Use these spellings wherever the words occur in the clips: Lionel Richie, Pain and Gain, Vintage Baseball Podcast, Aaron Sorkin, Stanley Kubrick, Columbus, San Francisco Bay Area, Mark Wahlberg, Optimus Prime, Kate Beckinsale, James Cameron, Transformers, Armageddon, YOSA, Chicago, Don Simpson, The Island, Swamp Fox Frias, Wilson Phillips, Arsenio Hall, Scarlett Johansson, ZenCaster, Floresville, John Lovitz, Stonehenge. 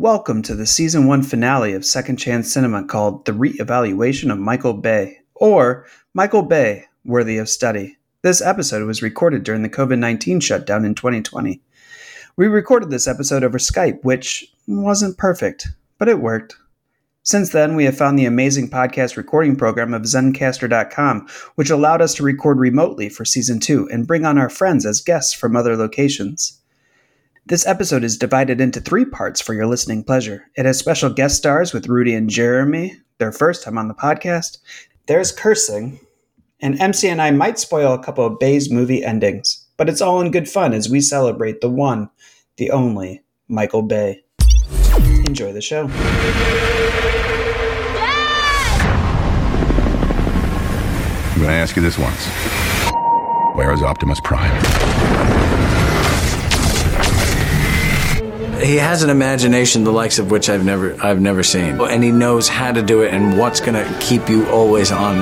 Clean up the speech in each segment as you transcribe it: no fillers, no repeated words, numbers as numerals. Welcome to the Season 1 finale of Second Chance Cinema called The Re-Evaluation of Michael Bay, or Michael Bay, Worthy of Study. This episode was recorded during the COVID-19 shutdown in 2020. We recorded this episode over Skype, which wasn't perfect, but it worked. Since then, we have found the amazing podcast recording program of Zencaster.com, which allowed us to record remotely for Season 2 and bring on our friends as guests from other locations. This episode is divided into three parts for your listening pleasure. It has special guest stars with Rudy and Jeremy, their first time on the podcast. There's cursing. And MC and I might spoil a couple of Bay's movie endings. But it's all in good fun as we celebrate the one, the only, Michael Bay. Enjoy the show. Dad! I'm going to ask you this once. Where is Optimus Prime? He has an imagination the likes of which I've never seen. And he knows how to do it and what's going to keep you always on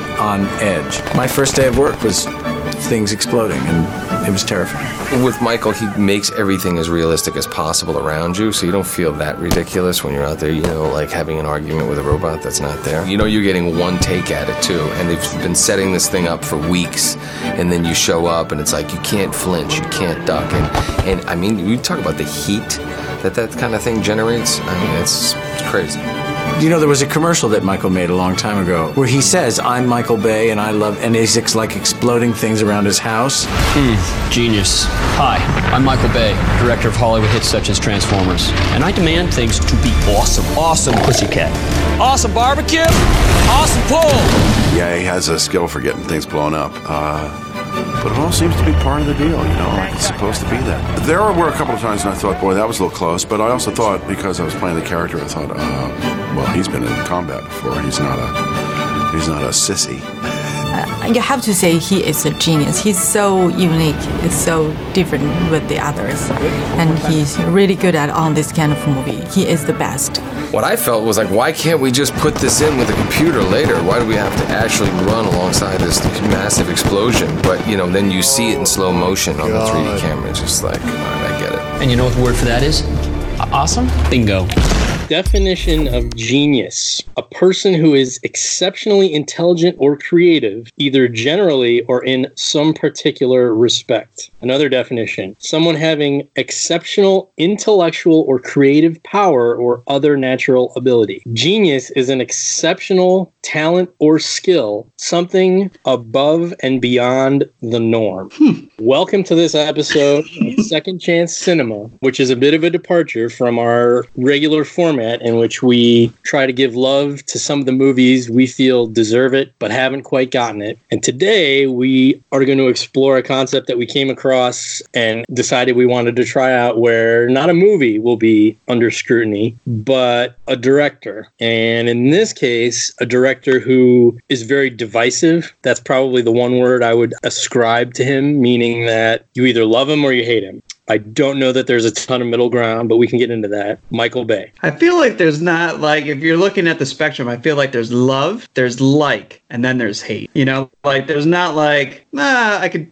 edge. My first day of work was things exploding, and it was terrifying. With Michael, he makes everything as realistic as possible around you, so you don't feel that ridiculous when you're out there, you know, like having an argument with a robot that's not there. You know you're getting one take at it, too, and they've been setting this thing up for weeks, and then you show up, and it's like you can't flinch, you can't duck, and I mean, you talk about the heat that kind of thing generates. I mean, it's crazy. You know, there was a commercial that Michael made a long time ago where he says, "I'm Michael Bay and I love," and he's like exploding things around his house. Genius. Hi, I'm Michael Bay, director of Hollywood hits such as Transformers, and I demand things to be awesome. Awesome pussycat. Awesome barbecue. Awesome pole. Yeah, he has a skill for getting things blown up. But it all seems to be part of the deal, you know, like it's supposed to be that. There were a couple of times when I thought, boy, that was a little close, but I also thought, because I was playing the character, I thought, well, he's been in combat before, he's not a sissy. You have to say he is a genius. He's so unique, he's so different with the others, and he's really good at all this kind of movie. He is the best. What I felt was like, why can't we just put this in with a computer later? Why do we have to actually run alongside this massive explosion? But, you know, then you see it in slow motion on the 3D camera. It's just like, all right, I get it. And you know what the word for that is? Awesome? Bingo. Definition of genius: a person who is exceptionally intelligent or creative, either generally or in some particular respect. Another definition: someone having exceptional intellectual or creative power or other natural ability. Genius is an exceptional talent or skill, something above and beyond the norm. Welcome to this episode of Second Chance Cinema, which is a bit of a departure from our regular format, in which we try to give love to some of the movies we feel deserve it but haven't quite gotten it. And today we are going to explore a concept that we came across and decided we wanted to try out, where not a movie will be under scrutiny, but a director. And in this case, a director who is very divisive. That's probably the one word I would ascribe to him, meaning that you either love him or you hate him. I don't know that there's a ton of middle ground, but we can get into that. Michael Bay. I feel like there's not, like, if you're looking at the spectrum, I feel like there's love, there's like, and then there's hate. You know, like, there's not like, I could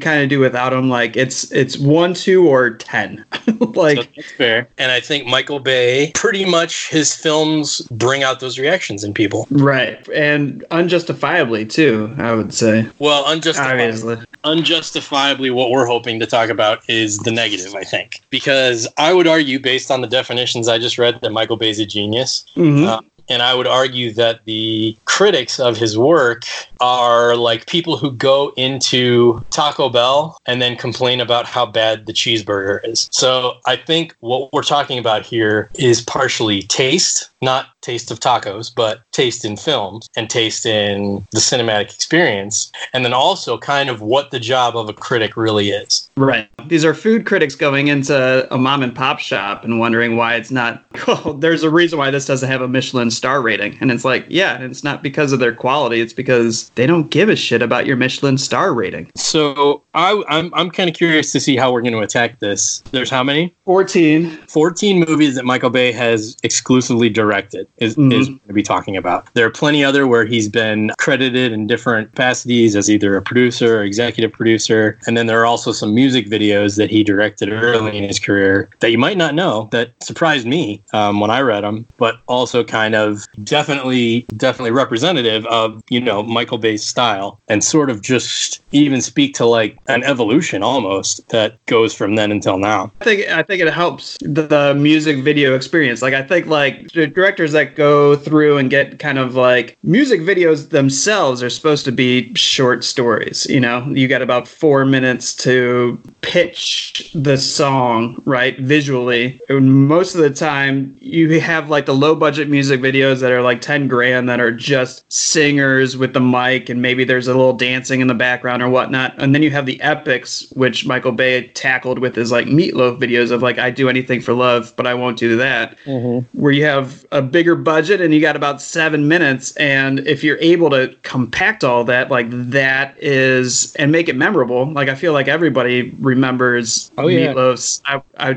kind of do without him. Like, it's 1, 2, or 10. Like, so that's fair. And I think Michael Bay, pretty much his films bring out those reactions in people. Right. And unjustifiably, too, I would say. Well, unjustifiably, what we're hoping to talk about is the negative, I think, because I would argue, based on the definitions I just read, that Michael Bay's a genius. Mm-hmm. And I would argue that the critics of his work are like people who go into Taco Bell and then complain about how bad the cheeseburger is. So I think what we're talking about here is partially taste, not taste of tacos, but taste in films and taste in the cinematic experience. And then also kind of what the job of a critic really is. Right. These are food critics going into a mom and pop shop and wondering why it's not, oh, there's a reason why this doesn't have a Michelin star rating. And it's like, yeah, and it's not because of their quality. It's because they don't give a shit about your Michelin star rating. So I'm kind of curious to see how we're going to attack this. There's how many? 14. 14 movies that Michael Bay has exclusively directed is going to be talking about. There are plenty other where he's been credited in different capacities as either a producer or executive producer. And then there are also some music videos that he directed early in his career that you might not know, that surprised me when I read them, but also kind of definitely representative of, you know, Michael Bay's style, and sort of just even speak to like an evolution almost that goes from then until now. I think it helps the music video experience. Like, I think like the directors that go through and get kind of like music videos themselves are supposed to be short stories. You know, you got about 4 minutes to pitch the song, right? Visually. And most of the time you have like the low budget music videos that are like 10 grand that are just singers with the mic, and maybe there's a little dancing in the background or whatnot. And then you have the epics, which Michael Bay tackled with his like Meatloaf videos of like, I do anything for love, but I won't do that. Mm-hmm. Where you have a bigger budget and you got about 7 minutes. And if you're able to compact all that, like that is, and make it memorable. Like, I feel like everybody remembers Meatloaf's.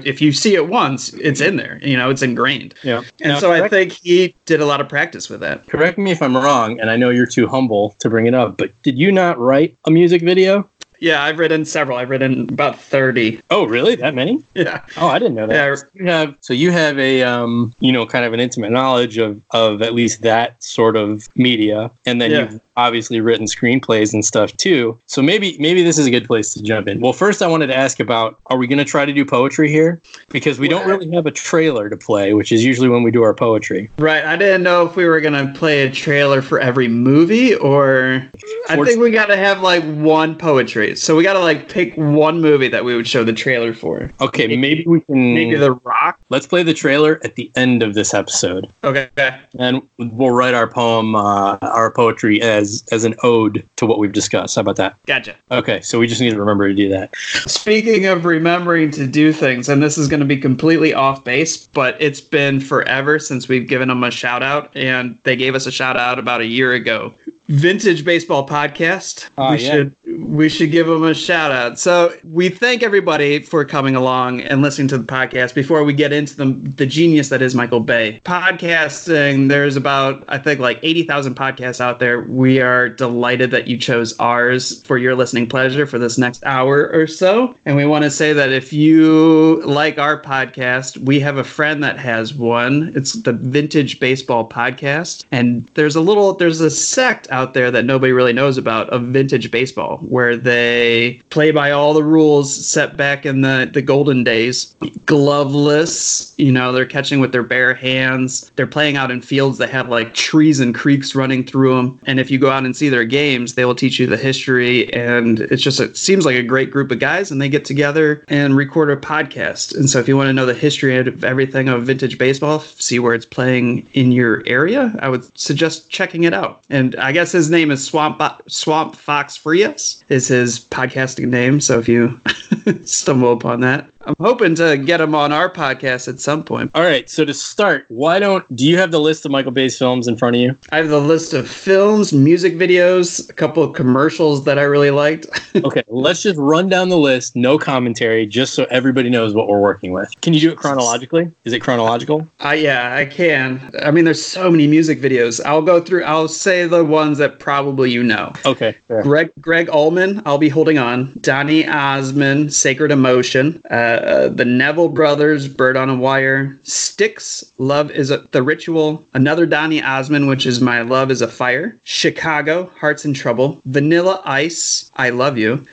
If you see it once, it's in there, you know, it's ingrained. Yeah. And now, so I think he did a lot of practice with that. Correct me if I'm wrong, and I know you're too humble to bring it up, but did you not write a music video? Yeah, I've written several. I've written about 30. Oh, really? That many? Yeah. Oh, I didn't know that. Yeah. You have a, you know, kind of an intimate knowledge of at least that sort of media. And then you've obviously written screenplays and stuff too. So maybe this is a good place to jump in. Well, first I wanted to ask about, are we going to try to do poetry here? Because we don't really have a trailer to play, which is usually when we do our poetry. Right. I didn't know if we were going to play a trailer for every movie, or I think we got to have like one poetry. So we got to like pick one movie that we would show the trailer for. Okay, maybe we can... Maybe The Rock? Let's play the trailer at the end of this episode. Okay. And we'll write our poem, our poetry as an ode to what we've discussed. How about that? Gotcha. Okay, so we just need to remember to do that. Speaking of remembering to do things, and this is going to be completely off base, but it's been forever since we've given them a shout out, and they gave us a shout out about a year ago. Vintage Baseball Podcast. We should give them a shout out. So we thank everybody for coming along and listening to the podcast. Before we get into the genius that is Michael Bay podcasting, there's about, I think, like 80,000 podcasts out there. We are delighted that you chose ours for your listening pleasure for this next hour or so. And we want to say that if you like our podcast, we have a friend that has one. It's the Vintage Baseball Podcast. And there's a sect out there that nobody really knows about of vintage baseball, where they play by all the rules set back in the golden days. Gloveless, you know, they're catching with their bare hands. They're playing out in fields that have like trees and creeks running through them. And if you go out and see their games, they will teach you the history. And it seems like a great group of guys, and they get together and record a podcast. And so if you want to know the history of everything of vintage baseball, see where it's playing in your area, I would suggest checking it out. And I guess his name is Swamp Fox Frias is his podcasting name. So if you stumble upon that, I'm hoping to get him on our podcast at some point. All right. So to start, do you have the list of Michael Bay's films in front of you? I have the list of films, music videos, a couple of commercials that I really liked. Okay. Let's just run down the list. No commentary, just so everybody knows what we're working with. Can you do it chronologically? Is it chronological? Yeah, I can. I mean, there's so many music videos. I'll say the ones that probably you know. Okay. Fair. Greg Allman, I'll Be Holding On. Donny Osmond, Sacred Emotion. The Neville Brothers, Bird on a Wire. Styx, Love is the Ritual. Another Donny Osmond, which is My Love is a Fire. Chicago, Hearts in Trouble. Vanilla Ice, I Love You.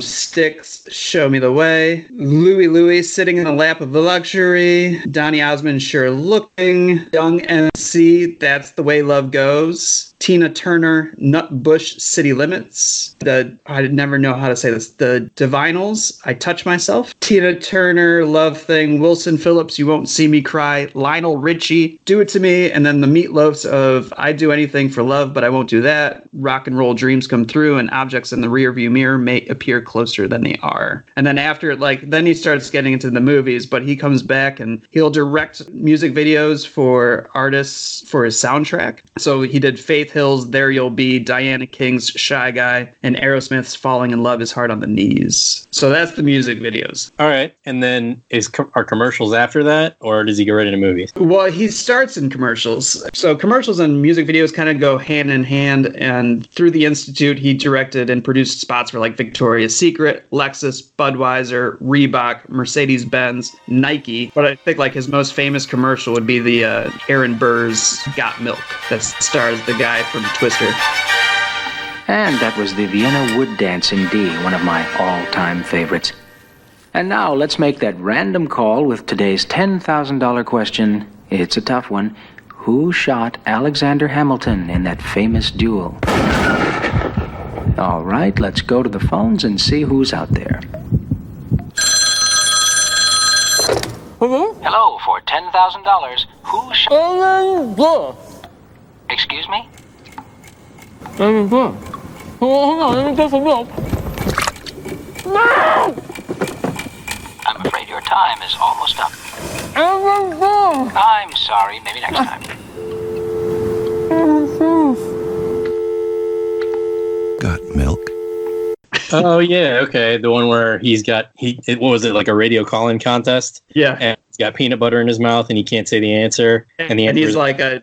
Styx, Show Me the Way. Louie, Sitting in the Lap of Luxury. Donny Osmond, Sure Looking. Young MC, That's the Way Love Goes. Tina Turner, Nutbush, City Limits. I never know how to say this. The Divinals, I Touch Myself. Tina Tina Turner, Love Thing, Wilson Phillips, You Won't See Me Cry, Lionel Richie, Do It To Me, and then the Meatloafs of I Do Anything For Love, But I Won't Do That, Rock and Roll Dreams Come Through, and Objects in the Rearview Mirror May Appear Closer Than They Are. And then after, then he starts getting into the movies, but he comes back and he'll direct music videos for artists for his soundtrack. So he did Faith Hill's There You'll Be, Diana King's Shy Guy, and Aerosmith's Falling in Love Is Hard on the Knees. So that's the music videos. All right. And then are commercials after that, or does he get right into movies? Well, he starts in commercials. So commercials and music videos kind of go hand in hand. And through the Institute, he directed and produced spots for Victoria's Secret, Lexus, Budweiser, Reebok, Mercedes-Benz, Nike. But I think his most famous commercial would be the Aaron Burr's Got Milk that stars the guy from Twister. And that was the Vienna Wood Dancing D, one of my all-time favorites. And now let's make that random call with today's $10,000 question. It's a tough one. Who shot Alexander Hamilton in that famous duel? All right, let's go to the phones and see who's out there. Hello? Hello, for $10,000, who shot... Alan Block. Excuse me? Alan Block. Hold on, let me get some milk. No! I'm afraid your time is almost up. Alan Block. I'm sorry, maybe next time. Got milk. Oh yeah, okay. The one where he's got a radio call-in contest? Yeah. And he's got peanut butter in his mouth and he can't say the answer. And he's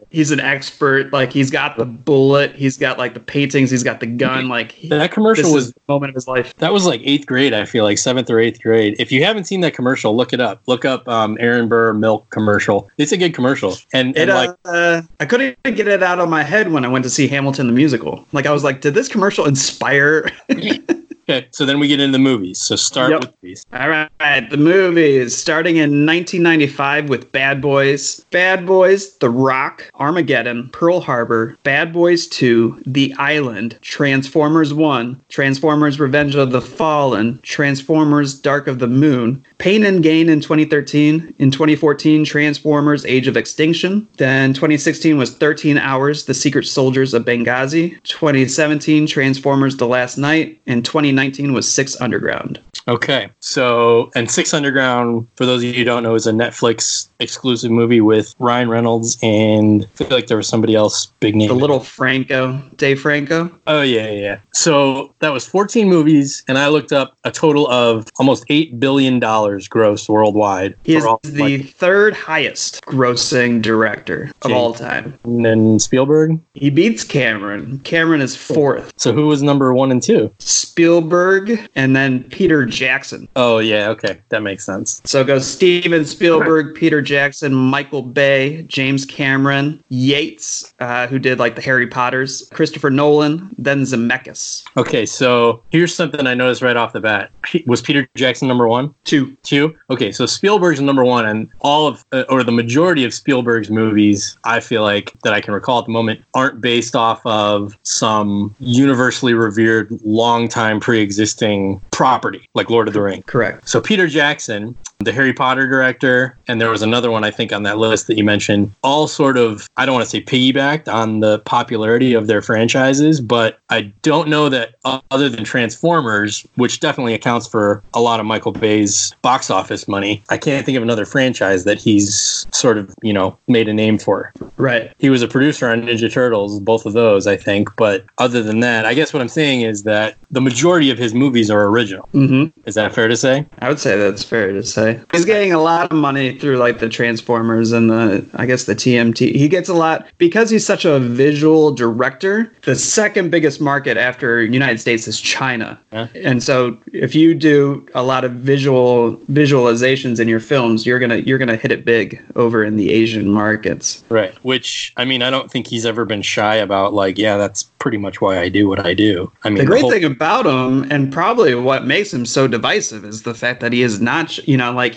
he's an expert. He's got the bullet, he's got the paintings, he's got the gun. That commercial was the moment of his life. That was 8th grade, I feel 7th or 8th grade. If you haven't seen that commercial, look it up. Look up Aaron Burr milk commercial. It's a good commercial. And I couldn't get it out of my head when I went to see Hamilton the musical. I was did this commercial inspire? Okay, so then we get into the movies. So start with these. All right, the movies. Starting in 1995 with Bad Boys. Bad Boys, The Rock, Armageddon, Pearl Harbor, Bad Boys 2, The Island, Transformers 1, Transformers Revenge of the Fallen, Transformers Dark of the Moon, Pain and Gain in 2013. In 2014, Transformers Age of Extinction. Then 2016 was 13 Hours, The Secret Soldiers of Benghazi. 2017, Transformers The Last Night. And 2019 was 6 Underground. Okay, so, and 6 Underground, for those of you who don't know, is a Netflix exclusive movie with Ryan Reynolds and I feel there was somebody else big name. The Little Franco, Dave Franco. Oh, yeah. So that was 14 movies, and I looked up a total of almost $8 billion gross worldwide. He is the third highest grossing director of all time. And then Spielberg? He beats Cameron. Cameron is fourth. So who was number 1 and 2? Spielberg and then Peter Jackson. Oh, yeah, okay. That makes sense. So it goes Steven Spielberg, Peter Jackson, Michael Bay, James Cameron, Yates, who did the Harry Potters, Christopher Nolan, then Zemeckis. Okay, so here's something I noticed right off the bat. Was Peter Jackson number 1? 2. Okay, so Spielberg's number 1, and all of, or the majority of Spielberg's movies, I feel that I can recall at the moment, aren't based off of some universally revered, long-time pre-existing property, like Lord of the Rings. Correct. So Peter Jackson, the Harry Potter director, and there was another one I think on that list that you mentioned, all sort of, I don't want to say piggybacked on the popularity of their franchises, but I don't know that other than Transformers, which definitely accounts for a lot of Michael Bay's box office money, I can't think of another franchise that he's sort of, made a name for. Right. He was a producer on Ninja Turtles, both of those, I think, but other than that, I guess what I'm saying is that the majority of his movies are original. Mm-hmm. Is that fair to say? I would say that's fair to say. He's getting a lot of money through the Transformers and the TMT. He gets a lot because he's such a visual director. The second biggest market after United States is China. Yeah. And so if you do a lot of visualizations in your films, you're going to hit it big over in the Asian markets. Right. Which, I mean, I don't think he's ever been shy about that's pretty much why I do what I do. I mean, the great thing about him, and probably what makes him so divisive, is the fact that he is not, he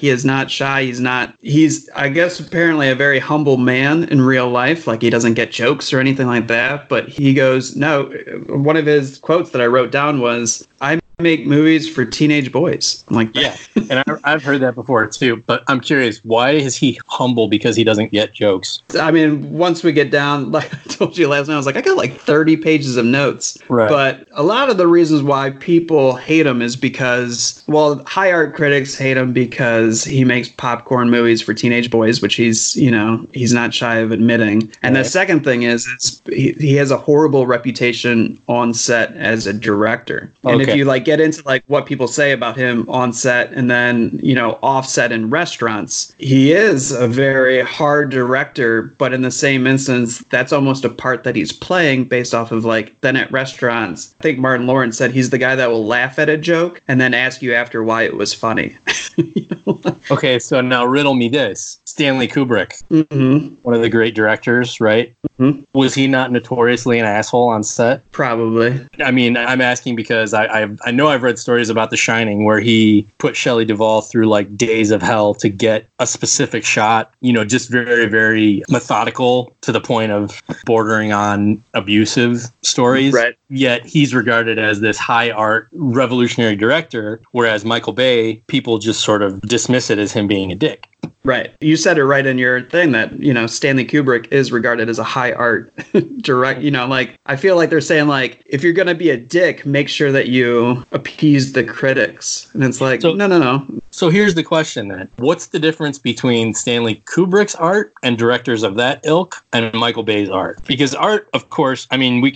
is not shy. He's I guess apparently a very humble man in real life. He doesn't get jokes or anything like that, but he goes, no, one of his quotes that I wrote down was, I make movies for teenage boys. I'm like, yeah, and I've heard that before too. But I'm curious, why is he humble? Because he doesn't get jokes. I mean, once we get down, like I told you last night, I was like, I got like 30 pages of notes. Right. But a lot of the reasons why people hate him is because, well, high art critics hate him because he makes popcorn movies for teenage boys, which he's, you know, he's not shy of admitting. And right. The second thing is he has a horrible reputation on set as a director. And if you like get into like what people say about him on set and then, you know, off set in restaurants, he is a very hard director, but in the same instance, that's almost a part that he's playing based off of like then at restaurants. I think Martin Lawrence said he's the guy that will laugh at a joke and then ask you after why it was funny. You know? Okay, so now riddle me this. Stanley Kubrick, mm-hmm. one of the great directors, right? Mm-hmm. Was he not notoriously an asshole on set? Probably. I mean, I'm asking because I know I've read stories about The Shining where he put Shelley Duvall through like days of hell to get a specific shot, you know, just very, very methodical to the point of bordering on abusive stories. Right. Yet he's regarded as this high art revolutionary director, whereas Michael Bay, people just sort of dismiss it as him being a dick. Right. You said it right in your thing that, you know, Stanley Kubrick is regarded as a high art director. You know, like, I feel like they're saying, like, if you're going to be a dick, make sure that you appease the critics. And it's like, so, no. So here's the question then. What's the difference between Stanley Kubrick's art and directors of that ilk and Michael Bay's art? Because art, of course, I mean,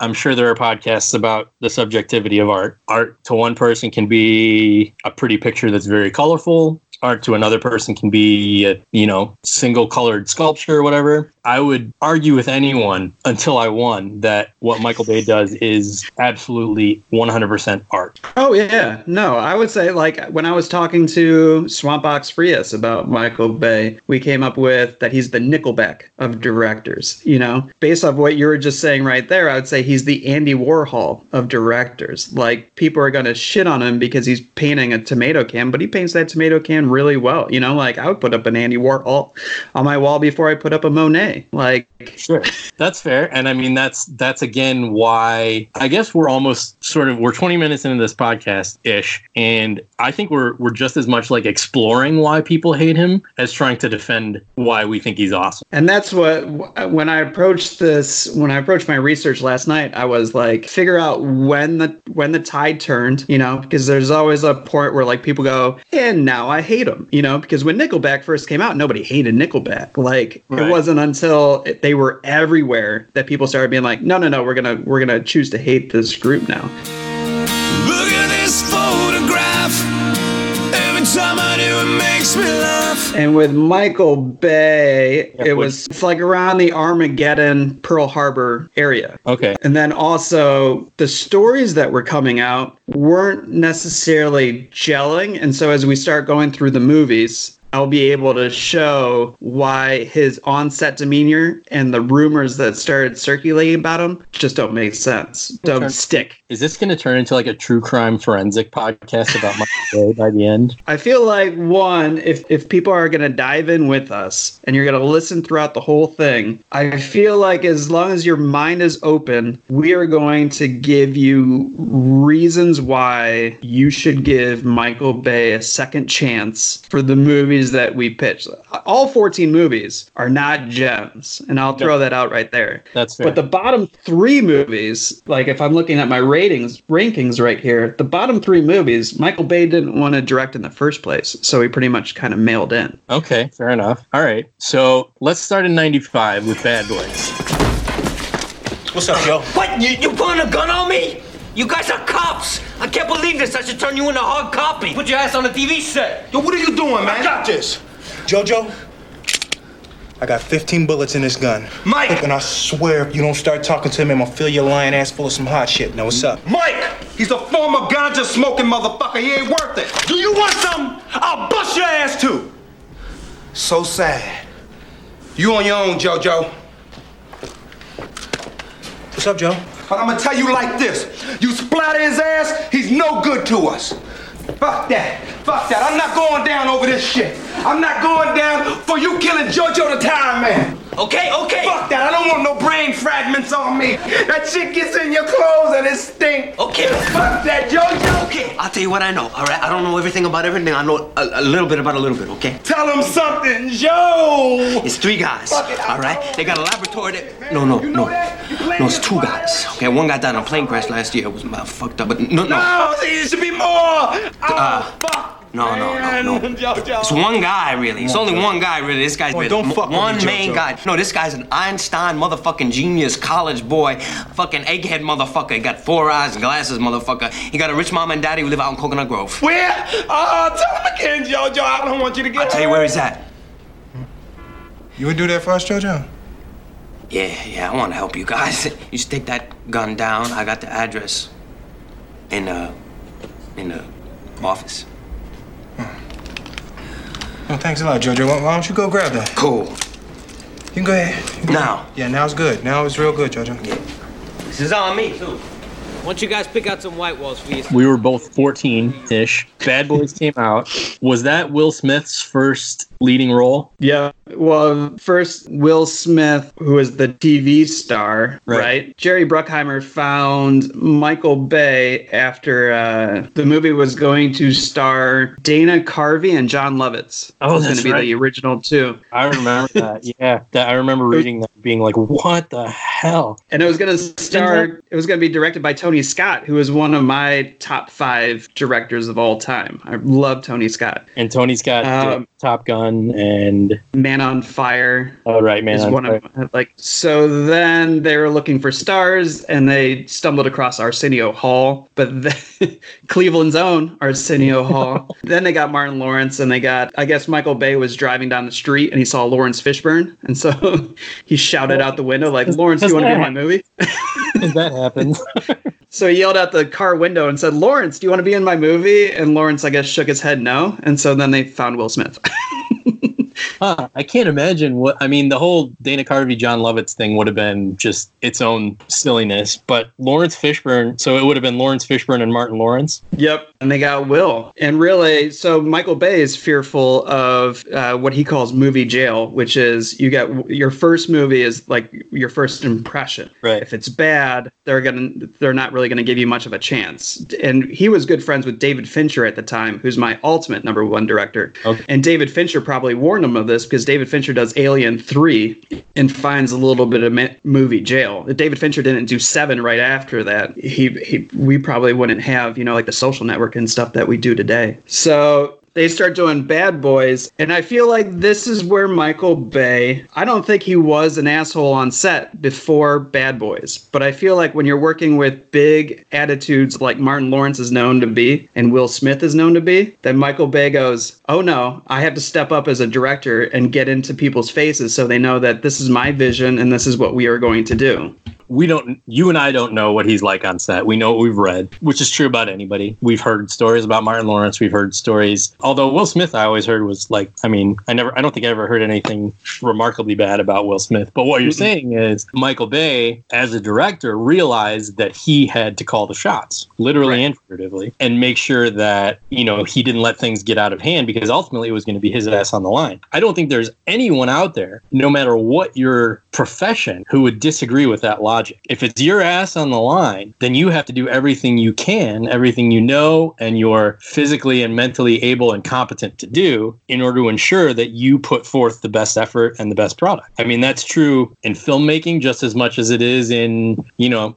I'm sure there are podcasts about the subjectivity of art. Art to one person can be a pretty picture that's very colorful. Art to another person can be a, you know, single colored sculpture or whatever. I would argue with anyone until I won that what Michael Bay does is absolutely 100% art. Oh, yeah. No, I would say, like, when I was talking to Swampbox Frias about Michael Bay, we came up with that he's the Nickelback of directors. You know, based off what you were just saying right there, I would say he's the Andy Warhol of directors. Like, people are going to shit on him because he's painting a tomato can, but he paints that tomato can really well. You know, like, I would put up an Andy Warhol on my wall before I put up a Monet. Like, sure, that's fair. And I mean, that's again why I guess we're almost sort of 20 minutes into this podcast ish, and I think we're just as much like exploring why people hate him as trying to defend why we think he's awesome. And that's what when I approached my research last night, I was like, figure out when the tide turned, you know, because there's always a point where like people go, and now I hate him, you know, because when Nickelback first came out, nobody hated Nickelback. Like, right. It wasn't until they were everywhere that people started being like, no, we're gonna choose to hate this group now. Look at this photograph. Every time I do, it makes me laugh. And with Michael Bay, it's like around the Armageddon, Pearl Harbor area. Okay. And then also the stories that were coming out weren't necessarily gelling. And so as we start going through the movies, I'll be able to show why his on-set demeanor and the rumors that started circulating about him just don't make sense. Don't stick. Is this going to turn into like a true crime forensic podcast about Michael Bay by the end? I feel like, one, if people are going to dive in with us and you're going to listen throughout the whole thing, I feel like as long as your mind is open, we are going to give you reasons why you should give Michael Bay a second chance for the movie that we pitch. All 14 movies are not gems, and I'll throw that out right there. That's fair. But the bottom three movies, like if I'm looking at my rankings right here, the bottom three movies, Michael Bay didn't want to direct in the first place, so he pretty much kind of mailed in. Okay, fair enough. All right, so let's start in 95 with Bad Boys. What's up, Joe? What? You pulling a gun on me? You guys are cops! I can't believe this! I should turn you into hard copy! Put your ass on the TV set! Yo, what are you doing, man? I got this! Jojo, I got 15 bullets in this gun. Mike! And I swear if you don't start talking to him, I'm gonna fill your lying ass full of some hot shit. Now, what's up? Mike! He's a former ganja-smoking motherfucker. He ain't worth it! Do you want something? I'll bust your ass, too! So sad. You on your own, Jojo. What's up, Joe? I'm gonna tell you like this. You splatter his ass, he's no good to us. Fuck that. I'm not going down over this shit. I'm not going down for you killing Jojo the Time Man. Okay. Fuck that. I don't don't want no brain fragments on me. That shit gets in your clothes and it stinks. Okay, fuck that, Jojo. Okay, I'll tell you what I know, all right? I don't know everything about everything. I know a little bit about a little bit, okay? Tell them something, Joe. It's three guys, all right? They got a laboratory that... No, it's two guys. Okay, one guy died in a plane crash last year. It was fucked up, but no. It should be more. Fuck. No. Jojo. It's one guy, really. It's only one guy, really. This guy's one main guy. No, this guy's an Einstein motherfucking genius college boy, fucking egghead motherfucker. He got four eyes and glasses, motherfucker. He got a rich mom and daddy who live out in Coconut Grove. Where? Tell him again, Jojo. I don't want you to get I'll tell you where he's at. You would do that for us, Jojo? Yeah, I want to help you guys. You just take that gun down. I got the address in the office. Well, thanks a lot, Jojo. Why don't you go grab that? Cool. You can go ahead. Yeah, now it's good. Now it's real good, Jojo. Yeah. This is on me, too. Why don't you guys pick out some white walls for you? We were both 14-ish. Bad Boys came out. Was that Will Smith's first leading role? Yeah. Well, first, Will Smith, who was the TV star, right? Jerry Bruckheimer found Michael Bay after the movie was going to star Dana Carvey and John Lovitz. Oh, that's going to be the original, too. I remember that. Yeah. I remember reading that being like, what the hell? And it was going to start, it was going to be directed by Tony Scott, who is one of my top 5 directors of all time. I love Tony Scott. And Tony Scott did Top Gun and... Man on Fire. Like, so then they were looking for stars, and they stumbled across Arsenio Hall, but Cleveland's own Arsenio Hall. Then they got Martin Lawrence, and they got, I guess Michael Bay was driving down the street, and he saw Lawrence Fishburne, and so he shouted out the window, like, Lawrence, do you want to be in my movie? That happens. So he yelled out the car window and said, Lawrence, do you want to be in my movie? And Lawrence, I guess, shook his head no. And so then they found Will Smith. I can't imagine the whole Dana Carvey, John Lovitz thing would have been just its own silliness. But Lawrence Fishburne, so it would have been Lawrence Fishburne and Martin Lawrence. Yep. And they got Will. And really, so Michael Bay is fearful of what he calls movie jail, which is you got your first movie is like your first impression. Right. If it's bad, they're not really going to give you much of a chance. And he was good friends with David Fincher at the time, who's my ultimate #1 director. Okay. And David Fincher probably warned him of this because David Fincher does Alien 3 and finds a little bit of movie jail. If David Fincher didn't do 7 right after that, we probably wouldn't have, like the Social Network and stuff that we do today. So... they start doing Bad Boys, and I feel like this is where Michael Bay, I don't think he was an asshole on set before Bad Boys, but I feel like when you're working with big attitudes like Martin Lawrence is known to be and Will Smith is known to be, then Michael Bay goes, oh no, I have to step up as a director and get into people's faces so they know that this is my vision and this is what we are going to do. You and I don't know what he's like on set. We know what we've read, which is true about anybody. We've heard stories about Martin Lawrence. We've heard stories. Although Will Smith, I always heard was like, I don't think I ever heard anything remarkably bad about Will Smith. But what you're saying is Michael Bay, as a director, realized that he had to call the shots, literally and figuratively, and make sure that, he didn't let things get out of hand because ultimately it was going to be his ass on the line. I don't think there's anyone out there, no matter what your profession, who would disagree with that logic. If it's your ass on the line, then you have to do everything you can, everything you know, and you're physically and mentally able and competent to do in order to ensure that you put forth the best effort and the best product. That's true in filmmaking just as much as it is in,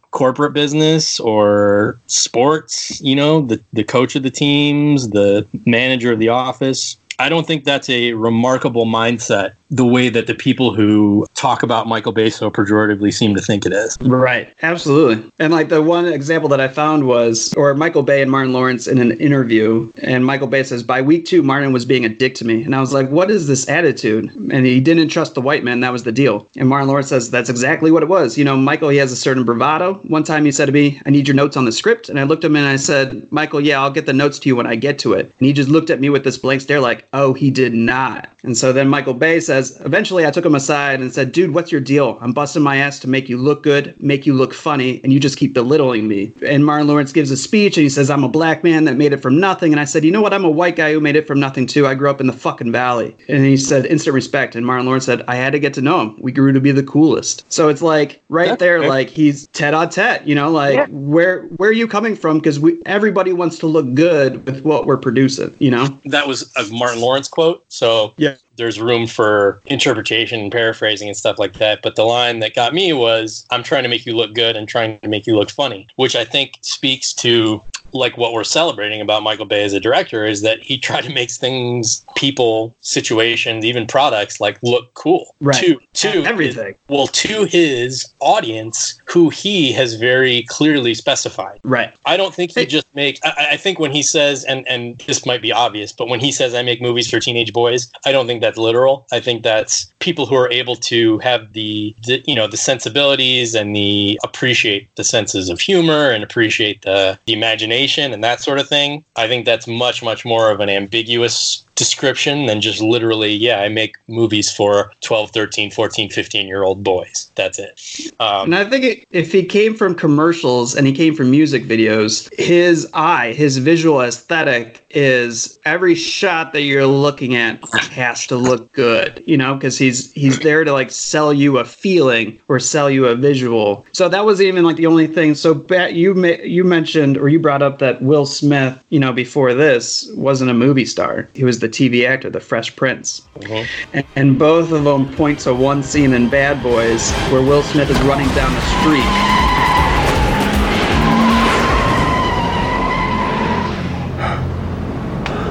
corporate business or sports, the coach of the teams, the manager of the office. I don't think that's a remarkable mindset, the way that the people who talk about Michael Bay so pejoratively seem to think it is. Right. Absolutely. And like the one example that I found was, or Michael Bay and Martin Lawrence in an interview, and Michael Bay says, by week 2, Martin was being a dick to me. And I was like, what is this attitude? And he didn't trust the white man. That was the deal. And Martin Lawrence says, that's exactly what it was. Michael, he has a certain bravado. One time he said to me, I need your notes on the script. And I looked at him and I said, Michael, yeah, I'll get the notes to you when I get to it. And he just looked at me with this blank stare like, oh, he did not. And so then Michael Bay says, says, eventually I took him aside and said, dude, what's your deal? I'm busting my ass to make you look good, make you look funny, and you just keep belittling me. And Martin Lawrence gives a speech and he says, I'm a black man that made it from nothing. And I said, you know what? I'm a white guy who made it from nothing too. I grew up in the fucking valley. And he said, instant respect. And Martin Lawrence said, I had to get to know him. We grew to be the coolest. So it's like right there, like he's tête-à-tête, you know, like where are you coming from? Because everybody wants to look good with what we're producing, you know? That was a Martin Lawrence quote. So yeah. There's room for interpretation and paraphrasing and stuff like that. But the line that got me was, I'm trying to make you look good and trying to make you look funny, which I think speaks to like what we're celebrating about Michael Bay as a director is that he tried to make things, people, situations, even products like look cool. Right. To everything. To his audience who he has very clearly specified. Right. I don't think he just makes, I think when he says, and this might be obvious, but when he says I make movies for teenage boys, I don't think that's literal. I think that's people who are able to have the you know, the sensibilities and the appreciate the senses of humor and appreciate the imagination and that sort of thing. I think that's much, much more of an ambiguous description than just literally, I make movies for 12, 13, 14, 15-year-old boys. That's it. And I think if he came from commercials and he came from music videos, his eye, his visual aesthetic is every shot that you're looking at has to look good, you know, because he's there to like sell you a feeling or sell you a visual. So that was even like the only thing. So you mentioned or you brought up that Will Smith, you know, before this wasn't a movie star. He was the TV actor, the Fresh Prince. Mm-hmm. And both of them point to one scene in Bad Boys where Will Smith is running down the street.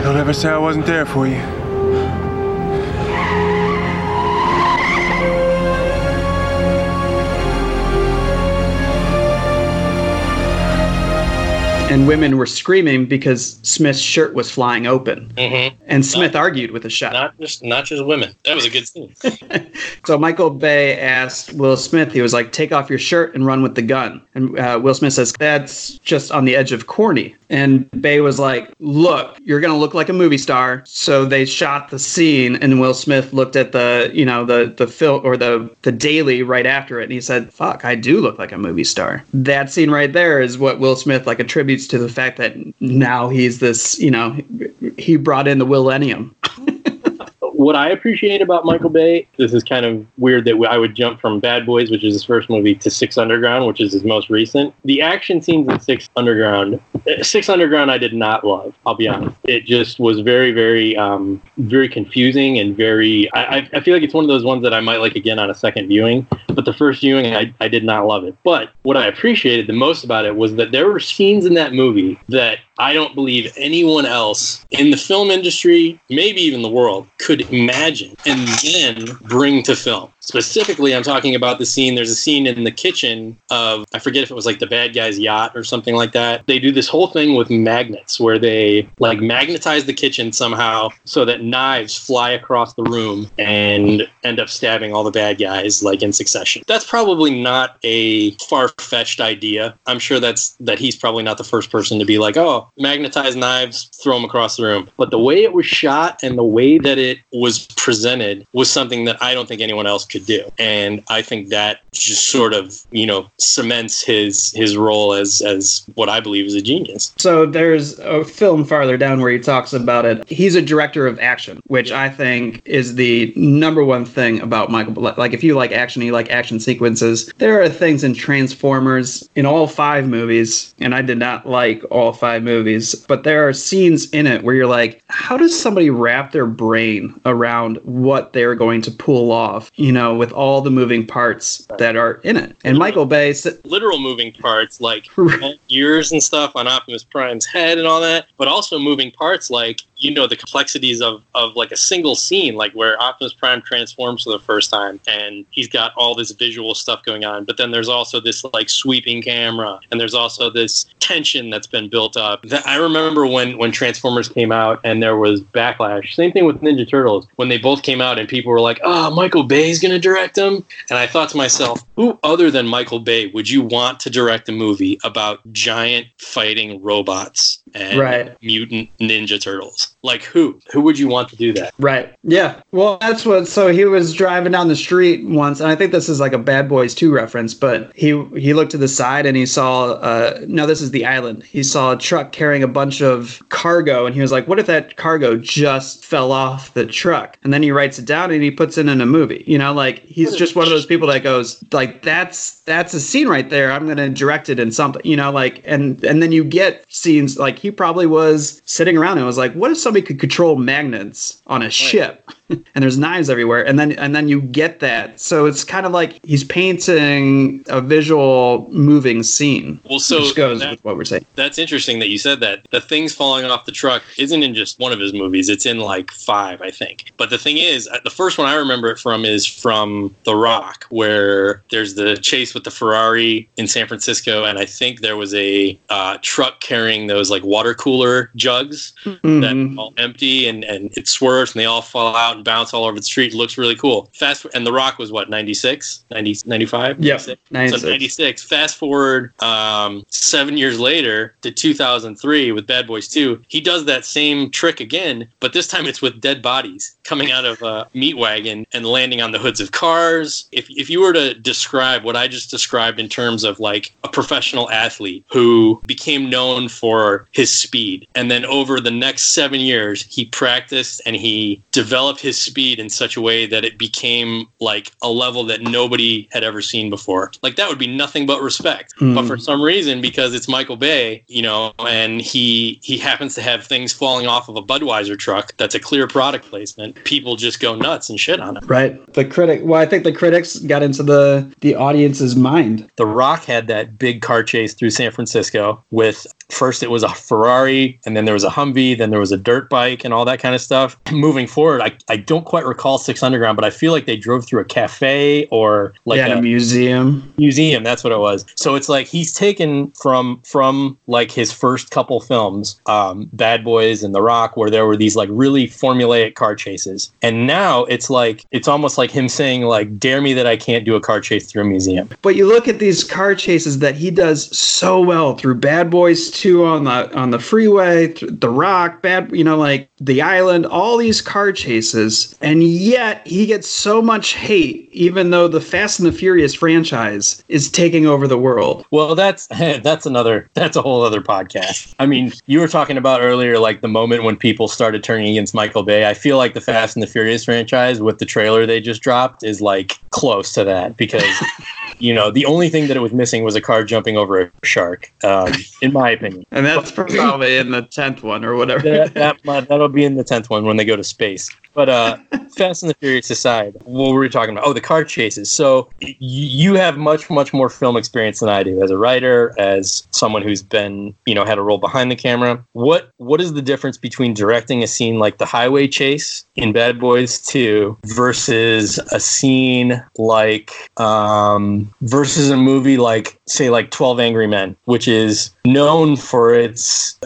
Don't ever say I wasn't there for you. And women were screaming because Smith's shirt was flying open. Mm-hmm. And Smith argued with a shot. Not just women. That was a good scene. So Michael Bay asked Will Smith, he was like, take off your shirt and run with the gun. And Will Smith says, that's just on the edge of corny. And Bay was like, look, you're going to look like a movie star. So they shot the scene and Will Smith looked at the film or the daily right after it. And he said, fuck, I do look like a movie star. That scene right there is what Will Smith like attributes to the fact that now he's this, you know, he brought in the millennium. What I appreciate about Michael Bay, this is kind of weird that I would jump from Bad Boys, which is his first movie, to Six Underground, which is his most recent. The action scenes in Six Underground I did not love, I'll be honest. It just was very, very, very confusing and very... I feel like it's one of those ones that I might like again on a second viewing, but the first viewing, I did not love it. But what I appreciated the most about it was that there were scenes in that movie that I don't believe anyone else in the film industry, maybe even the world, could imagine and then bring to film. Specifically, I'm talking about the scene. There's a scene in the kitchen of, I forget if it was like the bad guy's yacht or something like that. They do this whole thing with magnets where they like magnetize the kitchen somehow so that knives fly across the room and end up stabbing all the bad guys like in succession. That's probably not a far-fetched idea. I'm sure that he's probably not the first person to be like, oh, magnetize knives, throw them across the room. But the way it was shot and the way that it was presented was something that I don't think anyone else could do. And I think that just sort of, you know, cements his role as what I believe is a genius. So there's a film farther down where he talks about it. He's a director of action, which I think is the number one thing about Michael. Like if you like action, you like action sequences. There are things in Transformers in all five movies, and I did not like all five movies, but there are scenes in it where you're like, how does somebody wrap their brain around what they're going to pull off, you know, with all the moving parts that are in it? And Michael Bay... literal moving parts, like ears and stuff on Optimus Prime's head and all that, but also moving parts like, you know, the complexities of like a single scene, like where Optimus Prime transforms for the first time and he's got all this visual stuff going on. But then there's also this like sweeping camera and there's also this tension that's been built up. I remember when Transformers came out and there was backlash. Same thing with Ninja Turtles when they both came out and people were like, oh, Michael Bay's going to direct them. And I thought to myself, Who other than Michael Bay would you want to direct a movie about giant fighting robots and mutant Ninja Turtles? Like who? Who would you want to do that? Right. Yeah. Well, that's what. So he was driving down the street once, and I think this is like a Bad Boys 2 reference, but he looked to the side and he saw. No, this is The Island. He saw a truck carrying a bunch of cargo, and he was like, "What if that cargo just fell off the truck?" And then he writes it down and he puts it in a movie. You know, like he's just one of those people that goes like, "That's a scene right there. I'm gonna direct it in something." You know, like and then you get scenes like he probably was sitting around and was like, "What if somebody could control magnets on a ship?" And there's knives everywhere, and then you get that. So it's kind of like he's painting a visual moving scene. Well, so which goes with what we're saying. That's interesting that you said that. The things falling off the truck isn't in just one of his movies. It's in like 5, I think. But the thing is, the first one I remember it from is from The Rock, where there's the chase with the Ferrari in San Francisco, and I think there was a truck carrying those like water cooler jugs that are all empty, and it swerves and they all fall out. Bounce all over the street. It looks really cool. Fast and The Rock was what 96, 90, 95. Yeah, 96. So 96. Fast forward 7 years later to 2003 with Bad Boys 2. He does that same trick again, but this time it's with dead bodies coming out of a meat wagon and landing on the hoods of cars. If you were to describe what I just described in terms of like a professional athlete who became known for his speed, and then over the next 7 years he practiced and he developed his speed in such a way that it became like a level that nobody had ever seen before. Like that would be nothing but respect. But for some reason, because it's Michael Bay, you know, and he happens to have things falling off of a Budweiser truck that's a clear product placement, people just go nuts and shit on it. Right. I think the critics got into the audience's mind. The Rock had that big car chase through San Francisco with first it was a Ferrari, and then there was a Humvee, then there was a dirt bike and all that kind of stuff. Moving forward, I don't quite recall Six Underground, but I feel like they drove through a cafe or like a museum. Museum, that's what it was. So it's like he's taken from like his first couple films, Bad Boys and The Rock, where there were these like really formulaic car chases. And now it's like, it's almost like him saying like, dare me that I can't do a car chase through a museum. But you look at these car chases that he does so well through Bad Boys 2 on the freeway, The Rock, The Island, all these car chases, and yet he gets so much hate, even though the Fast and the Furious franchise is taking over the world. Well, that's a whole other podcast. I mean, you were talking about earlier, like the moment when people started turning against Michael Bay. I feel like the Fast and the Furious franchise with the trailer they just dropped is like close to that because, you know, the only thing that it was missing was a car jumping over a shark, in my opinion. And that's probably in the 10th one or whatever. That'll be in the 10th one when they go to space. But Fast and the Furious aside, what were we talking about? Oh, the car chases. So you have much, much more film experience than I do as a writer, as someone who's been, you know, had a role behind the camera. What is the difference between directing a scene like the highway chase in Bad Boys 2 versus a scene like versus a movie like, say, like 12 Angry Men, which is known for its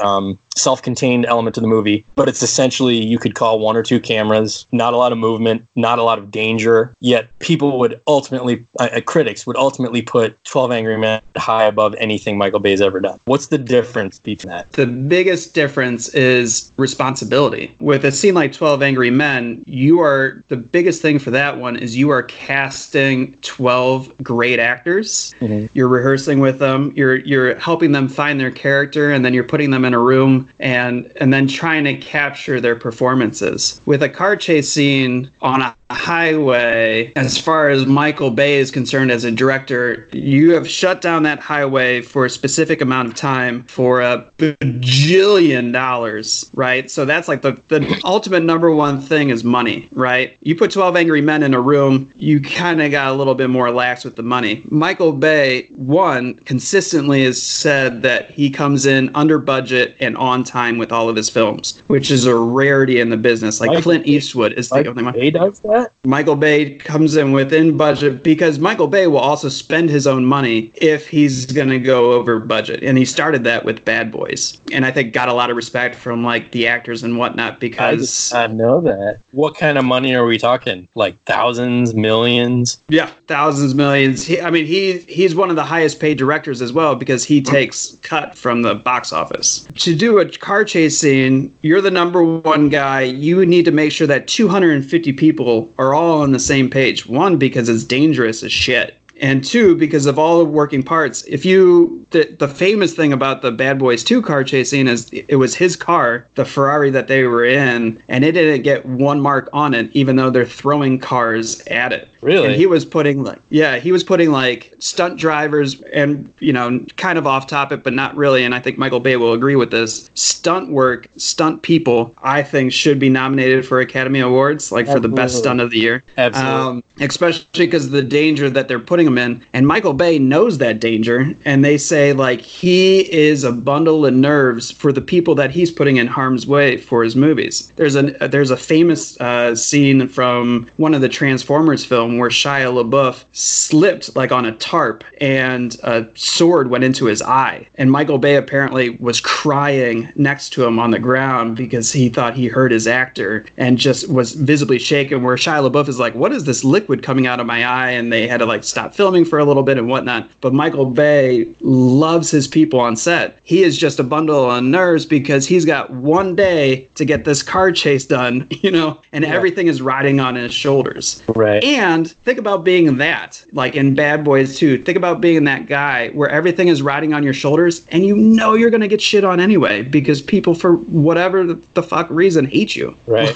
self-contained element to the movie, but it's essentially you could call one or two cameras, not a lot of movement, not a lot of danger, yet people would ultimately, critics would ultimately put 12 Angry Men high above anything Michael Bay's ever done. What's the difference between that? The biggest difference is responsibility. With a scene like 12 Angry Men, the biggest thing for that one is you are casting 12 great actors. Mm-hmm. You're rehearsing with them, you're helping them find their character, and then you're putting them in a room and then trying to capture their performances. With a car chase scene on a highway, as far as Michael Bay is concerned as a director, you have shut down that highway for a specific amount of time for a bajillion dollars, right? So that's like the ultimate number one thing is money, right? You put 12 Angry Men in a room, you kind of got a little bit more lax with the money. Michael Bay, consistently has said that he comes in under budget and on time with all of his films, which is a rarity in the business. Like Clint Eastwood is the only one. He does that? that? Michael Bay comes in within budget because Michael Bay will also spend his own money if he's going to go over budget. And he started that with Bad Boys. And I think got a lot of respect from like the actors and whatnot because... I know that. What kind of money are we talking? Like thousands, millions? Yeah, thousands, millions. He's one of the highest paid directors as well because he takes cut from the box office. To do a car chase scene, you're the number one guy. You need to make sure that 250 people are all on the same page. One, because it's dangerous as shit. And two, because of all the working parts. The famous thing about the Bad Boys 2 car chase scene is it was his car, the Ferrari that they were in, and it didn't get one mark on it, even though they're throwing cars at it. Really? And he was putting stunt drivers and, kind of off topic, but not really. And I think Michael Bay will agree with this. Stunt work, stunt people, I think should be nominated for Academy Awards, like Absolutely. For the best stunt of the year. Absolutely. Especially because of the danger that they're putting them in. And Michael Bay knows that danger. And they say, like, he is a bundle of nerves for the people that he's putting in harm's way for his movies. There's a famous scene from one of the Transformers films where Shia LaBeouf slipped like on a tarp and a sword went into his eye. And Michael Bay apparently was crying next to him on the ground because he thought he hurt his actor and just was visibly shaken, where Shia LaBeouf is like, what is this liquid coming out of my eye? And they had to like stop filming for a little bit and whatnot. But Michael Bay loves his people on set. He is just a bundle of nerves because he's got one day to get this car chase done, and everything is riding on his shoulders. Right. And think about being that, like in Bad Boys 2, think about being that guy where everything is riding on your shoulders and you're going to get shit on anyway because people, for whatever the fuck reason, hate you. Right.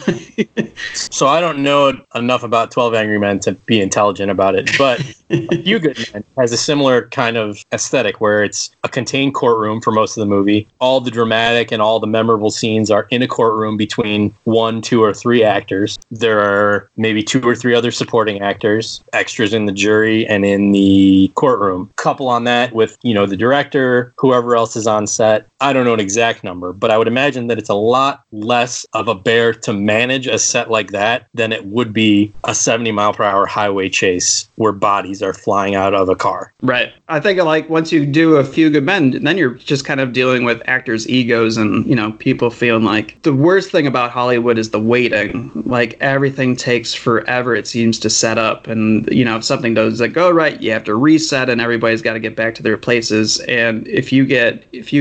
So I don't know enough about 12 Angry Men to be intelligent about it, but A Few Good Men has a similar kind of aesthetic where it's a contained courtroom for most of the movie. All the dramatic and all the memorable scenes are in a courtroom between one, two, or three actors. There are maybe two or three other supporting actors, extras in the jury and in the courtroom. Couple on that with, the director, whoever else is on set. I don't know an exact number, but I would imagine that it's a lot less of a bear to manage a set like that than it would be a 70-mile-per-hour highway chase where bodies are flying out of a car. Right. I think like once you do A Few Good Men, then you're just kind of dealing with actors' egos and, people feeling like the worst thing about Hollywood is the waiting. Like everything takes forever, it seems, to set up. And, if something doesn't go right, you have to reset and everybody's got to get back to their places. And if you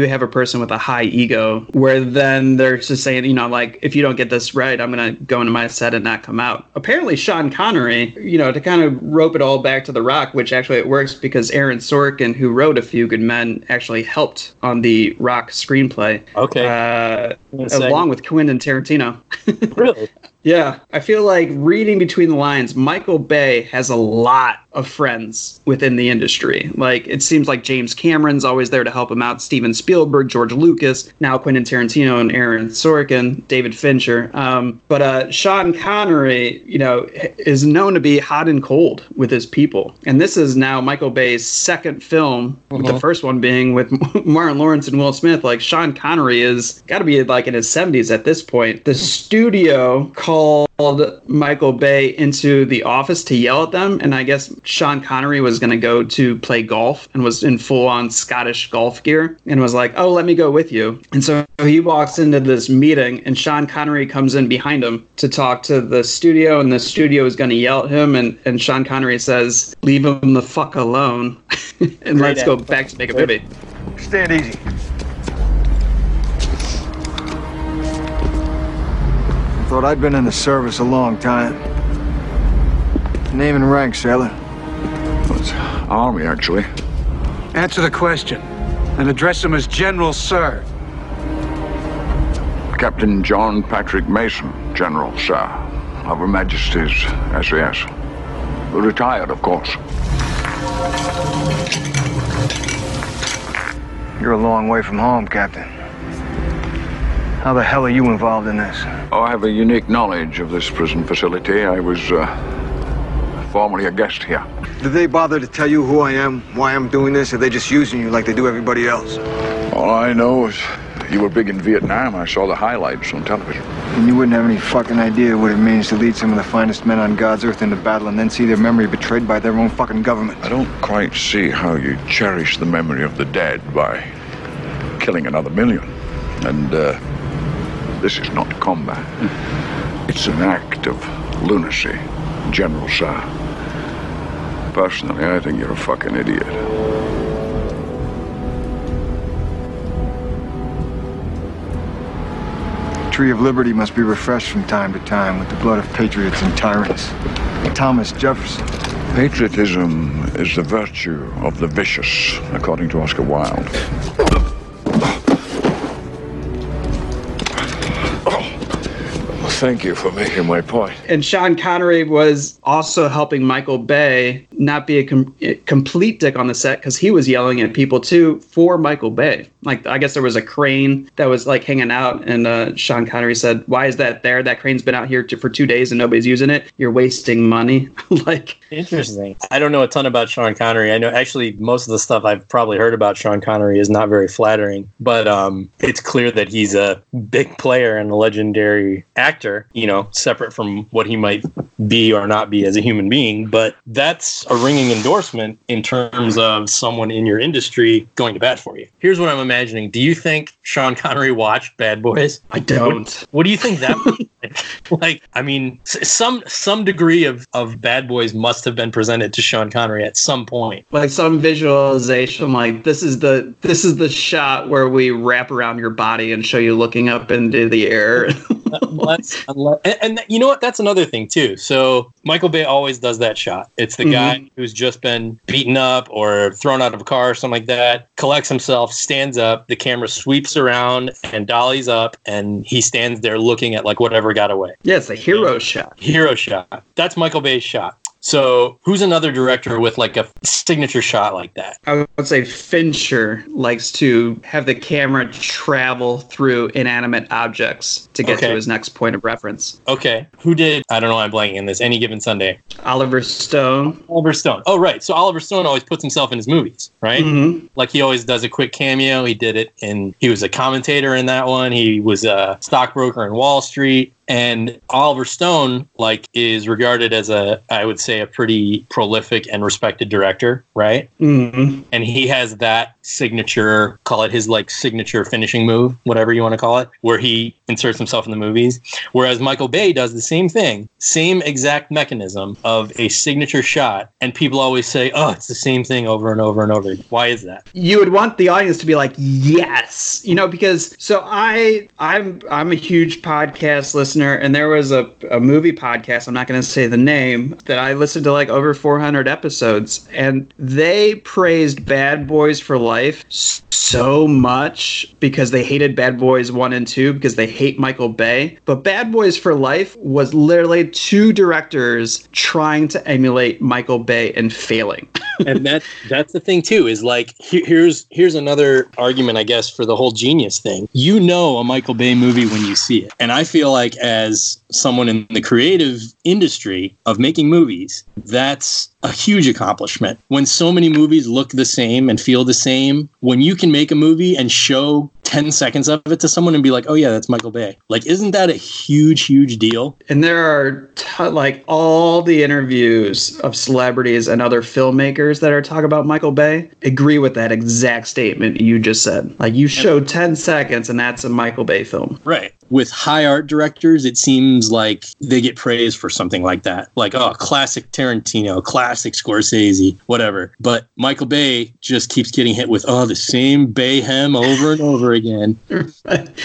have a person with a high ego where then they're just saying, like, if you don't get this right, I'm going to go into my set and not come out. Apparently Sean Connery, to kind of rope it all back to The Rock, which actually it works because Aaron Sorkin, who wrote A Few Good Men, actually helped on the Rock screenplay. Okay. Along with Quentin Tarantino. Really? Yeah, I feel like reading between the lines, Michael Bay has a lot of friends within the industry. Like, it seems like James Cameron's always there to help him out. Steven Spielberg, George Lucas, now Quentin Tarantino and Aaron Sorkin, David Fincher. But Sean Connery, is known to be hot and cold with his people. And this is now Michael Bay's second film, with the first one being with Martin Lawrence and Will Smith. Like, Sean Connery is got to be like in his 70s at this point. The studio called Michael Bay into the office to yell at them, and I guess Sean Connery was going to go to play golf and was in full-on Scottish golf gear and was like, oh, let me go with you. And so he walks into this meeting and Sean Connery comes in behind him to talk to the studio, and the studio is going to yell at him, and Sean Connery says, leave him the fuck alone and let's go back to make a movie. Stand easy. Thought I'd been in the service a long time. Name and rank, sailor? Well, it's Army, actually. Answer the question and address him as General Sir. Captain John Patrick Mason, General Sir, of Her Majesty's SAS. Retired, of course. You're a long way from home, Captain. How the hell are you involved in this? Oh, I have a unique knowledge of this prison facility. I was formerly a guest here. Did they bother to tell you who I am, why I'm doing this? Or are they just using you like they do everybody else? All I know is You were big in Vietnam. I saw the highlights on television. And you wouldn't have any fucking idea what it means to lead some of the finest men on God's earth into battle and then see their memory betrayed by their own fucking government. I don't quite see how you cherish the memory of the dead by killing another million. And this is not combat. It's an act of lunacy, General Saar. Personally, I think you're a fucking idiot. The tree of liberty must be refreshed from time to time with the blood of patriots and tyrants. Thomas Jefferson. Patriotism is the virtue of the vicious, according to Oscar Wilde. Well, thank you for making my point. And Sean Connery was also helping Michael Bay not be a complete dick on the set, because he was yelling at people too for Michael Bay. Like, I guess there was a crane that was like hanging out, and Sean Connery said, "Why is that there? That crane's been out here for 2 days and nobody's using it. You're wasting money." Like, interesting. I don't know a ton about Sean Connery. I know actually most of the stuff I've probably heard about Sean Connery is not very flattering, but it's clear that he's a big player and a legendary actor, you know, separate from what he might be or not be as a human being. But that's a ringing endorsement in terms of someone in your industry going to bat for you. Here's what I'm imagining. Do you think Sean Connery watched Bad Boys? I don't. What do you think that was like? Like, I mean, some degree of Bad Boys must have been presented to Sean Connery at some point. Like some visualization, like this is the shot where we wrap around your body and show you looking up into the air. And you know what? That's another thing too. So Michael Bay always does that shot. It's the guy who's just been beaten up or thrown out of a car or something like that, collects himself, stands up, the camera sweeps around and dollies up, and he stands there looking at like whatever got away. Yeah, it's a hero shot. Hero shot. That's Michael Bay's shot. So who's another director with like a signature shot like that? I would say Fincher likes to have the camera travel through inanimate objects to get to his next point of reference. Okay. Who did, I don't know, I'm blanking on this, Any Given Sunday? Oliver Stone. Oliver Stone. Oh, right. So Oliver Stone always puts himself in his movies, right? Mm-hmm. Like he always does a quick cameo. He did it, and he was a commentator in that one. He was a stockbroker in Wall Street. And Oliver Stone, like, is regarded as I would say, a pretty prolific and respected director, right? Mm-hmm. And he has that signature, call it his, like, signature finishing move, whatever you want to call it, where he inserts himself in the movies. Whereas Michael Bay does the same thing, same exact mechanism of a signature shot. And people always say, oh, it's the same thing over and over and over. Why is that? You would want the audience to be like, yes, you know, because so I'm a huge podcast listener. And there was a movie podcast, I'm not going to say the name, that I listened to like over 400 episodes. And they praised Bad Boys for Life so much because they hated Bad Boys 1 and 2 because they hate Michael Bay. But Bad Boys for Life was literally two directors trying to emulate Michael Bay and failing. And that's the thing, too, is like, here's another argument, I guess, for the whole genius thing. You know a Michael Bay movie when you see it. And I feel like as someone in the creative industry of making movies, that's a huge accomplishment. When so many movies look the same and feel the same, when you can make a movie and show 10 seconds of it to someone and be like, oh yeah, that's Michael Bay. Like, isn't that a huge, huge deal? And there are like all the interviews of celebrities and other filmmakers that are talking about Michael Bay agree with that exact statement you just said. Like, you show 10 seconds and that's a Michael Bay film. Right. With high art directors, it seems like they get praised for something like that. Like, oh, classic Tarantino, classic Scorsese, whatever. But Michael Bay just keeps getting hit with, oh, the same Bayhem over and over again. And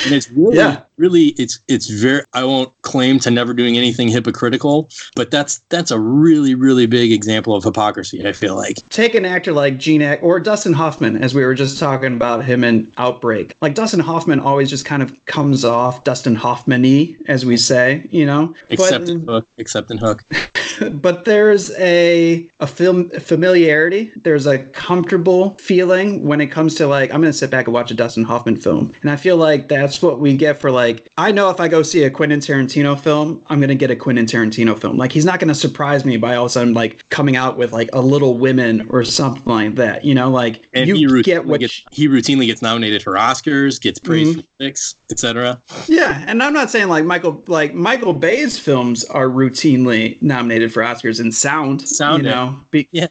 it's really... Yeah. Really, it's very, I won't claim to never doing anything hypocritical, but that's a really, really big example of hypocrisy, I feel like. Take an actor like or Dustin Hoffman, as we were just talking about him in Outbreak. Like, Dustin Hoffman always just kind of comes off Dustin Hoffman-y, as we say, you know? Except in Hook. But there's a film familiarity. There's a comfortable feeling when it comes to, like, I'm going to sit back and watch a Dustin Hoffman film. And I feel like that's what we get for, like, I know if I go see a Quentin Tarantino film, I'm going to get a Quentin Tarantino film. Like, he's not going to surprise me by all of a sudden, like, coming out with, like, a Little Women or something like that. You know, like, and he routinely gets nominated for Oscars, gets praised for critics, etc. Yeah, and I'm not saying Michael Bay's films are routinely nominated for Oscars in sound, yeah.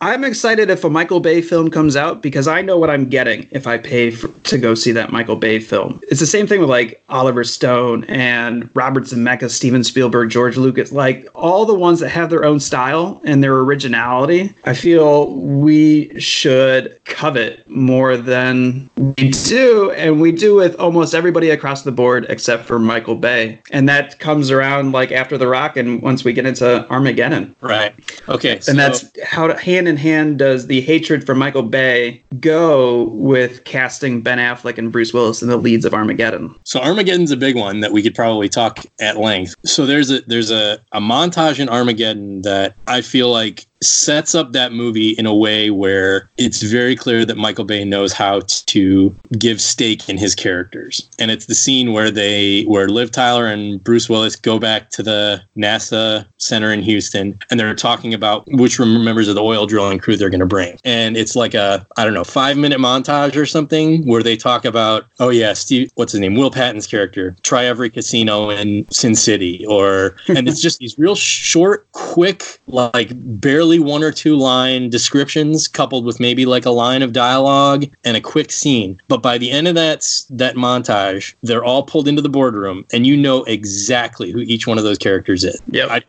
I'm excited if a Michael Bay film comes out because I know what I'm getting if I pay to go see that Michael Bay film. It's the same thing with, like, Oliver Stone and Robert Zemeckis, Steven Spielberg, George Lucas, like all the ones that have their own style and their originality. I feel we should covet more than we do, and we do with almost everybody across the board except for Michael Bay. And that comes around, like, after The Rock and once we get into Armageddon. Right. Okay. And so that's how hand in hand does the hatred for Michael Bay go with casting Ben Affleck and Bruce Willis in the leads of Armageddon? So Armageddon's a big one that we could probably talk at length. So there's a montage in Armageddon that I feel like sets up that movie in a way where it's very clear that Michael Bay knows how to give stake in his characters. And it's the scene where Liv Tyler and Bruce Willis go back to the NASA center in Houston, and they're talking about which members of the oil drilling crew they're going to bring. And it's like a, 5-minute montage or something where they talk about, Will Patton's character, try every casino in Sin City, and it's just these real short, quick, like, barely one or two line descriptions coupled with maybe like a line of dialogue and a quick scene. But by the end of that montage, they're all pulled into the boardroom and you know exactly who each one of those characters is. Yeah,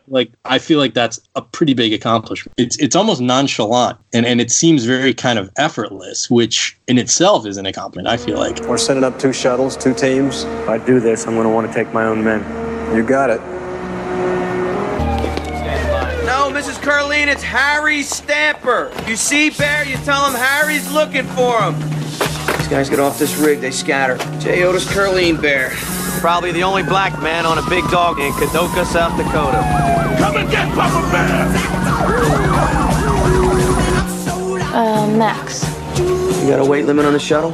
I feel like that's a pretty big accomplishment. It's almost nonchalant and it seems very kind of effortless, which in itself is an accomplishment, I feel like. We're sending up 2 shuttles, 2 teams. If I do this, I'm going to want to take my own men. You got it. Mrs. Curleen, it's Harry Stamper. You see Bear, you tell him Harry's looking for him. These guys get off this rig, they scatter. J. Otis Curleen, Bear. Probably the only black man on a big dog in Kadoka, South Dakota. Come and get Papa Bear! Max. You got a weight limit on the shuttle?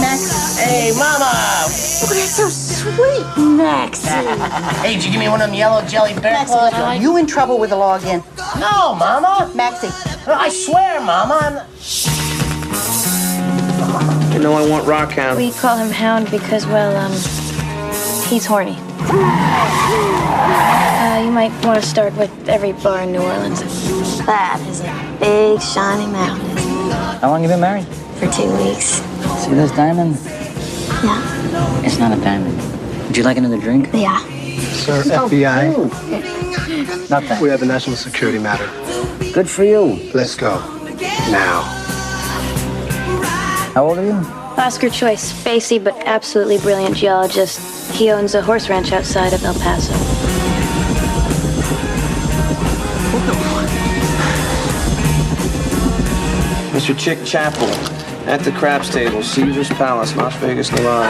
Max. Hey, Mama! Oh, that's so sweet, Max. Hey, did you give me one of them yellow jelly bear claws? Are you in trouble with the login? No, Mama. Maxie. No, I swear, Mama. You know I want Rock Hound. We call him Hound because, well, he's horny. You might want to start with every bar in New Orleans. That is a big, shiny mountain. How long have you been married? For 2 weeks. See those diamonds? Yeah. It's not a diamond. Would you like another drink? Yeah. Sir, FBI. Oh, not that. We have a national security matter. Good for you. Let's go. Now. How old are you? Oscar Choice, spacey but absolutely brilliant geologist. He owns a horse ranch outside of El Paso. Mr. Chick Chapel. At the Crab's Table, Caesar's Palace, Las Vegas, Nevada.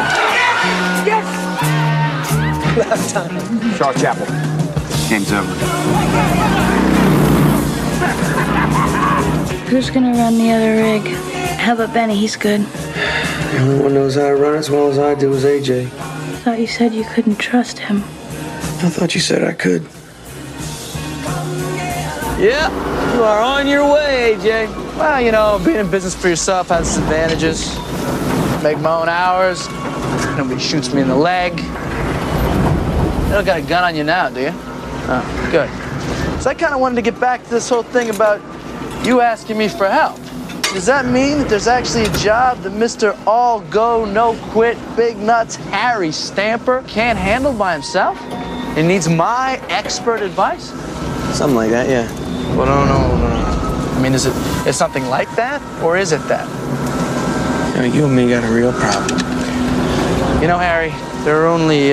Yes! Last time. Shaw Chapel. Game's over. Who's gonna run the other rig? How about Benny? He's good. The only one knows how to run as well as I do is AJ. I thought you said you couldn't trust him. I thought you said I could. Yep, you are on your way, AJ. Well, being in business for yourself has its advantages. Make my own hours. Nobody shoots me in the leg. You don't got a gun on you now, do you? Oh, good. So I kind of wanted to get back to this whole thing about you asking me for help. Does that mean that there's actually a job that Mr. All Go, No Quit, Big Nuts, Harry Stamper can't handle by himself? It needs my expert advice? Something like that, yeah. Well, no. I mean, is something like that, or is it that? I mean, you and me got a real problem. You know, Harry, there are only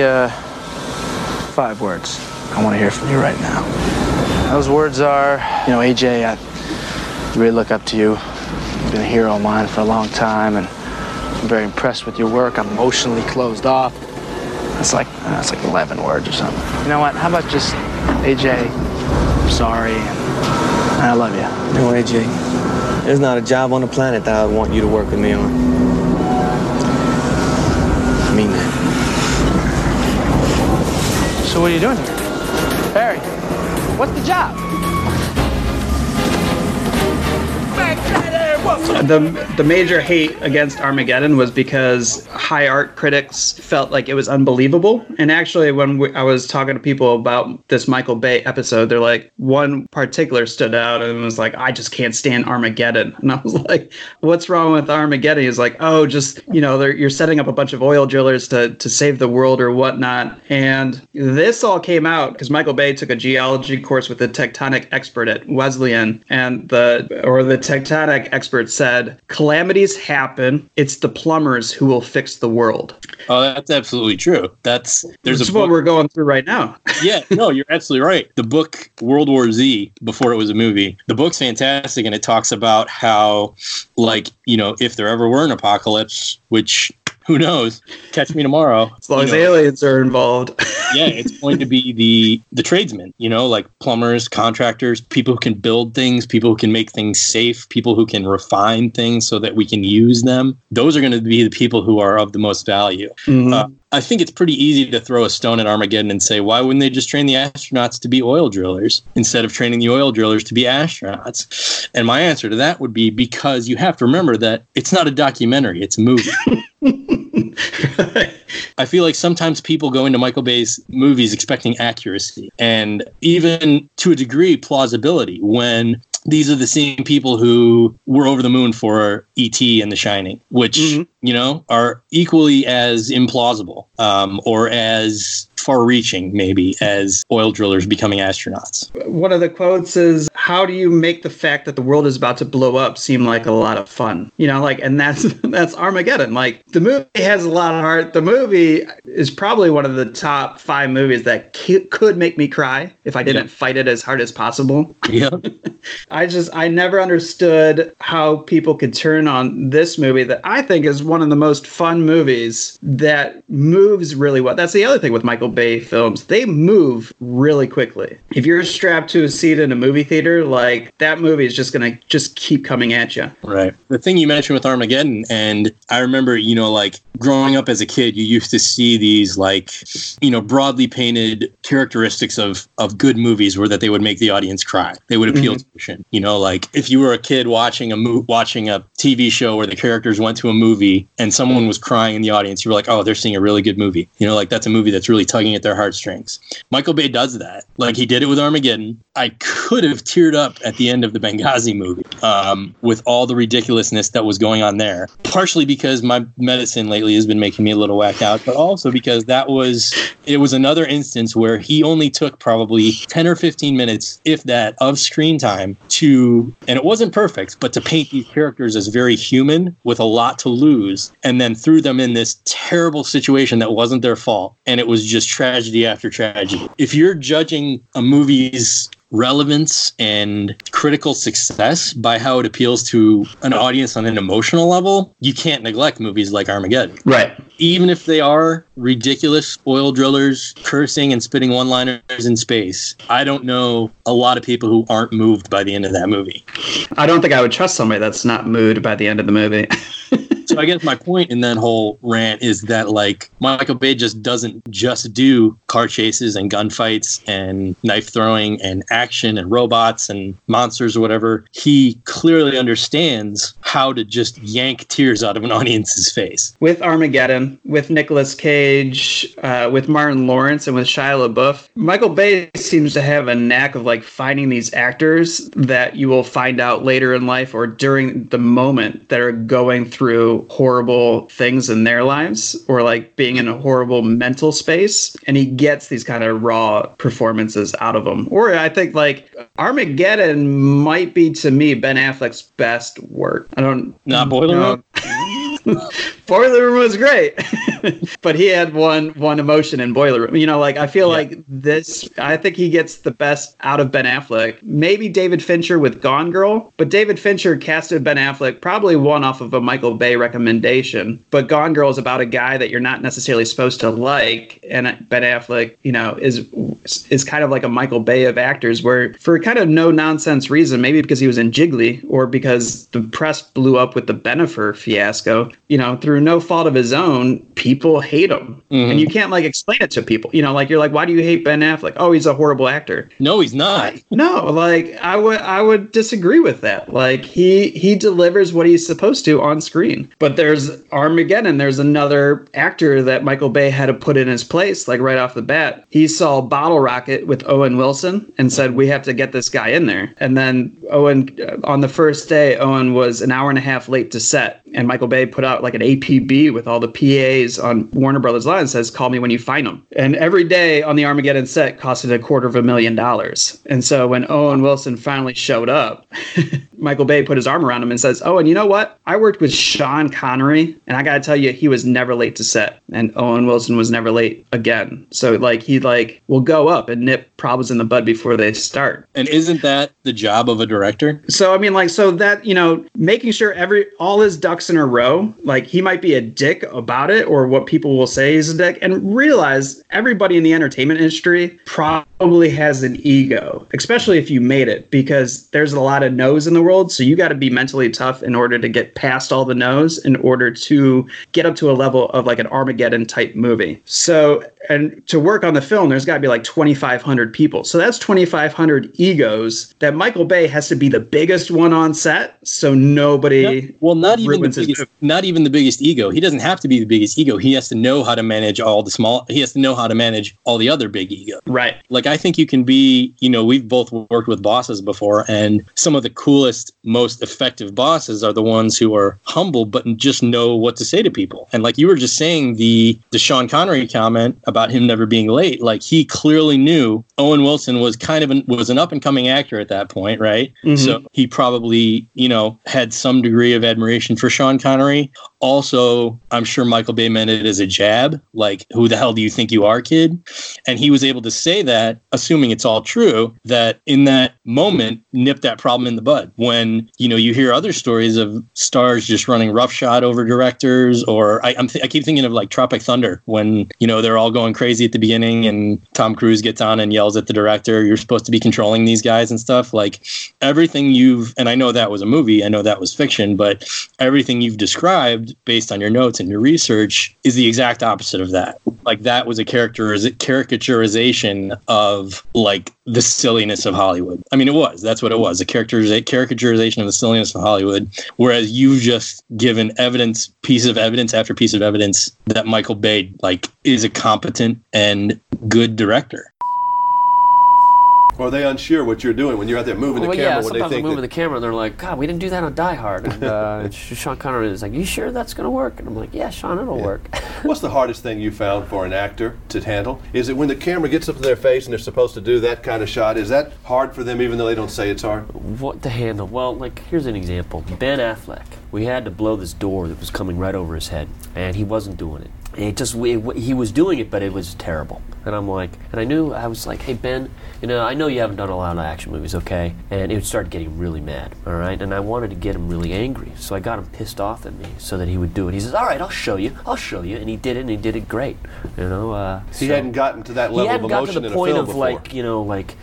5 words I want to hear from you right now. Those words are, AJ, I really look up to you. You've been a hero of mine for a long time, and I'm very impressed with your work. I'm emotionally closed off. I It's like 11 words or something. You know what? How about just AJ? I'm sorry, and I love you. No, AJ. There's not a job on the planet that I would want you to work with me on. I mean that. So what are you doing here? Barry, what's the job? The major hate against Armageddon was because high art critics felt like it was unbelievable. And actually, when I was talking to people about this Michael Bay episode, they're like, one particular stood out and was like, I just can't stand Armageddon. And I was like, what's wrong with Armageddon? He's like, oh, just, you know, you're setting up a bunch of oil drillers to save the world or whatnot. And this all came out because Michael Bay took a geology course with a tectonic expert at Wesleyan, and the tectonic expert said, calamities happen. It's the plumbers who will fix the world. Oh, that's absolutely true. That's what we're going through right now. Yeah, no, you're absolutely right. The book World War Z, before it was a movie, the book's fantastic, and it talks about how, like, you know, if there ever were an apocalypse, which... who knows? Catch me tomorrow. As long as aliens are involved. Yeah, it's going to be the tradesmen, you know, like plumbers, contractors, people who can build things, people who can make things safe, people who can refine things so that we can use them. Those are going to be the people who are of the most value. Mm-hmm. I think it's pretty easy to throw a stone at Armageddon and say, why wouldn't they just train the astronauts to be oil drillers instead of training the oil drillers to be astronauts? And my answer to that would be because you have to remember that it's not a documentary, it's a movie. I feel like sometimes people go into Michael Bay's movies expecting accuracy and even to a degree plausibility when these are the same people who were over the moon for E.T. and The Shining, which, you know, are equally as implausible or as far-reaching, maybe, as oil drillers becoming astronauts. One of the quotes is, how do you make the fact that the world is about to blow up seem like a lot of fun? You know, like, and that's Armageddon. Like, the movie has a lot of heart. The movie is probably one of the top 5 movies that could make me cry if I didn't fight it as hard as possible. Yeah. I never understood how people could turn on this movie that I think is one of the most fun movies that moves really well. That's the other thing with Michael Bay films. They move really quickly. If you're strapped to a seat in a movie theater, like that movie is just going to just keep coming at you. Right. The thing you mentioned with Armageddon, and I remember, you know, like growing up as a kid, you used to see these like, you know, broadly painted characteristics of good movies were that they would make the audience cry. They would appeal to emotion. You know, like if you were a kid watching a TV show where the characters went to a movie and someone was crying in the audience, you were like, oh, they're seeing a really good movie. You know, like that's a movie that's really tugging at their heartstrings. Michael Bay does that. Like he did it with Armageddon. I could have teared up at the end of the Benghazi movie with all the ridiculousness that was going on there, partially because my medicine lately has been making me a little whacked out, but also because it was another instance where he only took probably 10 or 15 minutes, if that, of screen time to, and it wasn't perfect, but to paint these characters as very human with a lot to lose, and then threw them in this terrible situation that wasn't their fault. And it was just tragedy after tragedy. If you're judging a movie's relevance and critical success by how it appeals to an audience on an emotional level, you can't neglect movies like Armageddon. Right. Even if they are ridiculous oil drillers cursing and spitting one-liners in space, I don't know a lot of people who aren't moved by the end of that movie. I don't think I would trust somebody that's not moved by the end of the movie. So I guess my point in that whole rant is that, like, Michael Bay just doesn't just do car chases and gunfights and knife throwing and action and robots and monsters or whatever. He clearly understands how to just yank tears out of an audience's face. With Armageddon, with Nicolas Cage, with Martin Lawrence, and with Shia LaBeouf, Michael Bay seems to have a knack of, like, finding these actors that you will find out later in life or during the moment that are going through horrible things in their lives or like being in a horrible mental space, and he gets these kind of raw performances out of them. Or I think like Armageddon might be, to me, Ben Affleck's best work. I don't know. Boiler Room was great. but he had one emotion in Boiler Room. You know, like, I feel like this, I think he gets the best out of Ben Affleck. Maybe David Fincher with Gone Girl, but David Fincher casted Ben Affleck probably one off of a Michael Bay recommendation. But Gone Girl is about a guy that you're not necessarily supposed to like. And Ben Affleck, you know, is kind of like a Michael Bay of actors, where for kind of no nonsense reason, maybe because he was in Jiggly or because the press blew up with the Bennifer fiasco, you know, through no fault of his own, people hate him. Mm-hmm. And you can't like explain it to people, you know, like you're like, why do you hate Ben Affleck? Oh, he's a horrible actor. No, he's not. I would disagree with that. Like he delivers what he's supposed to on screen, but there's Armageddon. There's another actor that Michael Bay had to put in his place. Like right off the bat, he saw Bottle Rocket with Owen Wilson and said, we have to get this guy in there. And then on the first day, Owen was an hour and a half late to set. And Michael Bay put out like an APB with all the PAs on Warner Brothers line, says, call me when you find them. And every day on the Armageddon set costed $250,000. And so when Owen Wilson finally showed up, Michael Bay put his arm around him and says, oh, and you know what? I worked with Sean Connery, and I got to tell you, he was never late to set. And Owen Wilson was never late again. So like he like will go up and nip problems in the bud before they start. And isn't that the job of a director? So, I mean, like, so that, you know, making sure all his ducks in a row, like he might be a dick about it or what people will say is a dick, and realize everybody in the entertainment industry probably has an ego, especially if you made it, because there's a lot of no's in the world. So you got to be mentally tough in order to get past all the no's in order to get up to a level of like an Armageddon type movie. So, and to work on the film, there's got to be like 2,500 people. So that's 2,500 egos that Michael Bay has to be the biggest one on set. So nobody. Well, not even the biggest ego. He doesn't have to be the biggest ego. He has to know how to manage all the small. He has to know how to manage all the other big egos. Right. Like, I think you can be, you know, we've both worked with bosses before, and some of the coolest, most effective bosses are the ones who are humble, but just know what to say to people. And like you were just saying, the Sean Connery comment about him never being late, like he clearly knew Owen Wilson was kind of an up and coming actor at that point, right? Mm-hmm. So he probably, you know, had some degree of admiration for Sean Connery. Also, I'm sure Michael Bay meant it as a jab, like, who the hell do you think you are, kid? And he was able to say that, assuming it's all true, that in that moment, nip that problem in the bud. When, you know, you hear other stories of stars just running roughshod over directors, or I keep thinking of like Tropic Thunder, when, you know, they're all going crazy at the beginning and Tom Cruise gets on and yells at the director, you're supposed to be controlling these guys and stuff. Like everything and I know that was a movie, I know that was fiction, but everything you've described based on your notes and your research is the exact opposite of that. Like that was a caricaturization of like the silliness of Hollywood. I mean, that's what it was, a caricaturization of the silliness of Hollywood. Whereas you've just given piece of evidence after piece of evidence that Michael Bay like is a competent and good director. Or are they unsure what you're doing when you're out there moving the camera? Yeah, sometimes they think I'm moving the camera, and they're like, God, we didn't do that on Die Hard. And Sean Connery is like, you sure that's going to work? And I'm like, yeah, Sean, it'll work. What's the hardest thing you found for an actor to handle? Is it when the camera gets up to their face and they're supposed to do that kind of shot? Is that hard for them even though they don't say it's hard? What to handle? Well, like, here's an example. Ben Affleck. We had to blow this door that was coming right over his head, and he wasn't doing it. And he was doing it, but it was terrible. And I'm like, and I was like, hey, Ben, you know, I know you haven't done a lot of action movies, okay? And it would start getting really mad, all right? And I wanted to get him really angry, so I got him pissed off at me so that he would do it. He says, all right, I'll show you. And he did it, great, you know? He hadn't gotten to that level of emotion in a film before. He hadn't gotten to the point of, like, you know, like,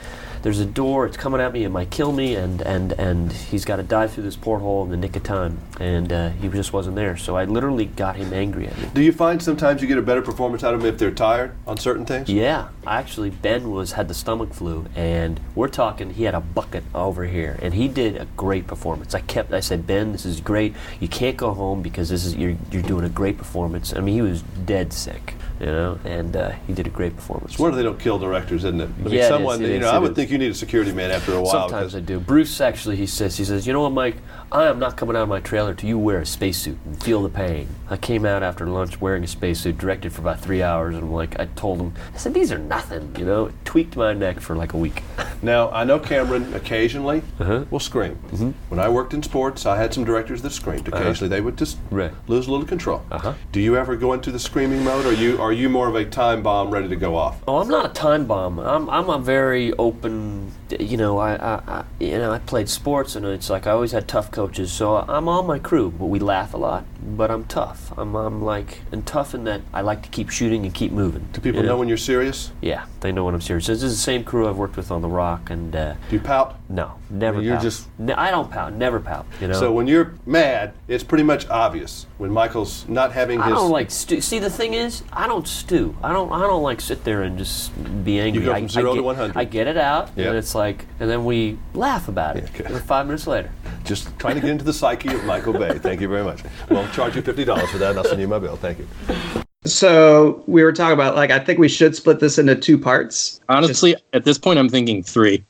there's a door, it's coming at me, it might kill me, and he's got to dive through this porthole in the nick of time, and he just wasn't there. So I literally got him angry at me. Do you find sometimes you get a better performance out of them if they're tired on certain things? Yeah. Actually, Ben had the stomach flu, and we're talking, he had a bucket over here, and he did a great performance. I said, Ben, this is great. You can't go home because you're doing a great performance. I mean, he was dead sick, you know, and he did a great performance. It's where they don't kill directors, isn't it? I mean, someone, you know, I would think you need a security man after a while. Sometimes I do. Bruce actually, he says, you know what, Mike? I am not coming out of my trailer till you wear a spacesuit and feel the pain. I came out after lunch wearing a spacesuit, directed for about 3 hours, and I told him, I said, these are nothing, It tweaked my neck for a week. Now, I know Cameron occasionally will scream. Mm-hmm. When I worked in sports, I had some directors that screamed. Occasionally, they would just lose a little control. Do you ever go into the screaming mode, or are you more of a time bomb ready to go off? Oh, I'm not a time bomb. I'm a very open. I played sports, and it's I always had tough coaches. So I'm on my crew, but we laugh a lot. But I'm tough. I'm tough in that I like to keep shooting and keep moving. Do people know when you're serious? Yeah, they know when I'm serious. This is the same crew I've worked with on The Rock, and do you pout? No, never. You're pout. Just I don't pout. Never pout. So when you're mad, it's pretty much obvious. When Michael's not having his. I don't like stew. See, the thing is, I don't stew. I don't like sit there and just be angry. You go from 0 to 100. I get it out, and it's and then we laugh about it. Okay. 5 minutes later. Just trying to get into the psyche of Michael Bay. Thank you very much. Well, I'll charge you $50 for that, and I'll send you my bill. Thank you. So we were talking about, I think we should split this into two parts. Honestly, at this point, I'm thinking three.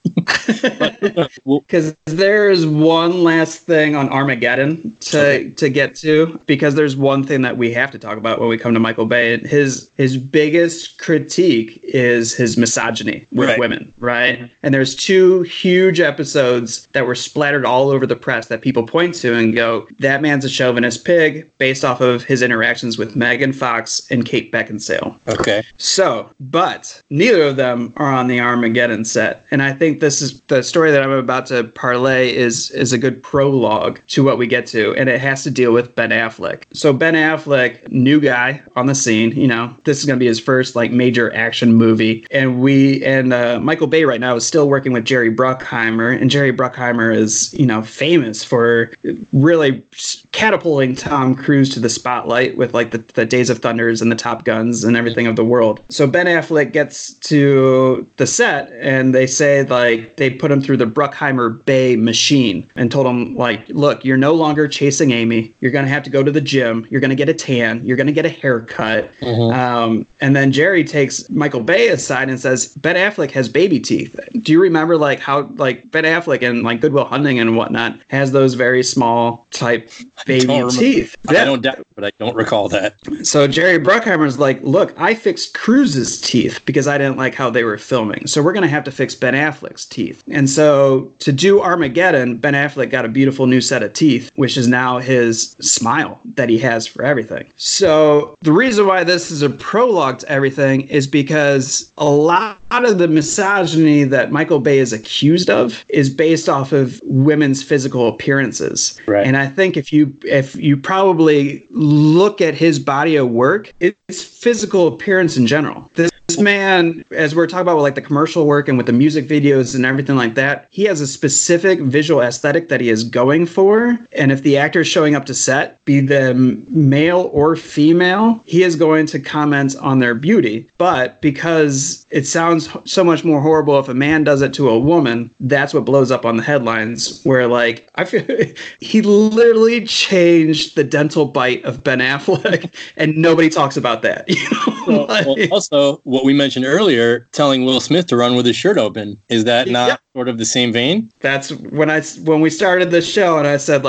Because there's one last thing on Armageddon to get to, because there's one thing that we have to talk about when we come to Michael Bay. His biggest critique is his misogyny with women, right? Mm-hmm. And there's two huge episodes that were splattered all over the press that people point to and go, that man's a chauvinist pig based off of his interactions with Megan Fox and Kate Beckinsale. Okay. So, but neither of them are on the Armageddon set. And I think this is the story that I'm about to parlay is a good prologue to what we get to. And it has to deal with Ben Affleck. So Ben Affleck, new guy on the scene, this is going to be his first major action movie. And Michael Bay right now is still working with Jerry Bruckheimer. And Jerry Bruckheimer is, famous for really catapulting Tom Cruise to the spotlight with the Days of Thunder and the Top Guns and everything of the world. So Ben Affleck gets to the set and they say they put him through the Bruckheimer Bay machine and told him look, you're no longer chasing Amy. You're going to have to go to the gym. You're going to get a tan. You're going to get a haircut. Mm-hmm. And then Jerry takes Michael Bay aside and says, Ben Affleck has baby teeth. Do you remember how Ben Affleck and Good Will Hunting and whatnot has those very small type baby teeth? I don't doubt it, but I don't recall that. So Jerry Bruckheimer's look, I fixed Cruise's teeth because I didn't like how they were filming. So we're going to have to fix Ben Affleck's teeth. And so to do Armageddon, Ben Affleck got a beautiful new set of teeth, which is now his smile that he has for everything. So the reason why this is a prologue to everything is because a lot of the misogyny that Michael Bay is accused of is based off of women's physical appearances. Right. And I think if you probably look at his body of work, it's physical appearance in general. This man, as we're talking about with the commercial work and with the music videos and everything like that, he has a specific visual aesthetic that he is going for. And if the actor is showing up to set, be them male or female, he is going to comment on their beauty. But because it sounds so much more horrible if a man does it to a woman, that's what blows up on the headlines. Where I feel he literally changed the dental bite of Ben Affleck, and nobody talks about that. Also, what we mentioned earlier, telling Will Smith to run with his shirt open, is that not sort of the same vein? That's when we started the show, and I said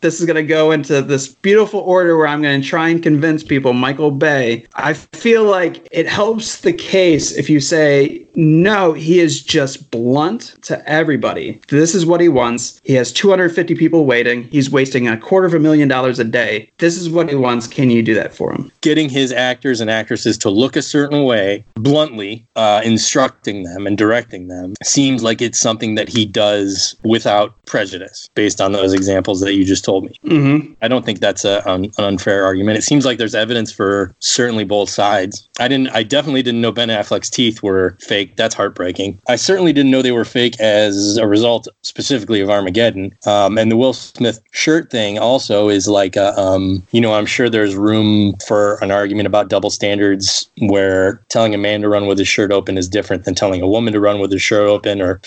this is going to go into this beautiful order where I'm going to try and convince people Michael Bay. I feel it helps the case if you say, no, he is just blunt to everybody. This is what he wants. He has 250 people waiting. He's wasting $250,000 a day. This is what he wants. Can you do that for him? Getting his actors and actresses to look a certain way, bluntly instructing them and directing them, seems like it's something that he does without prejudice, based on those examples that you just told me. Mm-hmm. I don't think that's an unfair argument. It seems like there's evidence for certainly both sides. I definitely didn't know Ben Affleck's teeth were fake. That's heartbreaking. I certainly didn't know they were fake as a result specifically of Armageddon. And the Will Smith shirt thing also is I'm sure there's room for an argument about double standards, where telling a man to run with his shirt open is different than telling a woman to run with his shirt open, or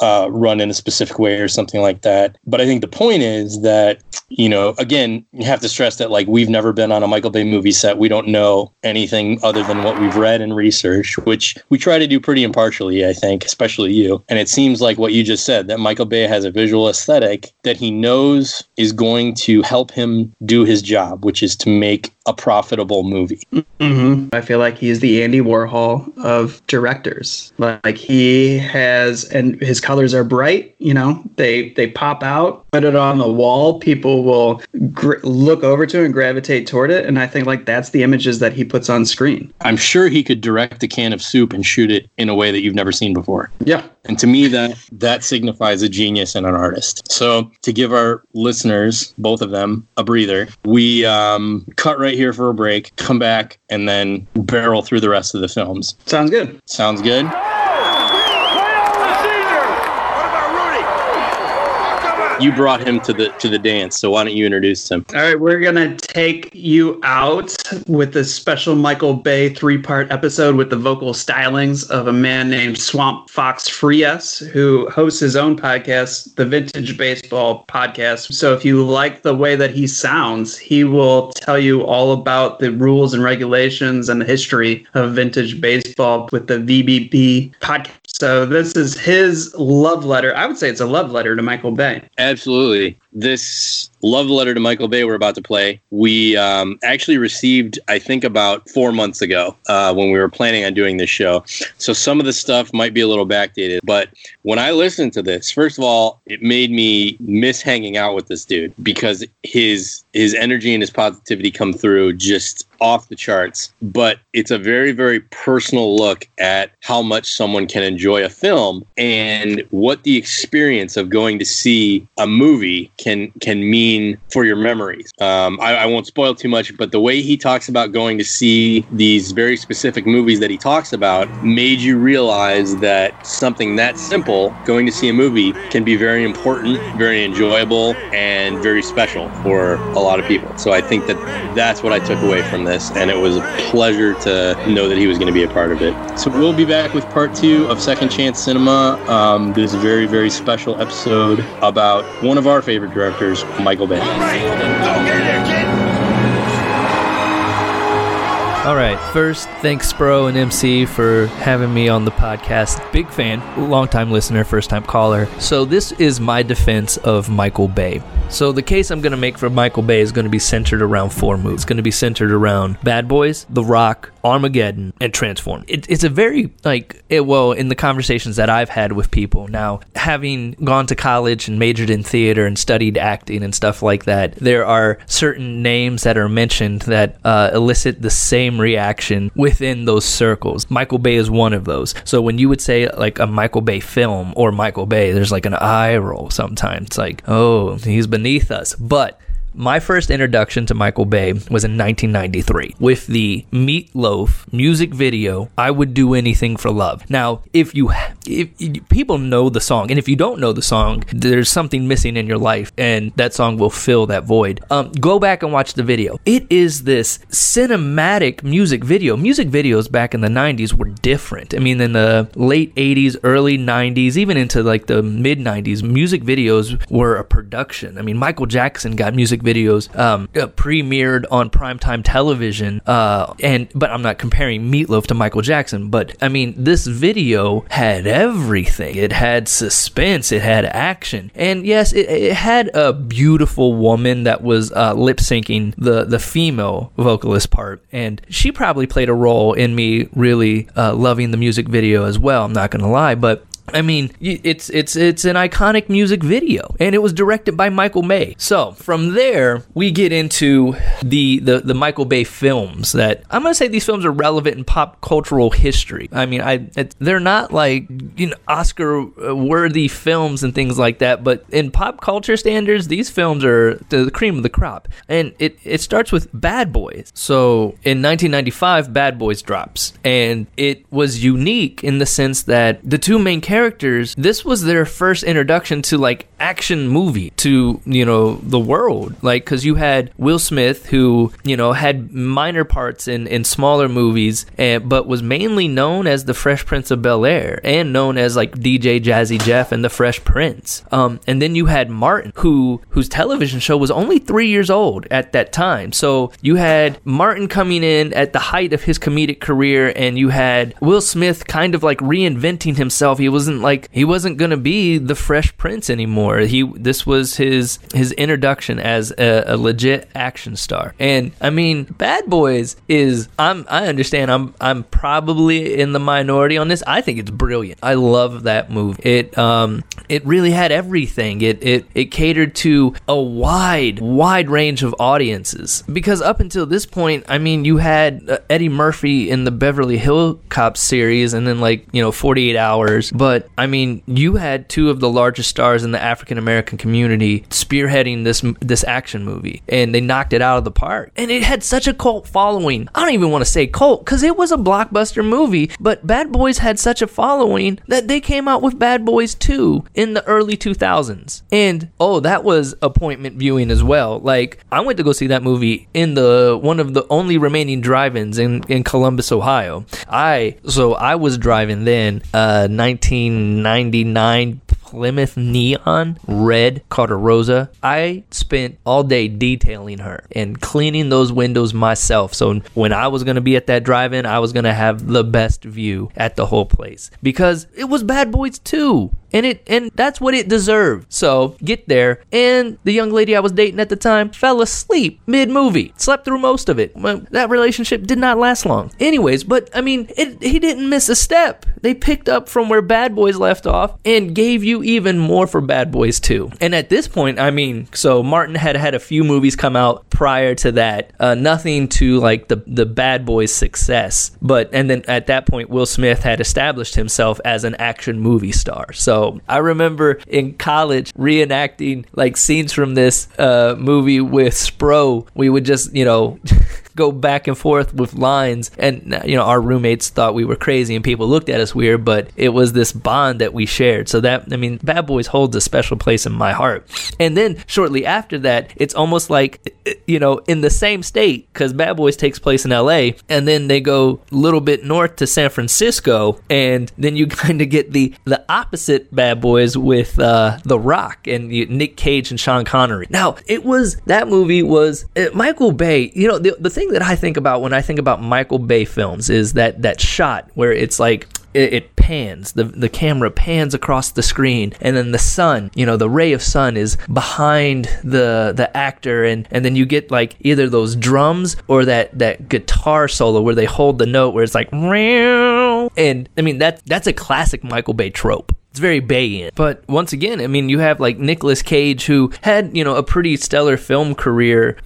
run in a specific way or something like that. But I think the point is that, you know, again, you have to stress that, like, we've never been on a Michael Bay movie set. We don't know anything other than what we've read and researched, which we try to do pretty impartially, I think, especially you. And it seems like what you just said, that Michael Bay has a visual aesthetic that he knows is going to help him do his job, which is to make a profitable movie. Mm-hmm. I feel like he's the Andy Warhol of directors. Like, he has, and his colors are bright, you know, they pop out, put it on the wall, people will look over to and gravitate toward it. And I think, like, that's the images that he puts on screen. I'm sure he could direct a can of soup and shoot it in a way that you've never seen before. Yeah. And to me, that signifies a genius and an artist. So to give our listeners, both of them, a breather, we cut right here for a break, come back, and then barrel through the rest of the films. Sounds good. Sounds good. You brought him to the dance, so why don't you introduce him? All right, we're going to take you out with this special Michael Bay three-part episode with the vocal stylings of a man named Swamp Fox Frias, who hosts his own podcast, the Vintage Baseball Podcast. So if you like the way that he sounds, he will tell you all about the rules and regulations and the history of vintage baseball with the VBP podcast. So this is his love letter. I would say it's a love letter to Michael Bay. Absolutely. This love letter to Michael Bay we're about to play, we actually received, I think, about 4 months ago when we were planning on doing this show. So some of the stuff might be a little backdated. But when I listened to this, first of all, it made me miss hanging out with this dude because his energy and his positivity come through just off the charts. But it's a very, very personal look at how much someone can enjoy a film and what the experience of going to see a movie can mean for your memories. I won't spoil too much, but the way he talks about going to see these very specific movies that he talks about made you realize that something that simple, going to see a movie, can be very important, very enjoyable, and very special for a lot of people. So I think that that's what I took away from this, and it was a pleasure to know that he was going to be a part of it. So we'll be back with part 2 of Second Chance Cinema, this very, very special episode about one of our favorite directors, Michael Bay. All right, first, thanks Spro and MC for having me on the podcast. Big fan, longtime listener, first-time caller. So this is my defense of Michael Bay. So the case I'm going to make for Michael Bay is going to be centered around 4 movies. It's going to be centered around Bad Boys, The Rock, Armageddon, and Transformers. It's a very, in the conversations that I've had with people now, having gone to college and majored in theater and studied acting and stuff like that, there are certain names that are mentioned that elicit the same reaction within those circles. Michael Bay is one of those. So when you would say, like, a Michael Bay film or Michael Bay, there's like an eye roll sometimes. It's like, oh, he's beneath us. But my first introduction to Michael Bay was in 1993 with the Meatloaf music video, I Would Do Anything for Love. Now, if people know the song, and if you don't know the song, there's something missing in your life, and that song will fill that void. Go back and watch the video. It is this cinematic music video. Music videos back in the 90s were different. I mean, in the late 80s, early 90s, even into like the mid 90s, music videos were a production. I mean, Michael Jackson got music videos premiered on primetime television, but I'm not comparing Meatloaf to Michael Jackson, but I mean, this video had everything. It had suspense, it had action, and yes, it had a beautiful woman that was lip-syncing the female vocalist part, and she probably played a role in me really loving the music video as well, I'm not gonna lie, but I mean, it's an iconic music video, and it was directed by Michael Bay. So from there, we get into the Michael Bay films that I'm gonna say these films are relevant in pop cultural history. I mean, they're not like, you know, Oscar-worthy films and things like that, but in pop culture standards, these films are the cream of the crop. And it starts with Bad Boys. So in 1995, Bad Boys drops, and it was unique in the sense that the two main characters characters, this was their first introduction to like action movie, to, you know, the world. Like, because you had Will Smith, who, you know, had minor parts in smaller movies, but was mainly known as the Fresh Prince of Bel-Air and known as like DJ Jazzy Jeff and the Fresh Prince. And then you had Martin, whose television show was only 3 years old at that time. So you had Martin coming in at the height of his comedic career, and you had Will Smith kind of like reinventing himself. He wasn't gonna be the Fresh Prince anymore. This was his introduction as a legit action star. And I mean, Bad Boys is, I understand I'm probably in the minority on this. I think it's brilliant. I love that movie. It really had everything. It catered to a wide range of audiences, because up until this point, I mean, you had Eddie Murphy in the Beverly Hill Cops series, and then like, you know, 48 Hours. But I mean, you had two of the largest stars in the African American community spearheading this action movie, and they knocked it out of the park. And it had such a cult following. I don't even want to say cult, because it was a blockbuster movie, but Bad Boys had such a following that they came out with Bad Boys 2 in the early 2000s. And oh, that was appointment viewing as well. Like, I went to go see that movie in one of the only remaining drive-ins in Columbus, Ohio. So I was driving then 1999 Plymouth Neon red Cartarosa. I spent all day detailing her and cleaning those windows myself, so when I was going to be at that drive-in, I was going to have the best view at the whole place, because it was Bad Boys 2. And that's what it deserved. So get there, and the young lady I was dating at the time fell asleep mid-movie. Slept through most of it. That relationship did not last long. Anyways, but I mean, he didn't miss a step. They picked up from where Bad Boys left off and gave you even more for Bad Boys 2. And at this point, I mean, so Martin had a few movies come out prior to that. Nothing to like the Bad Boys success. And then at that point, Will Smith had established himself as an action movie star. So I remember in college reenacting like scenes from this movie with Spro. We would just, you know, go back and forth with lines, and you know, our roommates thought we were crazy and people looked at us weird, but it was this bond that we shared. So that, I mean, Bad Boys holds a special place in my heart. And then shortly after that, it's almost like, you know, in the same state, because Bad Boys takes place in LA, and then they go a little bit north to San Francisco, and then you kind of get the opposite Bad Boys with The Rock and Nick Cage and Sean Connery. Now, that movie was Michael Bay. You know, the thing that I think about when I think about Michael Bay films is that shot where it's like, it pans, the camera pans across the screen, and then the sun, you know, the ray of sun is behind the actor, and then you get like either those drums or that guitar solo where they hold the note where it's like, and I mean, that's a classic Michael Bay trope. It's very Bayian. But once again, I mean, you have like Nicolas Cage, who had, you know, a pretty stellar film career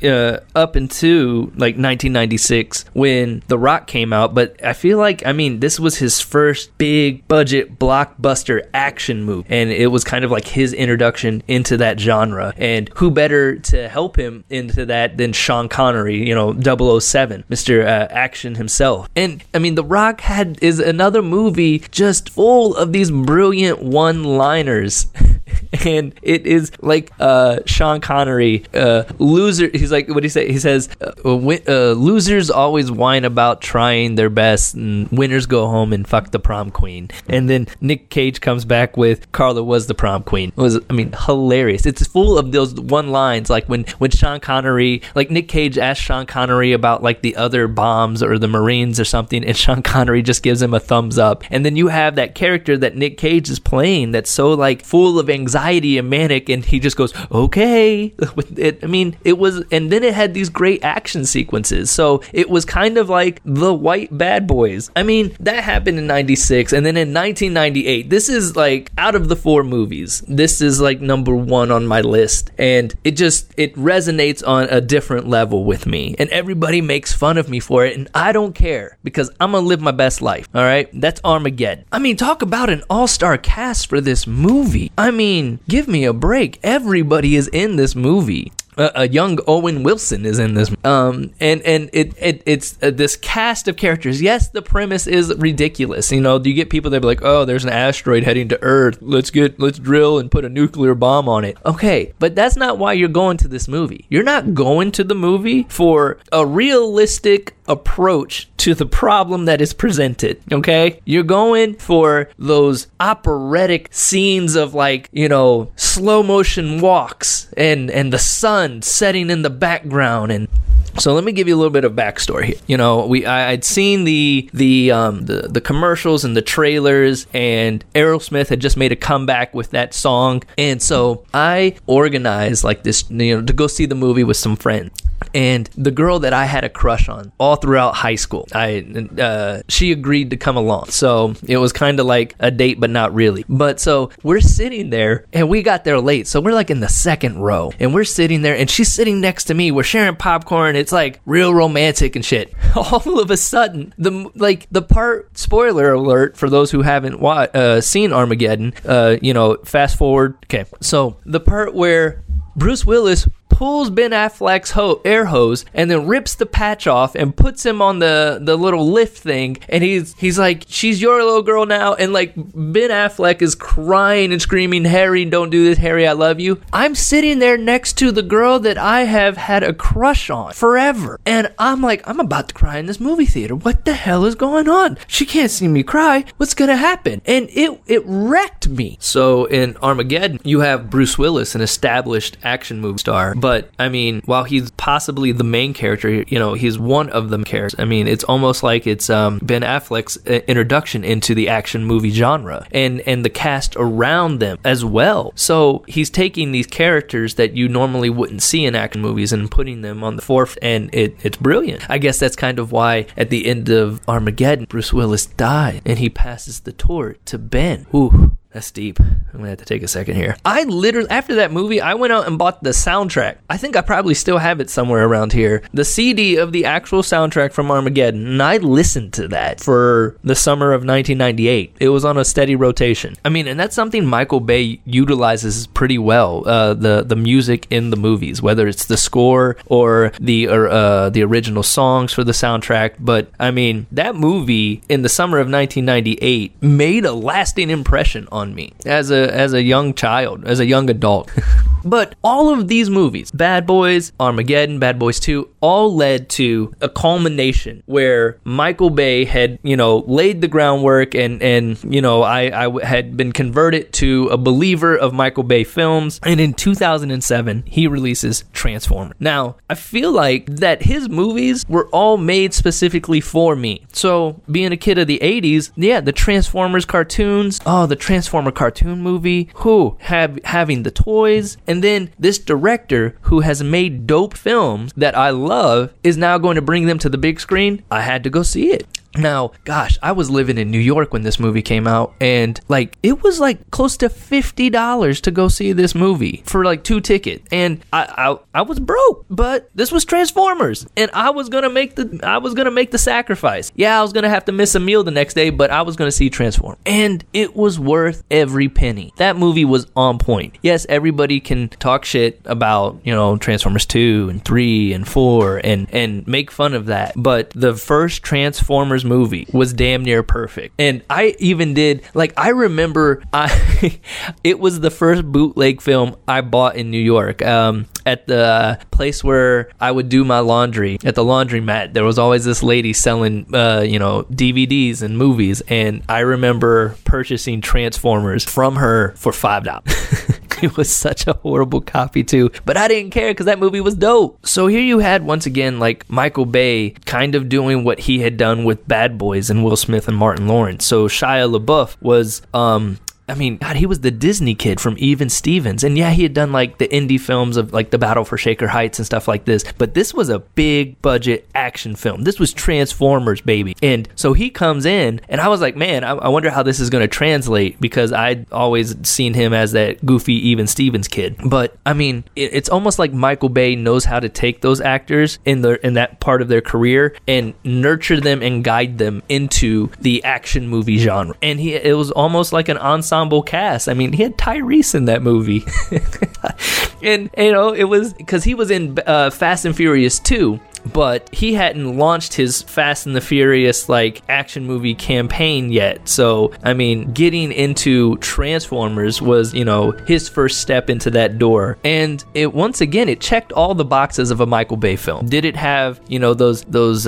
up into like 1996 when The Rock came out. But I feel like, I mean, this was his first big budget blockbuster action movie, and it was kind of like his introduction into that genre. And who better to help him into that than Sean Connery, you know, 007, Mr. Action himself. And I mean, The Rock is another movie just full of these brilliant one-liners. And it is like Sean Connery, loser. He's like, what do you say? He says, losers always whine about trying their best, and winners go home and fuck the prom queen. And then Nick Cage comes back with, Carla was the prom queen. It was hilarious. It's full of those one lines. Like when Sean Connery, like Nick Cage asked Sean Connery about like the other bombs or the Marines or something, and Sean Connery just gives him a thumbs up. And then you have that character that Nick Cage is playing that's so like full of anxiety and manic, and he just goes, okay. And then it had these great action sequences. So it was kind of like the white Bad Boys. I mean, that happened in 96, and then in 1998, this is like, out of the four movies, this is like number one on my list, and it resonates on a different level with me, and everybody makes fun of me for it, and I don't care, because I'm gonna live my best life. All right, that's Armageddon. I mean, talk about an all-star cast for this movie. I mean, give me a break. Everybody is in this movie. a young Owen Wilson is in this, and it's this cast of characters. Yes, the premise is ridiculous. You know, you get people that be like, oh, there's an asteroid heading to Earth. Let's drill and put a nuclear bomb on it. Okay, but that's not why you're going to this movie. You're not going to the movie for a realistic approach to the problem that is presented. Okay, you're going for those operatic scenes of, like, you know, slow motion walks and the sun setting in the background. And so let me give you a little bit of backstory here. You know, I'd seen the commercials and the trailers, and Aerosmith had just made a comeback with that song, and so I organized like this, you know, to go see the movie with some friends. And the girl that I had a crush on all throughout high school, she agreed to come along. So it was kind of like a date, but not really. But so we're sitting there, and we got there late, so we're like in the second row, and we're sitting there, and she's sitting next to me. We're sharing popcorn. It's like real romantic and shit. All of a sudden, the part, spoiler alert for those who haven't seen Armageddon. You know, fast forward. Okay, so the part where Bruce Willis pulls Ben Affleck's air hose and then rips the patch off and puts him on the little lift thing, and he's like, she's your little girl now, and like Ben Affleck is crying and screaming, Harry, don't do this, Harry, I love you. I'm sitting there next to the girl that I have had a crush on forever, and I'm like, I'm about to cry in this movie theater. What the hell is going on? She can't see me cry. What's gonna happen? And it wrecked me. So in Armageddon, you have Bruce Willis, an established action movie star. But, I mean, while he's possibly the main character, you know, he's one of the characters. I mean, it's almost like it's Ben Affleck's introduction into the action movie genre and the cast around them as well. So he's taking these characters that you normally wouldn't see in action movies and putting them on the forefront, and it's brilliant. I guess that's kind of why at the end of Armageddon, Bruce Willis died, and he passes the torch to Ben. Ooh. That's deep. I'm going to have to take a second here. I literally, after that movie, I went out and bought the soundtrack. I think I probably still have it somewhere around here. The CD of the actual soundtrack from Armageddon. And I listened to that for the summer of 1998. It was on a steady rotation. I mean, and that's something Michael Bay utilizes pretty well. The music in the movies, whether it's the score or the original songs for the soundtrack. But, I mean, that movie in the summer of 1998 made a lasting impression on me as a young child, as a young adult. But all of these movies, Bad Boys, Armageddon, Bad Boys 2, all led to a culmination where Michael Bay had, you know, laid the groundwork, and you know, I had been converted to a believer of Michael Bay films. And in 2007, he releases Transformers. Now, I feel like that his movies were all made specifically for me. So being a kid of the 80s, yeah, the Transformers cartoons, oh, the Transformer cartoon movie, who having the toys, and then this director who has made dope films that I love is now going to bring them to the big screen. I had to go see it. Now, gosh, I was living in New York when this movie came out, and like it was like close to $50 to go see this movie for like 2 tickets, and I was broke, but this was Transformers, and I was gonna make the sacrifice. Yeah, I was gonna have to miss a meal the next day, but I was gonna see Transformers, and it was worth every penny. That movie was on point. Yes, everybody can talk shit about, you know, Transformers 2 and 3 and 4 and make fun of that, but the first Transformers movie was damn near perfect. And I even did, like, I remember it was the first bootleg film I bought in New York, at the place where I would do my laundry, at the laundromat. There was always this lady selling you know, DVDs and movies, and I remember purchasing Transformers from her for $5. It was such a horrible copy too, but I didn't care because that movie was dope. So here you had, once again, like Michael Bay kind of doing what he had done with Bad Boys and Will Smith and Martin Lawrence. So Shia LaBeouf was I mean, God, he was the Disney kid from Even Stevens. And yeah, he had done like the indie films of like The Battle for Shaker Heights and stuff like this. But this was a big budget action film. This was Transformers, baby. And so he comes in, and I was like, man, I wonder how this is going to translate, because I'd always seen him as that goofy Even Stevens kid. But I mean, it's almost like Michael Bay knows how to take those actors in that part of their career and nurture them and guide them into the action movie genre. And it was almost like an ensemble cast. I mean, he had Tyrese in that movie. And, you know, it was because he was in Fast and Furious 2. But he hadn't launched his Fast and the Furious, like, action movie campaign yet. So, I mean, getting into Transformers was, you know, his first step into that door. And it, once again, it checked all the boxes of a Michael Bay film. Did it have, you know, those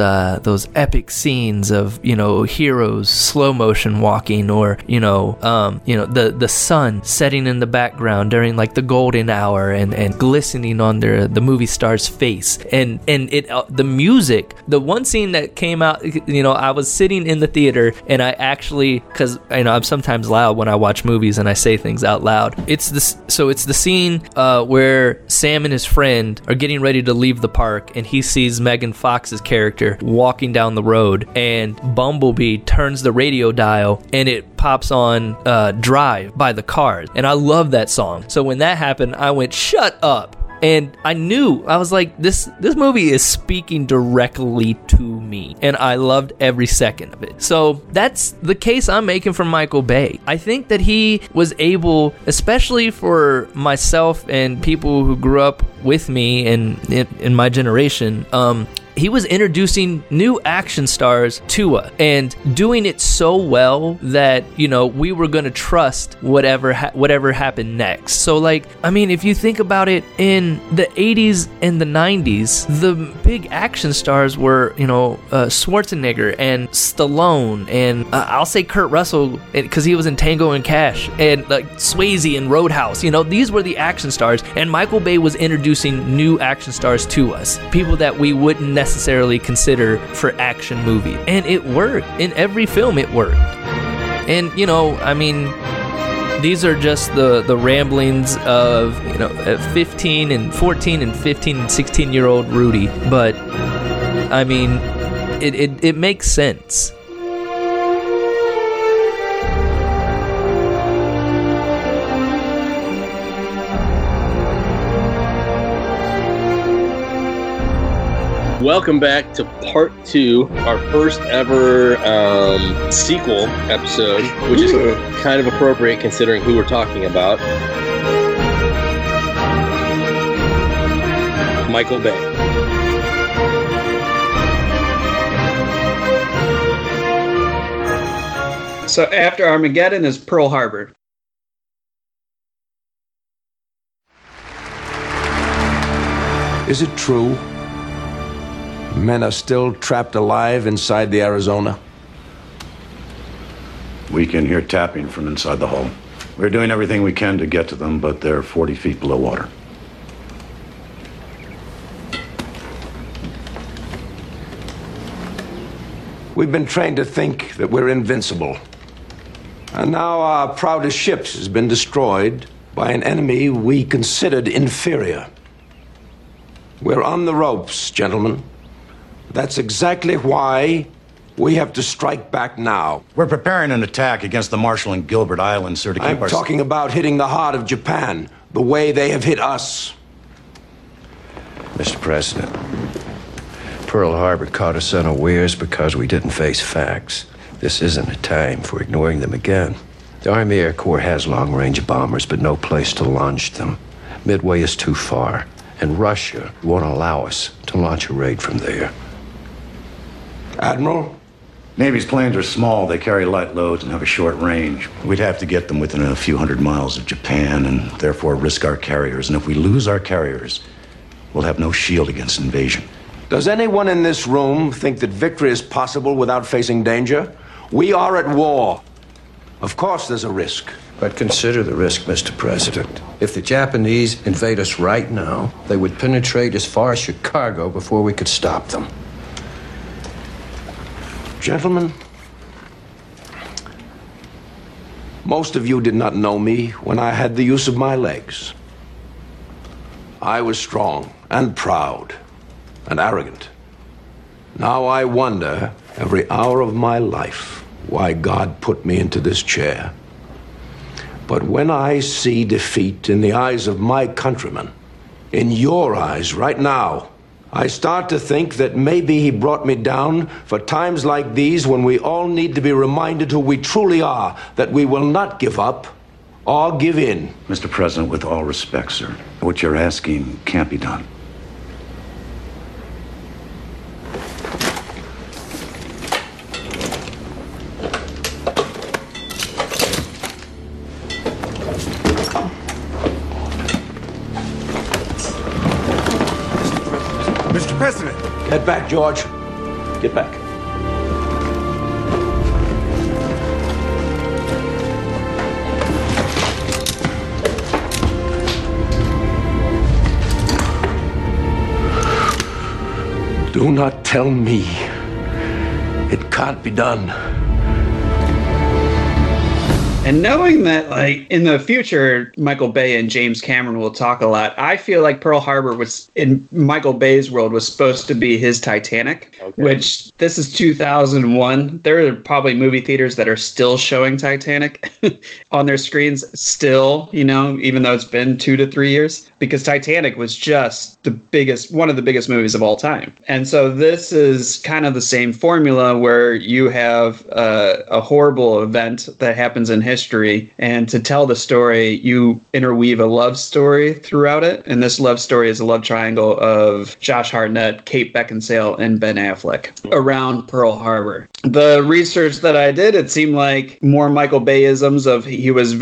epic scenes of, you know, heroes slow motion walking, or, you know, the sun setting in the background during, like, the golden hour and glistening on the movie star's face. And it... the music, the one scene that came out, you know, I was sitting in the theater, and I actually, because, you know, I'm sometimes loud when I watch movies and I say things out loud. It's this, so it's the scene where Sam and his friend are getting ready to leave the park, and he sees Megan Fox's character walking down the road, and Bumblebee turns the radio dial and it pops on Drive by the Cars, and I love that song. So when that happened, I went, shut up. And I knew, I was like, this movie is speaking directly to me, and I loved every second of it. So that's the case I'm making for Michael Bay. I think that he was able, especially for myself and people who grew up with me and in my generation, he was introducing new action stars to us and doing it so well that, you know, we were going to trust whatever happened next. So, like, I mean, if you think about it, in the 80s and the 90s, the big action stars were, you know, Schwarzenegger and Stallone, and I'll say Kurt Russell because he was in Tango and Cash, and like Swayze and Roadhouse. You know, these were the action stars, and Michael Bay was introducing new action stars to us, people that we wouldn't necessarily consider for action movie. And it worked. In every film it worked. And, you know, I mean, these are just the ramblings of, you know, 15 and 14 and 15 and 16 year old Rudy, but I mean, it makes sense. Welcome back to part 2, our first ever sequel episode, which is kind of appropriate considering who we're talking about. Michael Bay. So after Armageddon is Pearl Harbor. Is it true? Men are still trapped alive inside the Arizona. We can hear tapping from inside the hull. We're doing everything we can to get to them, but they're 40 feet below water. We've been trained to think that we're invincible. And now our proudest ships has been destroyed by an enemy we considered inferior. We're on the ropes, gentlemen. That's exactly why we have to strike back now. We're preparing an attack against the Marshall and Gilbert Islands, sir, to keep I'm talking about hitting the heart of Japan, the way they have hit us. Mr. President, Pearl Harbor caught us unawares because we didn't face facts. This isn't a time for ignoring them again. The Army Air Corps has long-range bombers, but no place to launch them. Midway is too far, and Russia won't allow us to launch a raid from there. Admiral? Navy's planes are small. They carry light loads and have a short range. We'd have to get them within a few hundred miles of Japan and therefore risk our carriers. And if we lose our carriers, we'll have no shield against invasion. Does anyone in this room think that victory is possible without facing danger? We are at war. Of course there's a risk. But consider the risk, Mr. President. If the Japanese invade us right now, they would penetrate as far as Chicago before we could stop them. Gentlemen, most of you did not know me when I had the use of my legs. I was strong and proud and arrogant. Now I wonder every hour of my life why God put me into this chair. But when I see defeat in the eyes of my countrymen, in your eyes right now, I start to think that maybe he brought me down for times like these when we all need to be reminded who we truly are, that we will not give up I'll give in. Mr. President, with all respect, sir, what you're asking can't be done. Mr. President! Head back, George. Get back. Do not tell me it can't be done. And knowing that, like, in the future, Michael Bay and James Cameron will talk a lot, I feel like Pearl Harbor was, in Michael Bay's world, was supposed to be his Titanic, okay. Which this is 2001. There are probably movie theaters that are still showing Titanic on their screens still, you know, even though it's been 2 to 3 years, because Titanic was just the biggest, one of the biggest movies of all time. And so this is kind of the same formula where you have a horrible event that happens in history. And to tell the story, you interweave a love story throughout it. And this love story is a love triangle of Josh Hartnett, Kate Beckinsale, and Ben Affleck around Pearl Harbor. The research that I did, it seemed like more Michael Bay-isms of he was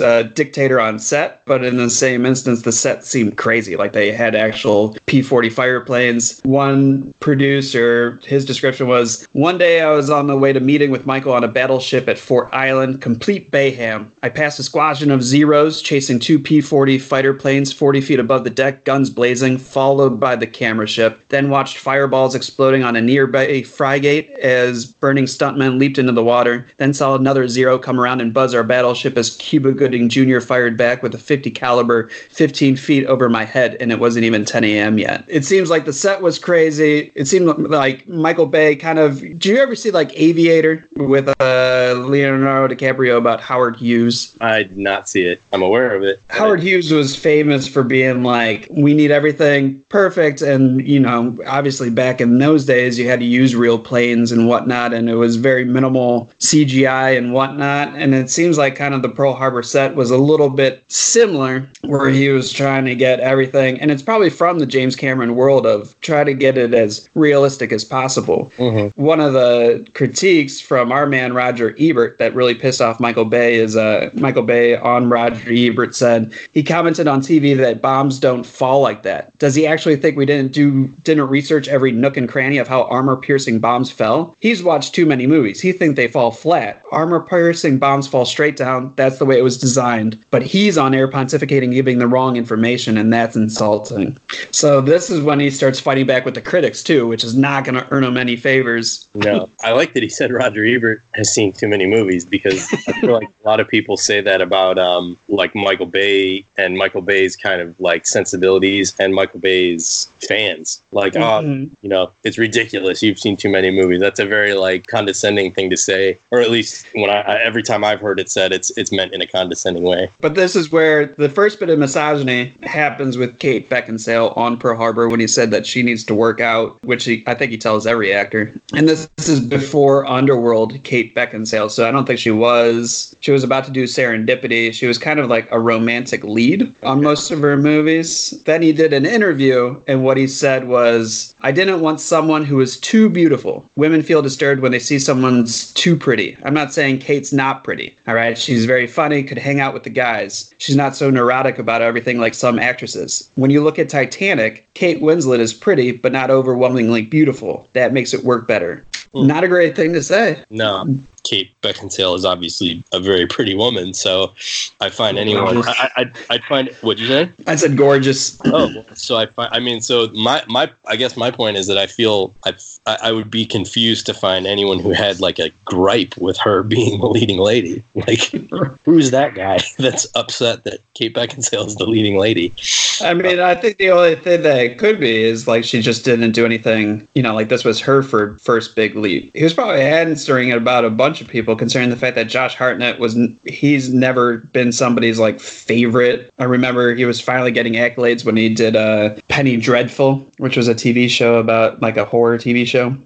a dictator on set, but in the same instance, the set seemed crazy. Like they had actual P-40 fighter planes. One producer, his description was, one day I was on the way to meeting with Michael on a battleship at Fort Island, complete Bayham. I passed a squadron of Zeros chasing two P-40 fighter planes 40 feet above the deck, guns blazing, followed by the camera ship. Then watched fireballs exploding on a nearby frigate as burning stuntmen leaped into the water. Then saw another Zero come around and buzz our battleship as Cuba Gooding Jr. fired back with a .50 caliber 15 feet over my head, and it wasn't even 10 a.m. yet. It seems like the set was crazy. It seemed like Michael Bay kind of... Do you ever see like Aviator with Leonardo DiCaprio about Howard Hughes? I did not see it. I'm aware of it. Howard Hughes was famous for being like, we need everything perfect. And, you know, obviously back in those days, you had to use real planes and whatnot. And it was very minimal CGI and whatnot. And it seems like kind of the Pearl Harbor set was a little bit similar where he was trying to get everything. And it's probably from the James Cameron world of try to get it as realistic as possible. Mm-hmm. One of the critiques from our man, Roger Ebert, that really pissed off Michael Bay is Michael Bay on Roger Ebert said he commented on TV that bombs don't fall like that. Does he actually think we didn't research every nook and cranny of how armor-piercing bombs fell? He's watched too many movies. He thinks they fall flat. Armor-piercing bombs fall straight down. That's the way it was designed. But he's on air pontificating, giving the wrong information, and that's insulting. So this is when he starts fighting back with the critics too, which is not going to earn him any favors. No, I like that he said Roger Ebert has seen too many movies, because I feel like a lot of people say that about like Michael Bay and Michael Bay's kind of like sensibilities and Michael Bay's fans. Like, oh, you know, it's ridiculous. You've seen too many movies. That's a very like condescending thing to say, or at least when every time I've heard it said, it's meant in a condescending way. But this is where the first bit of misogyny happens with Kate Beckinsale on Pearl Harbor when he said that she needs to work out, which I think he tells every actor. And this is before Underworld Kate Beckinsale, so I don't think she was about to do Serendipity. She was kind of like a romantic lead on most of her movies. Then he did an interview, and what he said was, I didn't want someone who was too beautiful. Women feel disturbed when they see someone's too pretty. I'm not saying Kate's not pretty. All right, she's very funny, could hang out with the guys. She's not so neurotic about everything like some actresses. When you look at Titanic, Kate Winslet is pretty, but not overwhelmingly beautiful. That makes it work better. Not a great thing to say. No. Kate Beckinsale is obviously a very pretty woman, so I find anyone... I'd find... What'd you say? I said gorgeous. Oh, so I find... I mean, so my I guess my point is that I feel I would be confused to find anyone who had, like, a gripe with her being the leading lady. Like, who's that guy that's upset that Kate Beckinsale is the leading lady? I mean, I think the only thing that it could be is, like, she just didn't do anything, you know, like, this was her first big leap. He was probably answering about a bunch of people concerning the fact that Josh Hartnett he's never been somebody's like favorite. I remember he was finally getting accolades when he did Penny Dreadful, which was a TV show about like a horror TV show.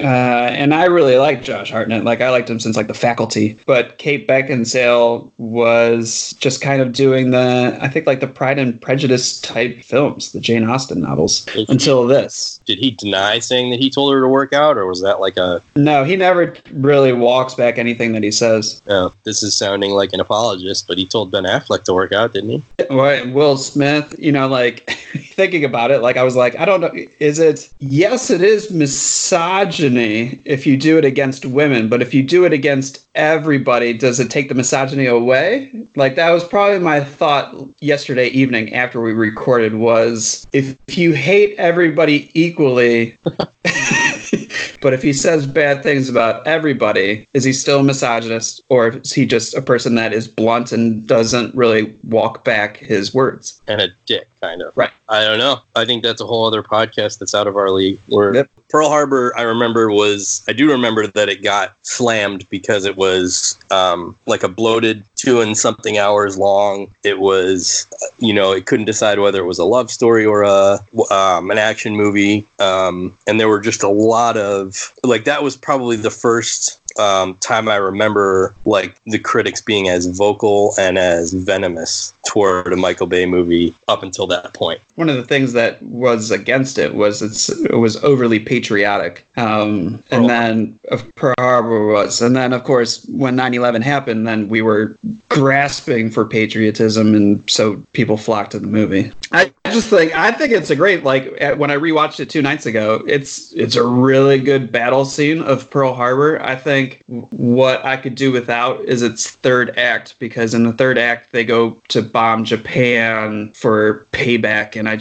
And I really liked Josh Hartnett. Like, I liked him since, like, The Faculty. But Kate Beckinsale was just kind of doing the, I think, like, the Pride and Prejudice type films, the Jane Austen novels, until this. Did he deny saying that he told her to work out, or was that like a... No, he never really walks back anything that he says. Oh, this is sounding like an apologist, but he told Ben Affleck to work out, didn't he? Will Smith, you know, like, thinking about it, like, I was like, I don't know, is it... Yes, it is misogyny if you do it against women, but if you do it against everybody, does it take the misogyny away? Like, that was probably my thought yesterday evening after we recorded, was if you hate everybody equally... But if he says bad things about everybody, is he still a misogynist, or is he just a person that is blunt and doesn't really walk back his words? And a dick, kind of. Right. I don't know. I think that's a whole other podcast that's out of our league. Yep. Pearl Harbor, I remember, I do remember that it got slammed because it was like a bloated 2-something hours long. It was, you know, it couldn't decide whether it was a love story or an action movie. And there were just a lot of, like, that was probably the first time I remember, like, the critics being as vocal and as venomous toward a Michael Bay movie up until that point. One of the things that was against it was it was overly patriotic. And then Pearl Harbor was. And then, of course, when 9/11 happened, then we were grasping for patriotism, and so people flocked to the movie. I think it's a great, like, when I rewatched it 2 nights ago, it's a really good battle scene of Pearl Harbor. I think what I could do without is its third act, because in the third act they go to bomb Japan for payback, and I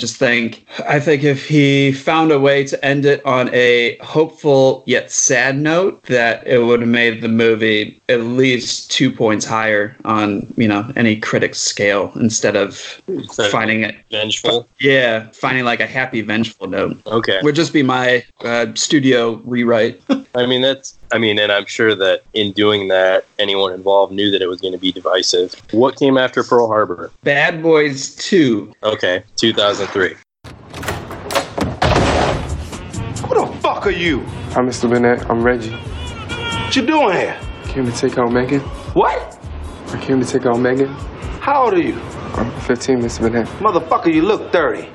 think if he found a way to end it on a hopeful yet sad note, that it would have made the movie at least 2 points higher on, you know, any critic scale, instead of finding it vengeful. Yeah, finding like a happy vengeful note. Okay, would just be my studio rewrite. And I'm sure that in doing that, anyone involved knew that it was going to be divisive. What came after Pearl Harbor? Bad Boys 2. Okay, 2003. Who the fuck are you? I'm Mr. Burnett. I'm Reggie. What you doing here? Came to take out Megan. What? I came to take out Megan. How old are you? I'm 15, Mr. Burnett. Motherfucker, you look 30.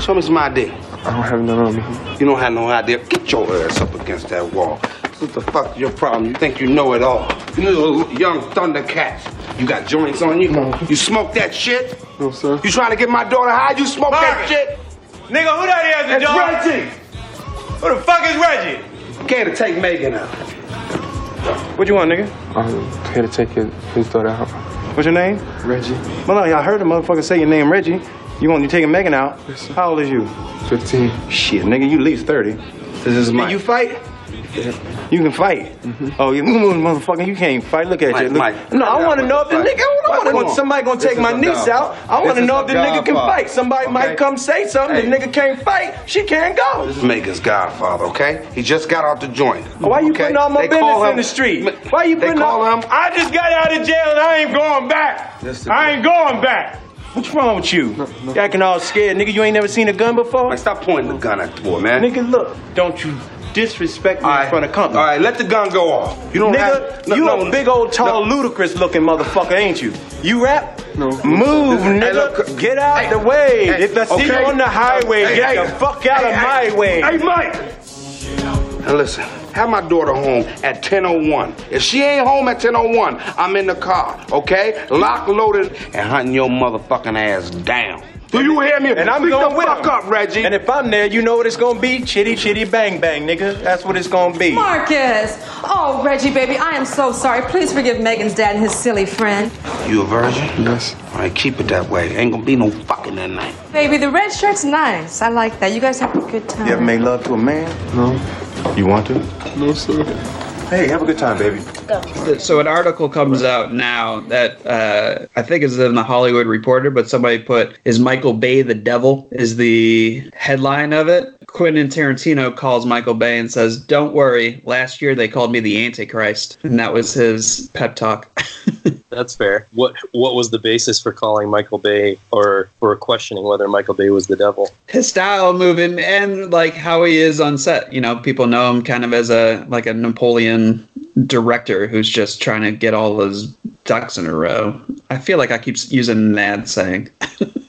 Show me some ID. I don't have none on me. You don't have no idea. Get your ass up against that wall. What the fuck is your problem? You think you know it all? You little young Thundercats. You got joints on you? No. You smoke that shit? No, sir. You trying to get my daughter high? You smoke that shit? Nigga, who that is, the dog? That's Reggie. Who the fuck is Reggie? I'm here to take Megan out. What you want, nigga? I'm here to take his daughter out. What's your name? Reggie. Well, no, y'all heard the motherfucker say your name, Reggie. You want you taking Megan out? Yes, sir. How old is you? 15. Shit, nigga, you at least 30. This is Mike. Can you fight? Yeah. You can fight. Mm-hmm. Oh, you motherfucker, you can't fight. Look at Mike, you. Look. Mike. No, I want to know if the nigga. I want to know somebody gonna take my niece out. I want to know if the nigga can fight. Somebody might come say something. Hey. The nigga can't fight. She can't go. This is Megan's godfather, okay? He just got out the joint. Why you putting all my business in the street? Why you putting all? I just got out of jail and I ain't going back. I ain't going back. What's wrong with you? No. You're acting all scared, nigga. You ain't never seen a gun before? Like, stop pointing the gun at the boy, man. Nigga, look. Don't you disrespect me in front of company. All right, let the gun go off. You don't have... you a big old, tall, ludicrous-looking motherfucker, ain't you? You rap? No. Move, nigga. Look, get out the way. If I see you on the highway, get the fuck out of my way. Hey, Mike! Now, listen. Have my daughter home at 10:01. If she ain't home at 10:01, I'm in the car, okay? Lock, loaded, and hunting your motherfucking ass down. Do you hear me? And I'm going to fuck up, Reggie. And if I'm there, you know what it's going to be? Chitty, chitty, bang, bang, nigga. That's what it's going to be. Marcus! Oh, Reggie, baby, I am so sorry. Please forgive Megan's dad and his silly friend. You a virgin? Yes. All right, keep it that way. Ain't going to be no fucking that night. Baby, the red shirt's nice. I like that. You guys have a good time. You ever made love to a man? No. You want to? No, sir. Hey, have a good time, baby. Go. So an article comes out now that I think is in the Hollywood Reporter, but somebody put, "Is Michael Bay the devil?" is the headline of it. Quentin Tarantino calls Michael Bay and says, "Don't worry, last year they called me the Antichrist." And that was his pep talk. That's fair. What was the basis for calling Michael Bay, or for questioning whether Michael Bay was the devil? His style moving and like how he is on set. You know, people know him kind of as a Napoleon director who's just trying to get all those ducks in a row. I feel like I keep using that saying.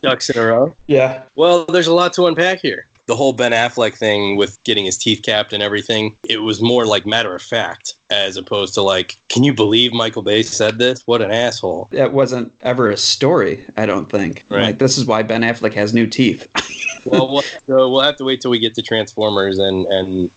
Ducks in a row? Yeah. Well, there's a lot to unpack here. The whole Ben Affleck thing with getting his teeth capped and everything, it was more like matter of fact, as opposed to like, can you believe Michael Bay said this? What an asshole. It wasn't ever a story, I don't think. Right. Like, this is why Ben Affleck has new teeth. Well, we'll have to wait till we get to Transformers, and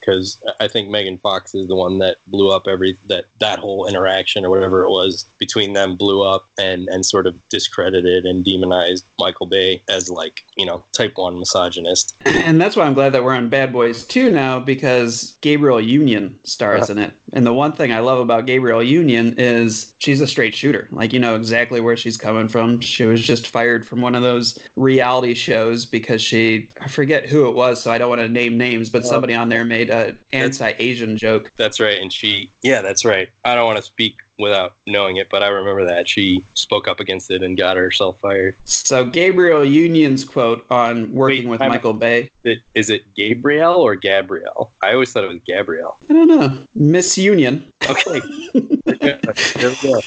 because I think Megan Fox is the one that blew up that whole interaction or whatever it was between them blew up and sort of discredited and demonized Michael Bay as like, you know, type 1 misogynist. And that's why I'm glad that we're on Bad Boys 2 now, because Gabrielle Union stars in it. And the one thing I love about Gabrielle Union is she's a straight shooter. Like, you know exactly where she's coming from. She was just fired from one of those reality shows because she, I forget who it was, so I don't want to name names, but somebody on there made an anti-Asian joke. That's right. And she, yeah, that's right. I don't want to speak without knowing it, but I remember that she spoke up against it and got herself fired. So Gabrielle Union's quote on working with Michael Bay. Is it Gabrielle or Gabrielle? I always thought it was Gabrielle. I don't know. Miss Union. Okay. There we go.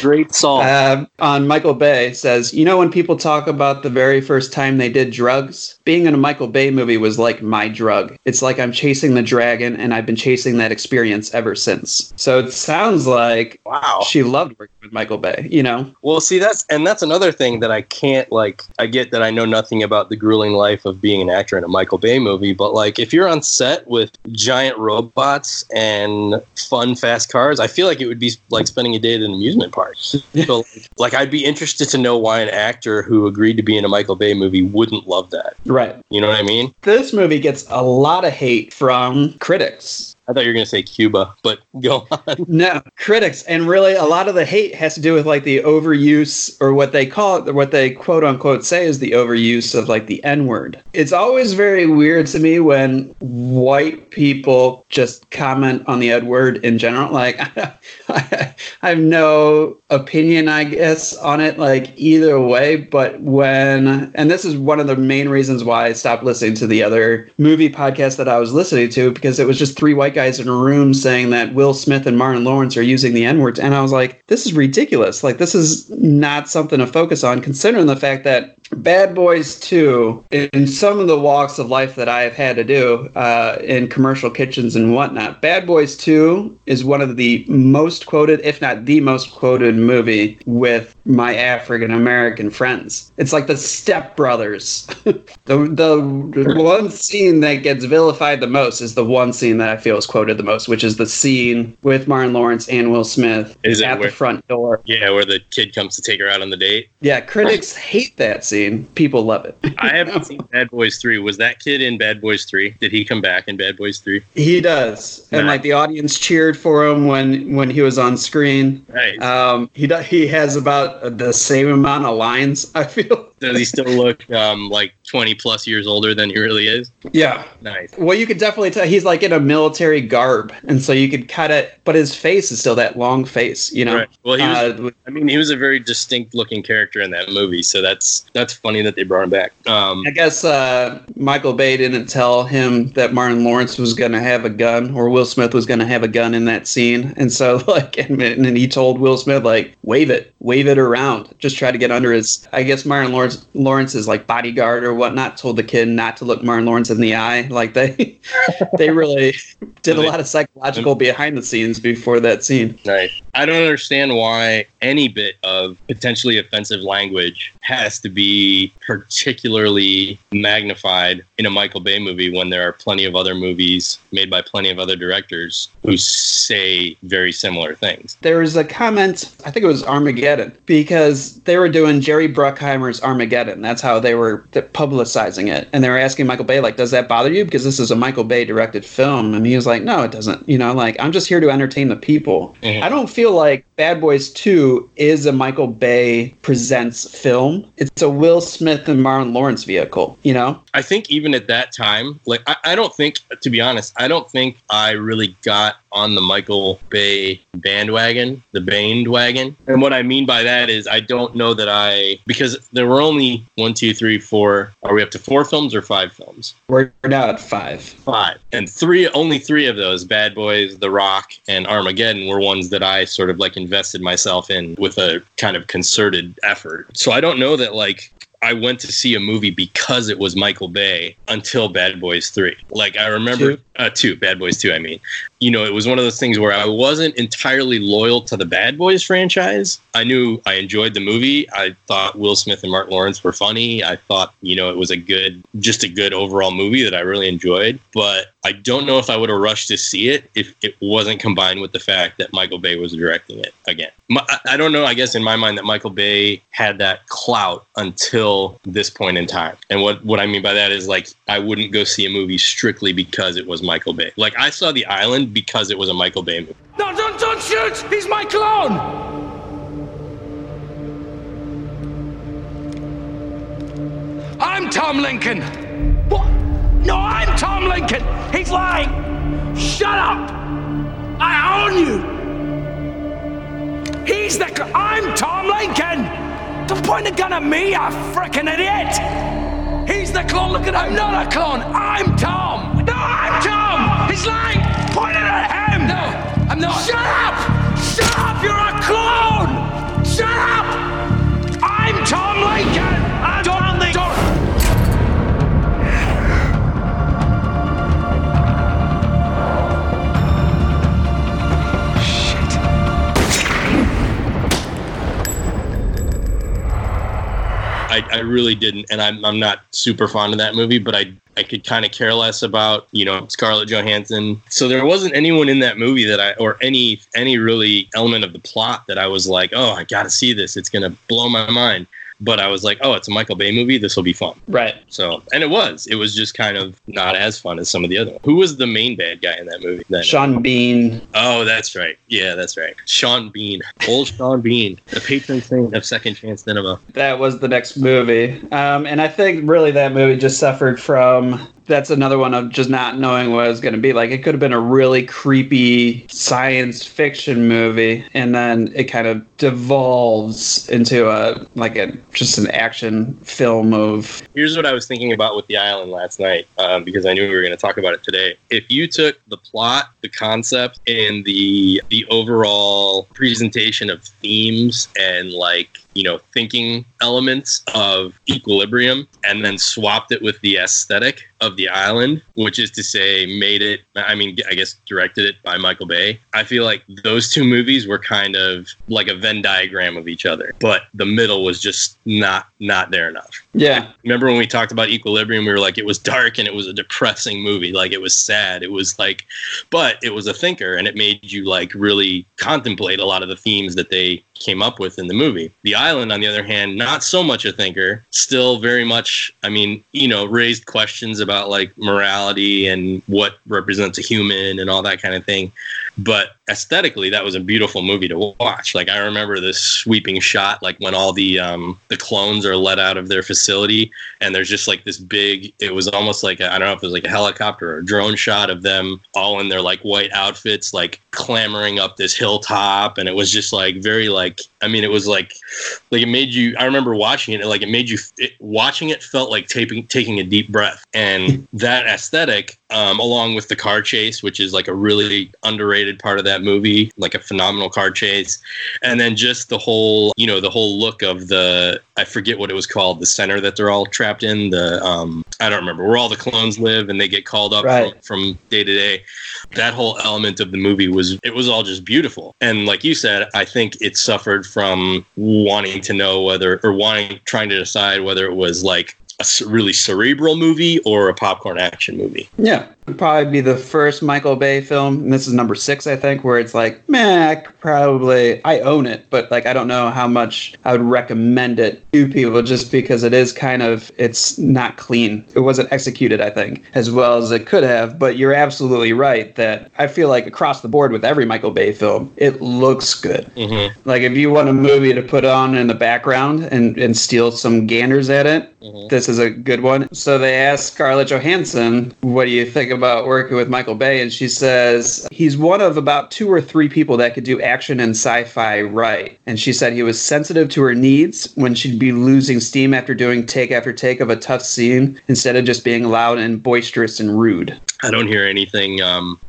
Great song. On Michael Bay says, you know when people talk about the very first time they did drugs? Being in a Michael Bay movie was like my drug. It's like I'm chasing the dragon, and I've been chasing that experience ever since. So it sounds like, wow, she loved working with Michael Bay, you know? Well, see, that's another thing that I can't, like, I get that I know nothing about the grueling life of being an actor in a Michael Bay movie, but like if you're on set with giant robots and fun, fast cars, I feel like it would be like spending a day at an amusement park. So, like, I'd be interested to know why an actor who agreed to be in a Michael Bay movie wouldn't love that. Right. You know what I mean? This movie gets a lot of hate from critics. I thought you were going to say Cuba, but go on. No, critics. And really, a lot of the hate has to do with, like, the overuse, or what they call it, what they quote-unquote say is the overuse of, like, the N-word. It's always very weird to me when white people just comment on the N-word in general. Like, I have no opinion, I guess, on it, like, either way. But when, and this is one of the main reasons why I stopped listening to the other movie podcast that I was listening to, because it was just three white guys in a room saying that Will Smith and Martin Lawrence are using the N-word. And I was like, this is ridiculous. Like, this is not something to focus on, considering the fact that Bad Boys 2, in some of the walks of life that I have had to do in commercial kitchens and whatnot, Bad Boys 2 is one of the most quoted, if not the most quoted movie with my African-American friends. It's like the Step Brothers. The one scene that gets vilified the most is the one scene that I feel is quoted the most, which is the scene with Martin Lawrence and Will Smith at the front door. Yeah, where the kid comes to take her out on the date. Yeah, critics hate that scene. People love it. I haven't seen Bad Boys 3. Was that kid in Bad Boys 3? Did he come back in Bad Boys 3? He does. And like the audience cheered for him when he was on screen. Right. He has about the same amount of lines, I feel. Does he still look like 20 plus years older than he really is? Yeah. Nice. Well, you could definitely tell he's like in a military garb. And so you could cut it, but his face is still that long face, you know? Right. Well, he was, he was a very distinct looking character in that movie. So that's funny that they brought him back. I guess Michael Bay didn't tell him that Martin Lawrence was going to have a gun, or Will Smith was going to have a gun in that scene. And so like, and he told Will Smith, like, wave it around. Just try to get under his, I guess Martin Lawrence's like bodyguard or whatnot told the kid not to look Martin Lawrence in the eye. Like they really did a lot of psychological behind the scenes before that scene. Right. I don't understand why any bit of potentially offensive language has to be particularly magnified in a Michael Bay movie when there are plenty of other movies made by plenty of other directors who say very similar things. There was a comment, I think it was Armageddon, because they were doing Jerry Bruckheimer's Armageddon. That's how they were publicizing it. And they were asking Michael Bay, like, does that bother you? Because this is a Michael Bay directed film. And he was like, no, it doesn't. You know, like, I'm just here to entertain the people. Mm-hmm. I don't feel like Bad Boys 2 is a Michael Bay presents film. It's a Will Smith and Martin Lawrence vehicle, you know? I think even at that time, like, I don't think, to be honest, I don't think I really got on the Michael Bay bandwagon, the bandwagon. And what I mean by that is I don't know that because there were only 1, 2, 3, 4. Are we up to 4 films or 5 films? We're now at 5. 5. And only three of those, Bad Boys, The Rock, and Armageddon, were ones that I sort of like invested myself in with a kind of concerted effort. So I don't know that like I went to see a movie because it was Michael Bay until Bad Boys 3. Like, I remember... 2, Bad Boys 2, I mean. You know, it was one of those things where I wasn't entirely loyal to the Bad Boys franchise. I knew I enjoyed the movie. I thought Will Smith and Martin Lawrence were funny. I thought, you know, it was a good overall movie that I really enjoyed. But I don't know if I would have rushed to see it if it wasn't combined with the fact that Michael Bay was directing it again. I don't know, I guess, in my mind, that Michael Bay had that clout until this point in time. And what I mean by that is, like, I wouldn't go see a movie strictly because it was Michael Bay. Like, I saw The Island because it was a Michael Bay movie. No, don't shoot! He's my clone! I'm Tom Lincoln! What? No, I'm Tom Lincoln! He's lying! Shut up! I own you! I'm Tom Lincoln! Don't point a gun at me, you frickin' idiot! He's the clone, look at him! I'm not a clone, I'm Tom! No, I'm Tom! He's lying! Point it at him! No, I'm not! Shut up! Shut up, you're a clone! Shut up! I'm Tom Lincoln! I'm Tom Lincoln! I really didn't, and I'm not super fond of that movie, but I could kind of care less about, you know, Scarlett Johansson. So there wasn't anyone in that movie that or any really element of the plot that I was like, oh, I got to see this. It's going to blow my mind. But I was like, oh, it's a Michael Bay movie. This will be fun. Right. So, and it was just kind of not as fun as some of the other ones. Who was the main bad guy in that movie? Sean Bean. Oh, that's right. Yeah, that's right. Sean Bean. Old Sean Bean, the patron saint of Second Chance Cinema. That was the next movie. And I think really that movie just suffered from... That's another one of just not knowing what it was going to be. Like, it could have been a really creepy science fiction movie, and then it kind of devolves into an action film of... Here's what I was thinking about with The Island last night, because I knew we were going to talk about it today. If you took the plot, the concept, and the overall presentation of themes and, like, you know, thinking elements of Equilibrium, and then swapped it with the aesthetic of The Island, which is to say directed it by Michael Bay. I feel like those two movies were kind of like a Venn diagram of each other, but the middle was just not there enough. Yeah. Remember when we talked about Equilibrium, we were like, it was dark and it was a depressing movie. Like, it was sad. It was like, but it was a thinker, and it made you like really contemplate a lot of the themes that they came up with in the movie. The Island, on the other hand, not so much a thinker, still very much, I mean, you know, raised questions about like morality and what represents a human and all that kind of thing. But aesthetically, that was a beautiful movie to watch. Like, I remember this sweeping shot, like when all the clones are let out of their facility, and there's just like this big, it was almost like I don't know if it was like a helicopter or a drone shot of them all in their like white outfits, like clambering up this hilltop. And it was just like very like, I mean, it was like it made you, I remember watching it, like it made you, watching it felt like taking a deep breath. And that aesthetic, along with the car chase, which is like a really underrated part of that movie, like a phenomenal car chase. And then just the whole, you know, the whole look of the, I forget what it was called, the center that they're all trapped in, the, I don't remember, where all the clones live and they get called up right from day to day. That whole element of the movie was all just beautiful. And like you said, I think it suffered from wanting to know trying to decide whether it was like a really cerebral movie or a popcorn action movie. Yeah. would probably be the first Michael Bay film, and this is number 6, I think, where it's like, meh, I own it, but like I don't know how much I would recommend it to people just because it is kind of, it's not clean. It wasn't executed, I think, as well as it could have, but you're absolutely right that I feel like across the board with every Michael Bay film, it looks good. Mm-hmm. Like if you want a movie to put on in the background and steal some ganders at it, mm-hmm. this is a good one. So they asked Scarlett Johansson, what do you think about working with Michael Bay? And she says, he's one of about 2 or 3 people that could do action and sci-fi right. And she said he was sensitive to her needs when she'd be losing steam after doing take after take of a tough scene instead of just being loud and boisterous and rude. I don't hear anything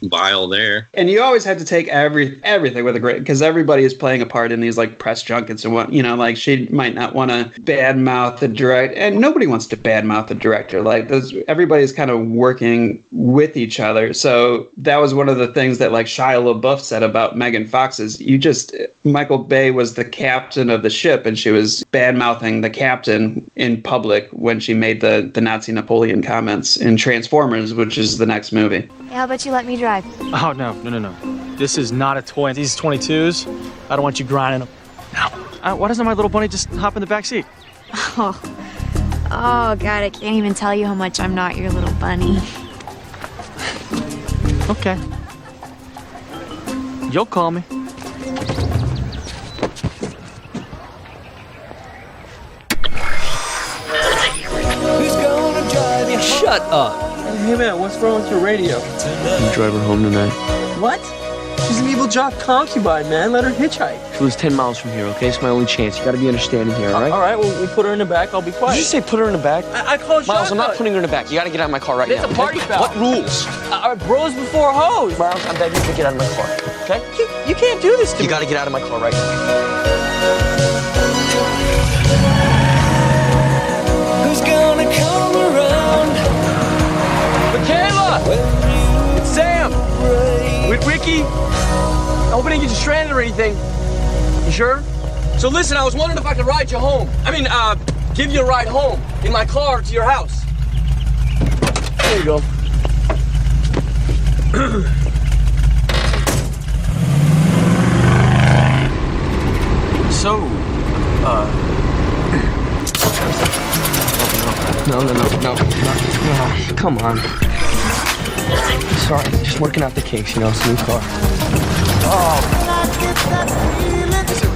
vile there. And you always have to take everything with a grain, because everybody is playing a part in these like press junkets and what, you know, like she might not want to badmouth the director, and nobody wants to badmouth the director. Like those, everybody's kind of working with each other. So that was one of the things that like Shia LaBeouf said about Megan Fox is Michael Bay was the captain of the ship, and she was badmouthing the captain in public when she made the Nazi Napoleon comments in Transformers, which is the next movie. Hey, how about you let me drive? Oh, no. This is not a toy. These are 22s. I don't want you grinding them. No. Why doesn't my little bunny just hop in the back seat? Oh, God, I can't even tell you how much I'm not your little bunny. Okay. You'll call me. Who's gonna drive you home? Shut up. Hey, man, what's wrong with your radio? You drive her home tonight. What? She's an evil job concubine, man. Let her hitchhike. She lives 10 miles from here, okay? It's my only chance. You gotta be understanding here, all right? All right, well, we put her in the back. I'll be quiet. Did you say put her in the back? I called you. Miles, I'm not putting her in the back. You gotta get out of my car right now. It's a party foul. What rules? Our bros before hoes. Miles, I'm begging you to get out of my car, okay? You can't do this to me. You gotta get out of my car right now. Who's gonna come around? Michaela! It's Sam! With Ricky. I hope I didn't get you stranded or anything. You sure? So listen, I was wondering if I could ride you home. Give you a ride home in my car to your house. There you go. No. Come on. Sorry, just working out the kinks, it's a new car. Oh.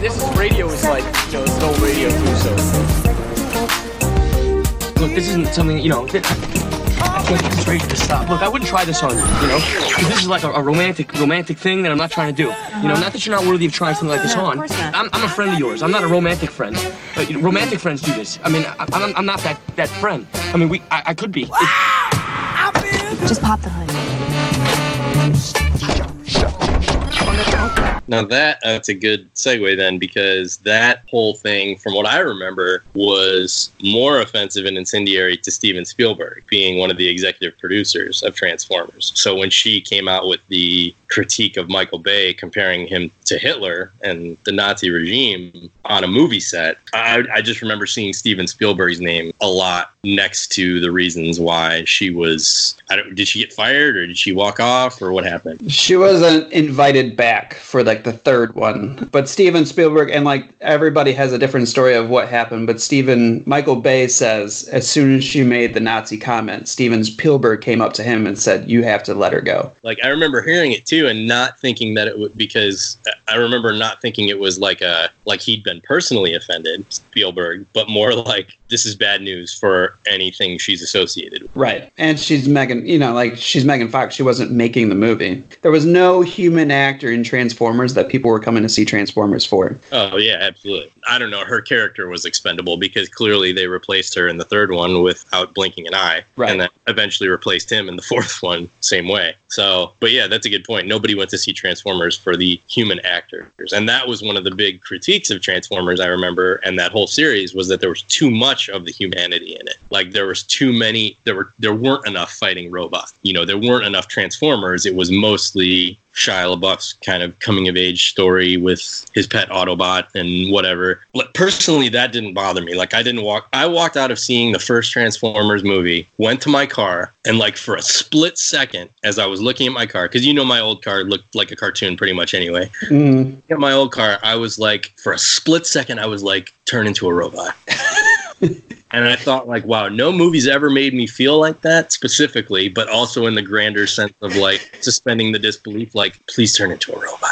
This radio is like, it's an old radio too, so. Look, this isn't something, I can't get this radio to stop. Look, I wouldn't try this on you, This is like a romantic thing that I'm not trying to do. Not that you're not worthy of trying something like this on. I'm a friend of yours. I'm not a romantic friend. But romantic friends do this. I'm not that friend. I could be. Just pop the hood. Now that's a good segue then, because that whole thing, from what I remember, was more offensive and incendiary to Steven Spielberg, being one of the executive producers of Transformers. So when she came out with the critique of Michael Bay, comparing him to Hitler and the Nazi regime on a movie set, I just remember seeing Steven Spielberg's name a lot next to the reasons why she was... did she get fired, or did she walk off, or what happened? She wasn't invited back for the third one. But Steven Spielberg, and everybody has a different story of what happened, but Michael Bay says as soon as she made the Nazi comment, Steven Spielberg came up to him and said, you have to let her go. I remember hearing it too, and not thinking that it would, because I remember not thinking it was like he'd been personally offended, Spielberg, but more like, this is bad news for anything she's associated with. Right. And she's Megan, she's Megan Fox. She wasn't making the movie. There was no human actor in Transformers that people were coming to see Transformers for. Oh, yeah, absolutely. I don't know. Her character was expendable, because clearly they replaced her in the third one without blinking an eye. Right. And then eventually replaced him in the fourth one, same way. So, but yeah, that's a good point. Nobody went to see Transformers for the human actors. And that was one of the big critiques of Transformers, I remember, and that whole series, was that there was too much of the humanity in it. There weren't enough fighting robots. There weren't enough Transformers. It was mostly Shia LaBeouf's kind of coming of age story with his pet Autobot and whatever. Personally, that didn't bother me. Like, I walked out of seeing the first Transformers movie, went to my car, and like for a split second, as I was looking at my car, because you know my old car looked like a cartoon pretty much anyway. Mm. At my old car, I was like, for a split second, I was like, turn into a robot. And I thought, like, wow, no movie's ever made me feel like that specifically, but also in the grander sense of, like, suspending the disbelief, like, please turn into a robot.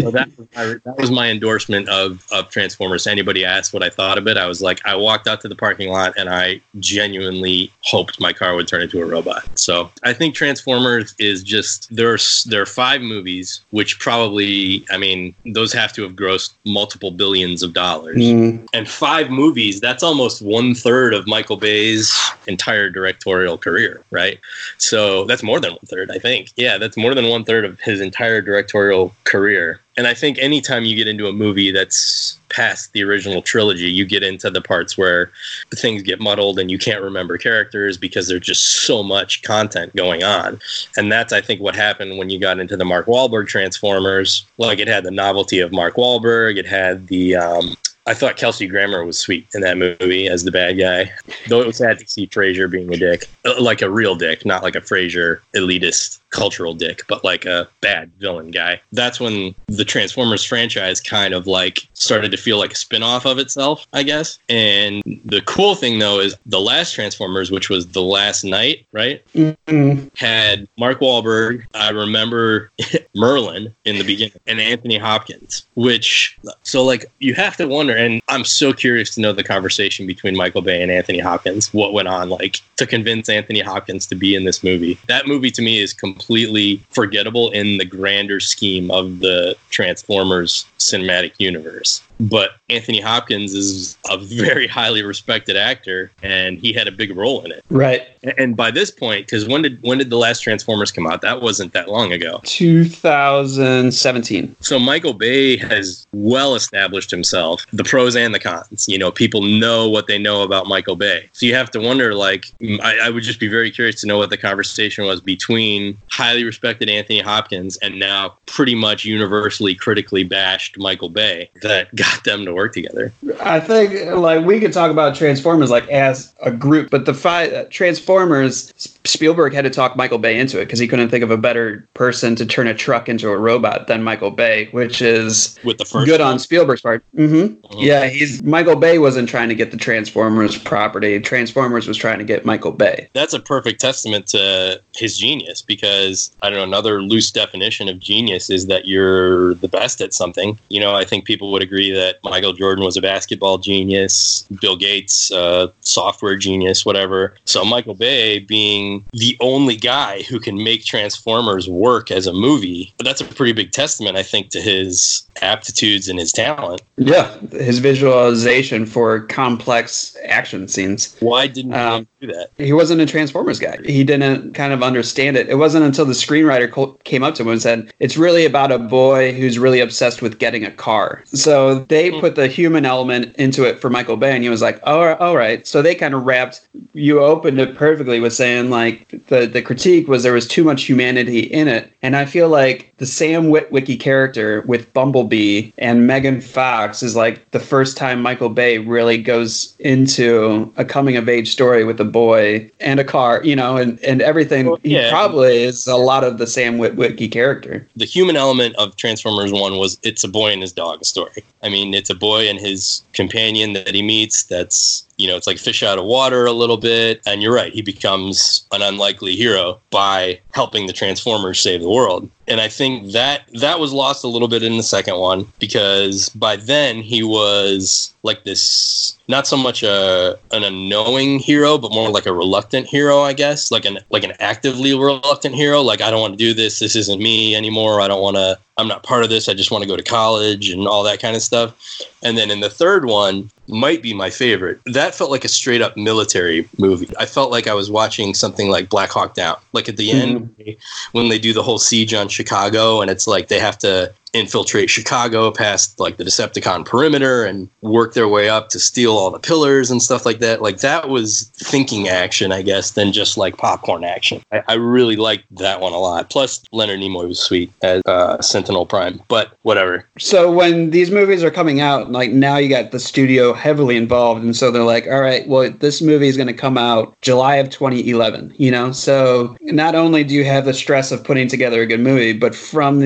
So that was my endorsement of Transformers. Anybody asked what I thought of it, I was like, I walked out to the parking lot and I genuinely hoped my car would turn into a robot. So I think Transformers is just, there are 5 movies, which probably, I mean, those have to have grossed multiple billions of dollars. Mm. And 5 movies, that's almost 1/3 of Michael Bay's entire directorial career, right? So that's more than 1/3, I think. Yeah, that's more than 1/3 of his entire directorial career. And I think anytime you get into a movie that's past the original trilogy, you get into the parts where things get muddled and you can't remember characters because there's just so much content going on. And that's, I think, what happened when you got into the Mark Wahlberg Transformers. Like, it had the novelty of Mark Wahlberg. It had the... I thought Kelsey Grammer was sweet in that movie as the bad guy, though it was sad to see Frasier being a dick, like a real dick, not like a Frasier elitist cultural dick, but like a bad villain guy. That's when the Transformers franchise kind of like started to feel like a spinoff of itself, I guess. And the cool thing, though, is the last Transformers, which was The Last Knight, right, mm-hmm. had Mark Wahlberg, I remember Merlin in the beginning, and Anthony Hopkins, which, so like, you have to wonder. And I'm so curious to know the conversation between Michael Bay and Anthony Hopkins, what went on, like, to convince Anthony Hopkins to be in this movie. That movie, to me, is completely forgettable in the grander scheme of the Transformers cinematic universe. But Anthony Hopkins is a very highly respected actor, and he had a big role in it. Right. And by this point, because when did The Last Transformers come out? That wasn't that long ago. 2017. So Michael Bay has well established himself, the pros and the cons. You know, people know what they know about Michael Bay. So you have to wonder, like, I would just be very curious to know what the conversation was between highly respected Anthony Hopkins and now pretty much universally critically bashed Michael Bay that got them to work together. I think, like, we could talk about Transformers, like, as a group, but the Transformers, Spielberg had to talk Michael Bay into it because he couldn't think of a better person to turn a truck into a robot than Michael Bay, which is with the first good one on Spielberg's part. Mm-hmm. Uh-huh. Yeah, Michael Bay wasn't trying to get the Transformers property. Transformers was trying to get Michael Bay. That's a perfect testament to his genius, because, I don't know, another loose definition of genius is that you're the best at something. You know, I think people would agree that Michael Jordan was a basketball genius, Bill Gates, software genius, whatever. So Michael Bay being the only guy who can make Transformers work as a movie, that's a pretty big testament, I think, to his aptitudes and his talent. Yeah, his visualization for complex action scenes. Why didn't he do that? He wasn't a Transformers guy. He didn't kind of understand it. It wasn't until the screenwriter came up to him and said, it's really about a boy who's really obsessed with getting a car. So they put the human element into it for Michael Bay, and he was like, oh, all right. So they kind of you opened it perfectly with saying, like, the critique was there was too much humanity in it. And I feel like the Sam Witwicky character with Bumblebee and Megan Fox is like the first time Michael Bay really goes into a coming of age story with a boy and a car, you know, and everything. Well, yeah. He probably is a lot of the Sam Witwicky character. The human element of Transformers 1 was it's a boy and his dog story. I mean, it's a boy and his companion that he meets that's, you know, it's like fish out of water a little bit. And you're right, he becomes an unlikely hero by helping the Transformers save the world. And I think that was lost a little bit in the second one, because by then he was like this, not so much an unknowing hero, but more like a reluctant hero, I guess, like an actively reluctant hero. Like, I don't want to do this. This isn't me anymore. I'm not part of this. I just want to go to college and all that kind of stuff. And then in the third one, might be my favorite. That felt like a straight up military movie. I felt like I was watching something like Black Hawk Down. Like at the end, when they do the whole siege on Chicago, and it's like they have to infiltrate Chicago past like the Decepticon perimeter and work their way up to steal all the pillars and stuff like that. Like that was thinking action, I guess, than just like popcorn action. I really liked that one a lot. Plus Leonard Nimoy was sweet as Sentinel Prime, but whatever. So when these movies are coming out, like now you got the studio heavily involved. And so they're like, all right, well, this movie is going to come out July of 2011, you know? So not only do you have the stress of putting together a good movie, but from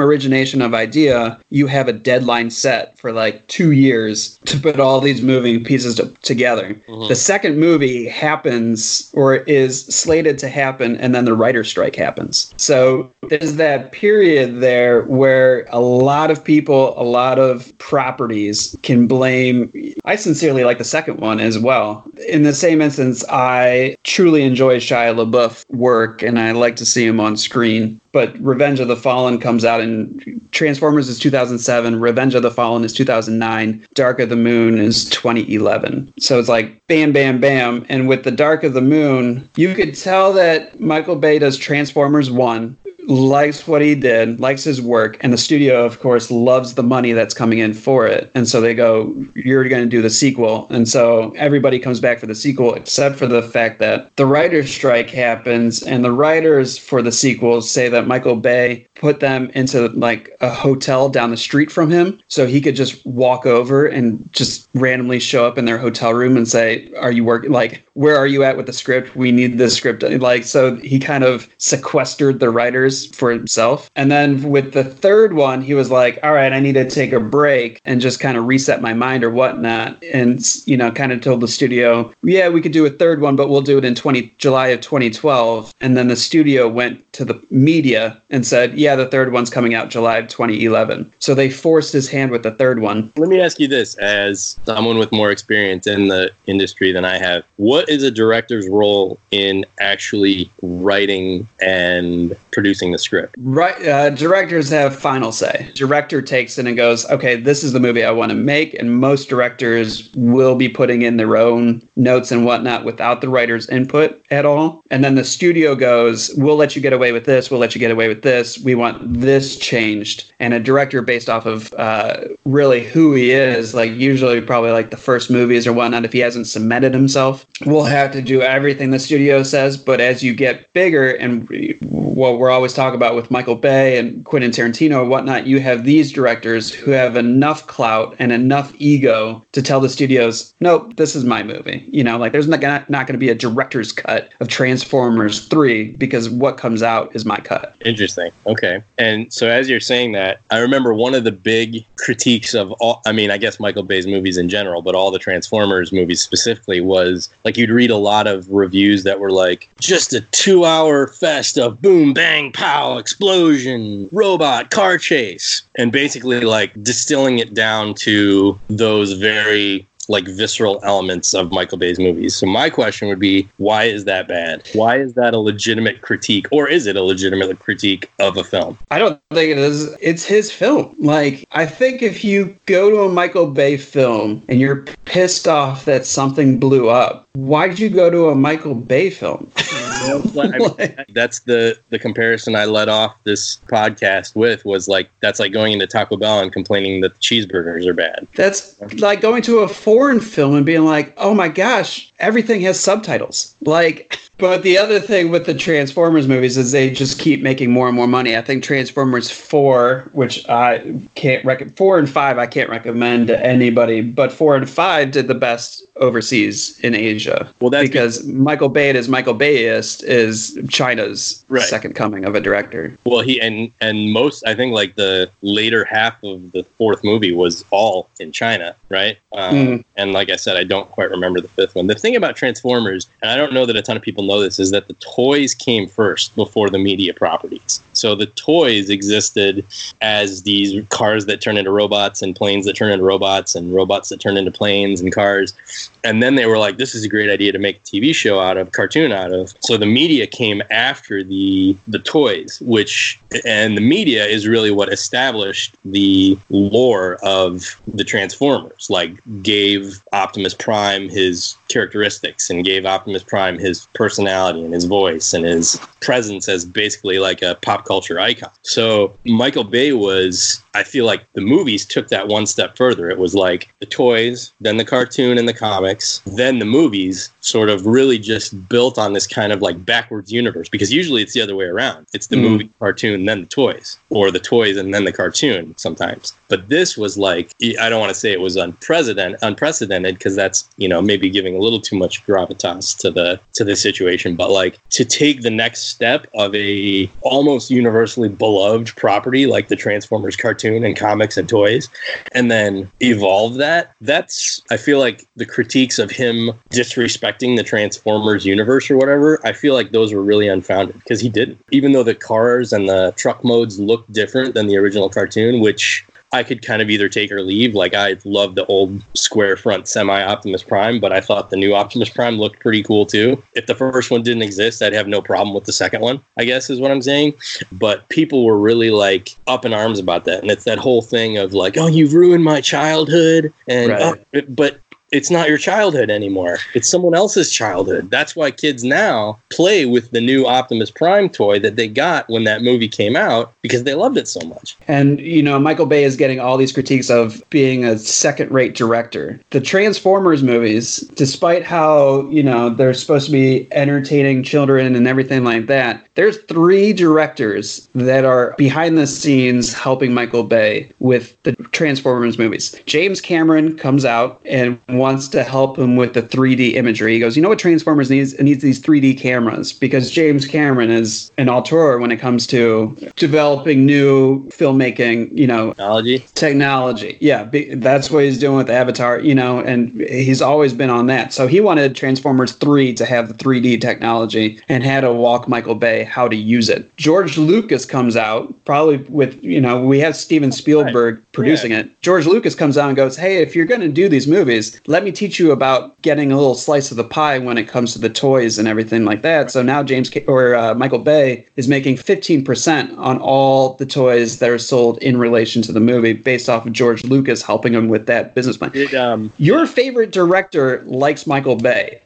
origination of idea, you have a deadline set for like 2 years to put all these moving pieces together. Mm-hmm. The second movie happens or is slated to happen, and then the writer's strike happens. So there's that period there where a lot of people, a lot of properties can blame. I sincerely like the second one as well. In the same instance, I truly enjoy Shia LaBeouf's work and I like to see him on screen. But Revenge of the Fallen comes out in Transformers is 2007. Revenge of the Fallen is 2009. Dark of the Moon is 2011. So it's like bam, bam, bam. And with the Dark of the Moon, you could tell that Michael Bay does Transformers 1. Likes what he did, likes his work, and the studio, of course, loves the money that's coming in for it. And so they go, you're going to do the sequel. And so everybody comes back for the sequel, except for the fact that the writer's strike happens, and the writers for the sequels say that Michael Bay put them into like a hotel down the street from him, so he could just walk over and just randomly show up in their hotel room and say, are you working? Like, where are you at with the script? We need this script. Like, so he kind of sequestered the writers for himself. And then with the third one, he was like, all right, I need to take a break and just kind of reset my mind or whatnot. And, you know, kind of told the studio, yeah, we could do a third one, but we'll do it in July of 2012. And then the studio went to the media and said, yeah, the third one's coming out July of 2011. So they forced his hand with the third one. Let me ask you this, as someone with more experience in the industry than I have, what is a director's role in actually writing and producing the script? Right, directors have final say. Director takes it and goes, okay, this is the movie I want to make, and most directors will be putting in their own notes and whatnot without the writer's input at all. And then the studio goes, we'll let you get away with this, we'll let you get away with this, we want this changed. And a director, based off of really who he is, like usually probably like the first movies or whatnot, if he hasn't cemented himself, we'll have to do everything the studio says. But as you get bigger, and what we're always talking about with Michael Bay and Quentin Tarantino and whatnot, you have these directors who have enough clout and enough ego to tell the studios, nope, this is my movie. You know, like there's not going to be a director's cut of Transformers 3 because what comes out is my cut. Interesting. Okay. And so as you're saying that, I remember one of the big critiques of all, I mean, I guess Michael Bay's movies in general, but all the Transformers movies specifically was like you'd read a lot of reviews that were like just a 2-hour fest of boom, bang, pow, explosion, robot, car chase, and basically like distilling it down to those very like visceral elements of Michael Bay's movies. So my question would be, why is that bad? Why is that a legitimate critique? Or is it a legitimate critique of a film? I don't think it is. It's his film. Like, I think if you go to a Michael Bay film and you're pissed off that something blew up, why did you go to a Michael Bay film? I mean, that's the comparison I led off this podcast with, was like, that's like going into Taco Bell and complaining that the cheeseburgers are bad. That's like going to a foreign film and being like, oh my gosh, everything has subtitles. Like, but the other thing with the Transformers movies is they just keep making more and more money. I think Transformers 4, which I can't recommend, 4 and 5 I can't recommend to anybody, but 4 and 5 did the best overseas in Asia. Well, that's because Michael Bay at his Michael Bayist is China's right. Second coming of a director. Well, he and most, I think like the later half of the fourth movie was all in China, right? And like I said, I don't quite remember the fifth one. The thing about Transformers, and I don't know that a ton of people know this, is that the toys came first before the media properties. So the toys existed as these cars that turn into robots and planes that turn into robots and robots that turn into planes and cars. And then they were like, this is a great idea to make a TV show out of, cartoon out of. So the media came after the toys, which, and the media is really what established the lore of the Transformers, like gave Optimus Prime his characteristics and gave Optimus Prime his personality. personality and his voice and his presence as basically like a pop culture icon. So Michael Bay was, I feel like the movies took that one step further. It was like the toys, then the cartoon and the comics, then the movies sort of really just built on this kind of like backwards universe, because usually it's the other way around. It's the movie, cartoon, then the toys, or the toys and then the cartoon sometimes. But this was like, I don't want to say it was unprecedented, because that's, you know, maybe giving a little too much gravitas to the situation, but like to take the next step of a almost universally beloved property like the Transformers cartoon and comics and toys, and then evolve that's, I feel like the critiques of him disrespecting the Transformers universe or whatever, I feel like those were really unfounded, because he didn't. Even though the cars and the truck modes look different than the original cartoon, which I could kind of either take or leave. Like, I love the old square front semi Optimus Prime, but I thought the new Optimus Prime looked pretty cool too. If the first one didn't exist, I'd have no problem with the second one, I guess is what I'm saying. But people were really like up in arms about that. And it's that whole thing of like, oh, you've ruined my childhood. And right. But it's not your childhood anymore. It's someone else's childhood. That's why kids now play with the new Optimus Prime toy that they got when that movie came out, because they loved it so much. And, you know, Michael Bay is getting all these critiques of being a second-rate director. The Transformers movies, despite how, you know, they're supposed to be entertaining children and everything like that, there's three directors that are behind the scenes helping Michael Bay with the Transformers movies. James Cameron comes out and wants to help him with the 3D imagery. He goes, you know what Transformers needs? It needs these 3D cameras, because James Cameron is an auteur when it comes to developing new filmmaking, you know, technology. Yeah, that's what he's doing with Avatar, you know, and he's always been on that. So he wanted Transformers 3 to have the 3D technology and had to walk Michael Bay how to use it. George Lucas comes out, probably with, you know, we have Steven Spielberg producing it. George Lucas comes out and goes, hey, if you're going to do these movies, let me teach you about getting a little slice of the pie when it comes to the toys and everything like that. So now Michael Bay is making 15% on all the toys that are sold in relation to the movie, based off of George Lucas helping him with that business plan. Your favorite director likes Michael Bay.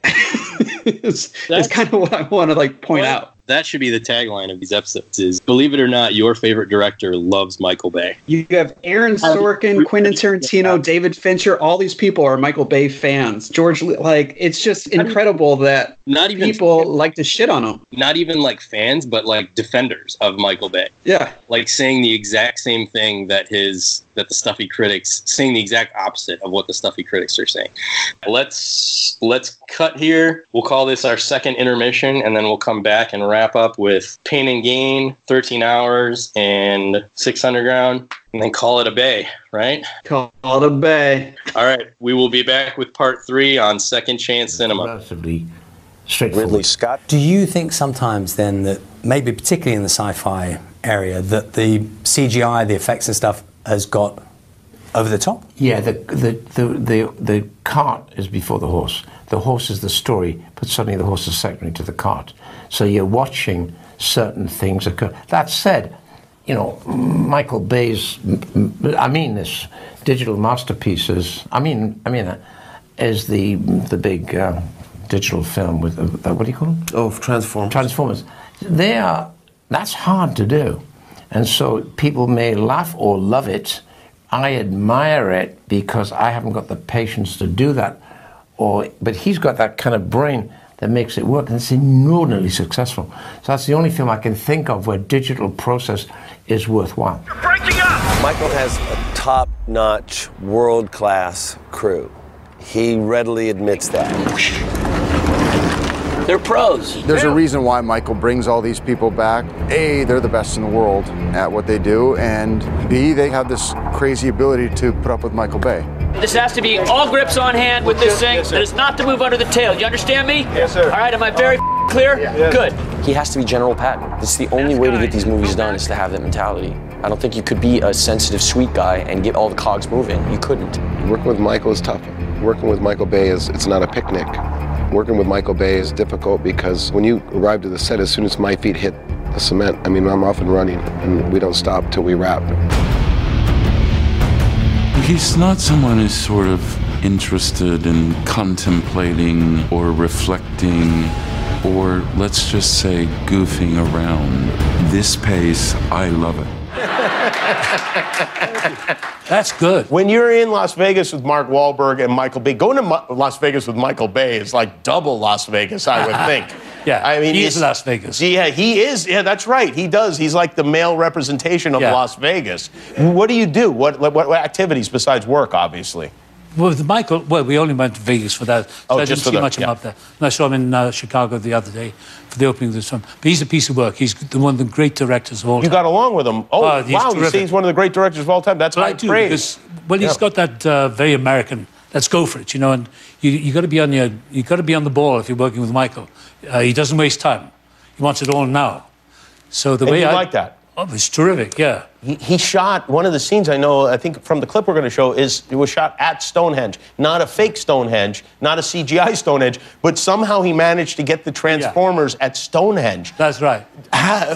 It's kind of what I want to like point out. That should be the tagline of these episodes, is believe it or not, your favorite director loves Michael Bay. You have Aaron Sorkin, Quentin Tarantino, David Fincher. All these people are Michael Bay fans. George, like, it's just incredible that not even people like to shit on him. Not even like fans, but like defenders of Michael Bay. Yeah. Like saying the exact same thing that the stuffy critics, saying the exact opposite of what the stuffy critics are saying. Let's cut here. We'll call this our second intermission, and then we'll come back and wrap up with Pain and Gain, 13 Hours, and 6 Underground, and then call it a bay, right? Call it a bay. All right. We will be back with part 3 on Second Chance Cinema. Relatively straightforward. Ridley Scott. Do you think sometimes then that maybe particularly in the sci-fi area that the CGI, the effects and stuff, has got over the top? Yeah, the cart is before the horse. The horse is the story, but suddenly the horse is secondary to the cart. So you're watching certain things occur. That said, you know, Michael Bay's, I mean, this digital masterpieces. Is the big digital film with what do you call it? Oh, Transformers. Transformers. That's hard to do. And so people may laugh or love it. I admire it because I haven't got the patience to do that. But he's got that kind of brain that makes it work, and it's inordinately successful. So that's the only film I can think of where digital process is worthwhile. You're breaking up! Michael has a top-notch, world-class crew. He readily admits that. They're pros. There's a reason why Michael brings all these people back. A, they're the best in the world at what they do, and B, they have this crazy ability to put up with Michael Bay. This has to be all grips on hand with this thing. Yes, it is not to move under the tail. You understand me? Yes, sir. All right, am I very clear? Yeah. Good. He has to be General Patton. It's the only way to get these movies done is to have that mentality. I don't think you could be a sensitive, sweet guy and get all the cogs moving. You couldn't. Working with Michael is tough. Working with Michael Bay it's not a picnic. Working with Michael Bay is difficult because when you arrive to the set, as soon as my feet hit the cement, I mean, I'm off and running, and we don't stop till we wrap. He's not someone who's sort of interested in contemplating or reflecting. or let's just say goofing around. This pace, I love it. That's good. When you're in Las Vegas with Mark Wahlberg and Michael Bay, going to Las Vegas with Michael Bay is like double Las Vegas, I would think. Yeah, I mean, he's Las Vegas. Yeah, he is. Yeah, that's right. He does. He's like the male representation of Las Vegas. What do you do? What activities besides work, obviously? Well, with Michael, well, we only went to Vegas for that. So I didn't see much of him up there. And I saw him in Chicago the other day for the opening of this film. But he's a piece of work. He's one of the great directors of all time. You got along with him. Oh, wow, you see, he's one of the great directors of all time. That's high praise. Well, he's got that very American, let's go for it, you know, and you got to be on your, you got to be on the ball if you're working with Michael. He doesn't waste time. He wants it all now. So the way I like that. Oh, it's terrific, yeah. He shot one of the scenes I know, I think from the clip we're going to show, is it was shot at Stonehenge. Not a fake Stonehenge, not a CGI Stonehenge, but somehow he managed to get the Transformers at Stonehenge. That's right.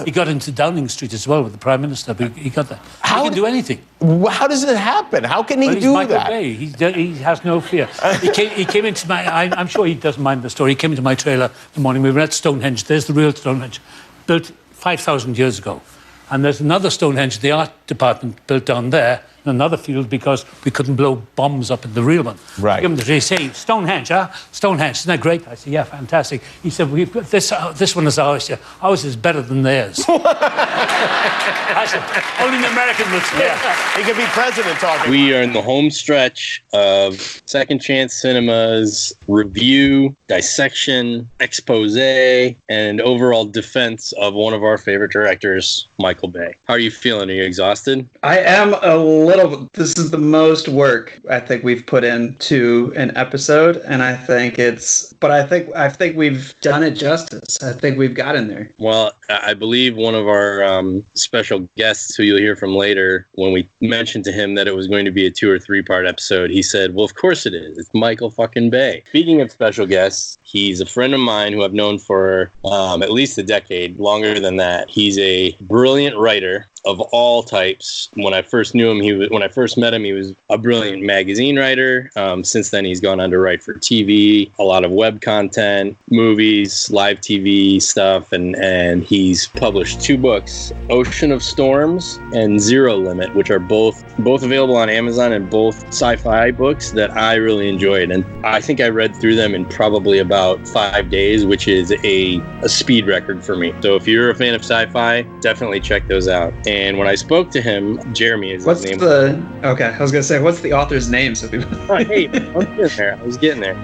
He got into Downing Street as well with the Prime Minister, but he got that. He can do anything. How does it happen? How can he do Michael that? Bay. He has no fear. He came into my, I'm sure he doesn't mind the story, he came into my trailer the morning we were at Stonehenge. There's the real Stonehenge, built 5,000 years ago. And there's another Stonehenge, the art department, built down there in another field because we couldn't blow bombs up in the real one. Right. They say, Stonehenge, huh? Stonehenge, isn't that great? I said, yeah, fantastic. He said, we've got this, this one is ours. Yeah. Ours is better than theirs. I said, only an American looks better. Yeah. He could be president talking. We are in the home stretch of Second Chance Cinema's review, dissection, expose, and overall defense of one of our favorite directors, Michael Bay. How are you feeling? Are you exhausted? I am a little. This is the most work I think we've put into an episode, and I think it's. But I think we've done it justice. I think we've gotten there. Well, I believe one of our special guests, who you'll hear from later, when we mentioned to him that it was going to be a 2 or 3 part episode, he said, "Well, of course it is. It's Michael fucking Bay." Speaking of special guests, he's a friend of mine who I've known for at least a decade, longer than that. He's a brilliant writer of all types. When I first knew him, when I first met him, he was a brilliant magazine writer. Since then, he's gone on to write for TV, a lot of web content, movies, live TV stuff, and he's published 2 books, Ocean of Storms and Zero Limit, which are both available on Amazon, and both sci-fi books that I really enjoyed. And I think I read through them in probably about 5 days, which is a speed record for me. So if you're a fan of sci-fi, definitely check those out. And when I spoke to him, Jeremy is his name. Okay, I was going to say, what's the author's name? So people... Hey, I was getting there.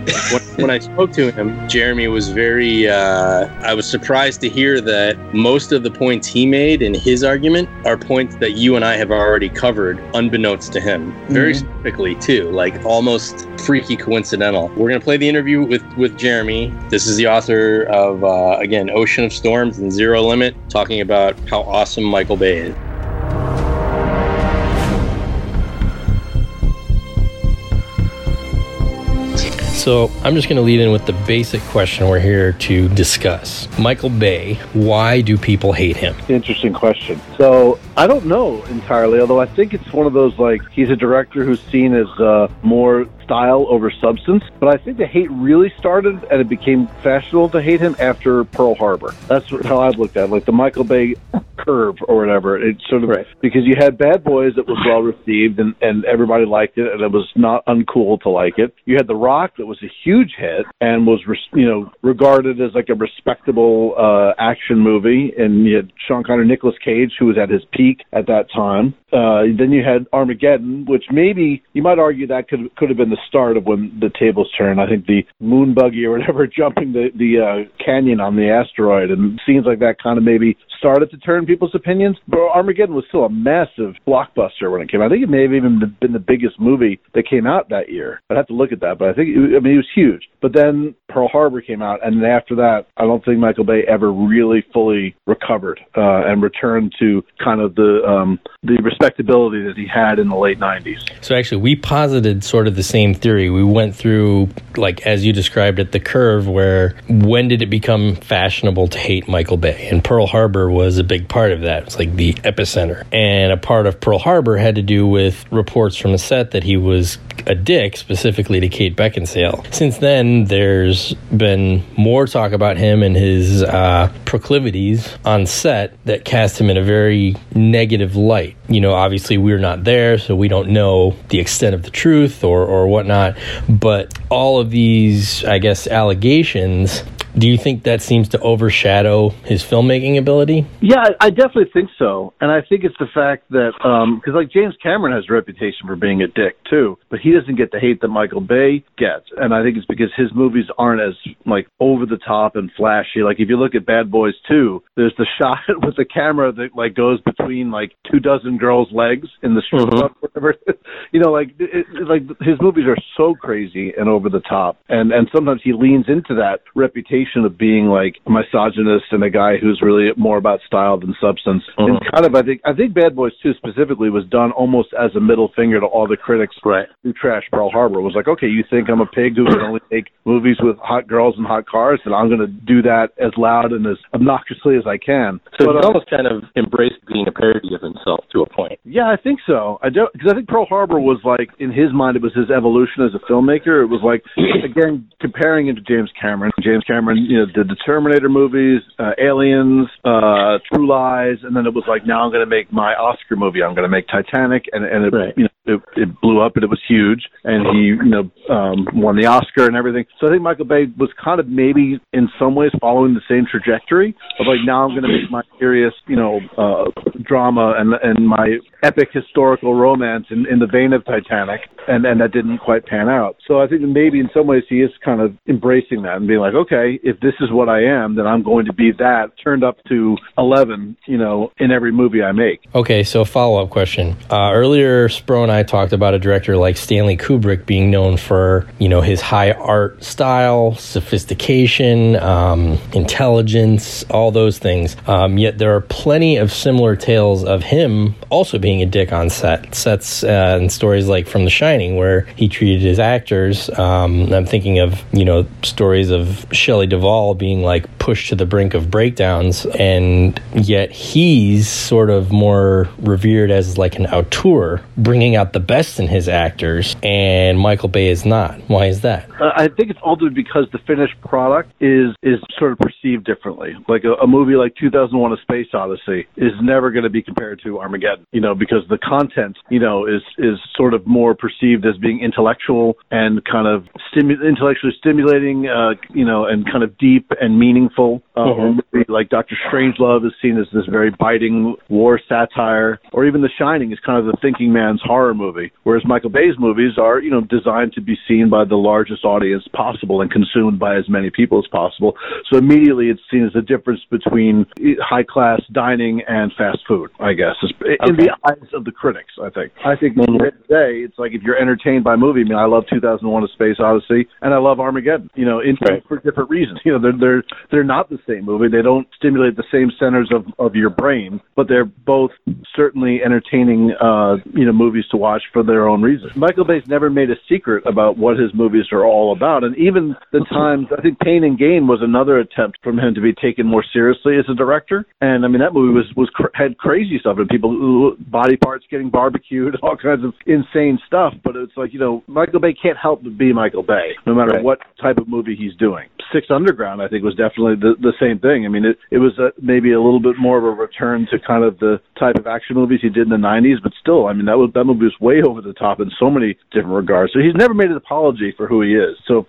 When I spoke to him, Jeremy was very... I was surprised to hear that most of the points he made in his argument are points that you and I have already covered, unbeknownst to him. Very specifically, too. Like, almost freaky coincidental. We're going to play the interview with Jeremy. This is the author of, again, Ocean of Storms and Zero Limit, talking about how awesome Michael Bay is. So I'm just going to lead in with the basic question we're here to discuss. Michael Bay, why do people hate him? Interesting question. So I don't know entirely, although I think it's one of those, like, he's a director who's seen as more style over substance. But I think the hate really started, and it became fashionable to hate him after Pearl Harbor. That's how I've looked at it, like the Michael Bay curve or whatever. It sort of, because you had Bad Boys that was well received and everybody liked it, and it was not uncool to like it. You had The Rock that was a huge hit and was regarded as like a respectable action movie, and you had Sean Connery, Nicolas Cage, who was at his peak at that time. Then you had Armageddon, which maybe you might argue that could have been the start of when the tables turned. I think the moon buggy or whatever, jumping the canyon on the asteroid and scenes like that kind of maybe started to turn people's opinions. But Armageddon was still a massive blockbuster when it came out. I think it may have even been the biggest movie that came out that year. I'd have to look at that, but I mean, it was huge. But then Pearl Harbor came out, and then after that, I don't think Michael Bay ever really fully recovered and returned to kind of the respectability that he had in the late 90s. So actually, we posited sort of the same theory. We went through, like, as you described it, the curve where when did it become fashionable to hate Michael Bay? And Pearl Harbor was a big part of that. It's like the epicenter. And a part of Pearl Harbor had to do with reports from the set that he was a dick, specifically to Kate Beckinsale. Since then, there's been more talk about him and his proclivities on set that cast him in a very negative light. You know, obviously we're not there, so we don't know the extent of the truth or whatnot. But all of these, I guess, allegations, do you think that seems to overshadow his filmmaking ability? Yeah, I definitely think so. And I think it's the fact that, because like James Cameron has a reputation for being a dick too, but he doesn't get the hate that Michael Bay gets. And I think it's because his movies aren't as like over the top and flashy. Like if you look at Bad Boys 2, there's the shot with the camera that like goes between like 2 dozen girls' legs in the strip club, whatever. You know, like like his movies are so crazy and over the top. And sometimes he leans into that reputation of being like a misogynist and a guy who's really more about style than substance. And kind of, I think Bad Boys 2 specifically was done almost as a middle finger to all the critics who trashed Pearl Harbor. It was like, okay, you think I'm a pig who can only make movies with hot girls and hot cars, and I'm going to do that as loud and as obnoxiously as I can. So he almost kind of embraced being a parody of himself to a point. Yeah, I think so. Because I think Pearl Harbor was like, in his mind, it was his evolution as a filmmaker. It was like, again, comparing it to James Cameron. James Cameron, you know, did the Terminator movies, Aliens, True Lies, and then it was like, now I'm going to make my Oscar movie. I'm going to make Titanic, and it, you know, it blew up and it was huge, and he, you know, won the Oscar and everything. So I think Michael Bay was kind of maybe in some ways following the same trajectory of like, now I'm going to make my serious, you know, drama and my epic historical romance in the vein of Titanic, and that didn't quite pan out. So I think maybe in some ways he is kind of embracing that and being like, okay, if this is what I am, then I'm going to be that turned up to 11, you know, in every movie I make. Okay, so follow-up question. Earlier, Spro and I talked about a director like Stanley Kubrick being known for, you know, his high art style, sophistication, intelligence, all those things. Yet there are plenty of similar tales of him also being a dick on set. Sets and stories like from The Shining, where he treated his actors. I'm thinking of, you know, stories of Shelley Duvall being like pushed to the brink of breakdowns, and yet he's sort of more revered as like an auteur, bringing out the best in his actors, and Michael Bay is not. Why is that? I think it's ultimately because the finished product is sort of perceived differently. Like a movie like 2001: A Space Odyssey is never going to be compared to Armageddon, you know, because the content, you know, is sort of more perceived as being intellectual and kind of intellectually stimulating, you know, and kind of deep and meaningful. Like Dr. Strangelove is seen as this very biting war satire, or even The Shining is kind of the thinking man's horror movie, whereas Michael Bay's movies are, you know, designed to be seen by the largest audience possible and consumed by as many people as possible. So immediately it's seen as the difference between high-class dining and fast food, I guess, in the eyes of the critics, I think. I think today it's like if you're entertained by a movie, I mean, I love 2001: A Space Odyssey, and I love Armageddon, you know, for different reasons. You know, they're not the same movie. They don't stimulate the same centers of your brain, but they're both certainly entertaining, you know, movies to watch for their own reasons. Michael Bay's never made a secret about what his movies are all about, and even the times, I think Pain and Gain was another attempt from him to be taken more seriously as a director, and I mean, that movie had crazy stuff, and people, body parts getting barbecued, all kinds of insane stuff, but it's like, you know, Michael Bay can't help but be Michael Bay, no matter what type of movie he's doing. Six Underground, I think, was definitely the same thing. I mean, it was maybe a little bit more of a return to kind of the type of action movies he did in the 90s, but still, I mean, that movie was way over the top in so many different regards. So he's never made an apology for who he is. So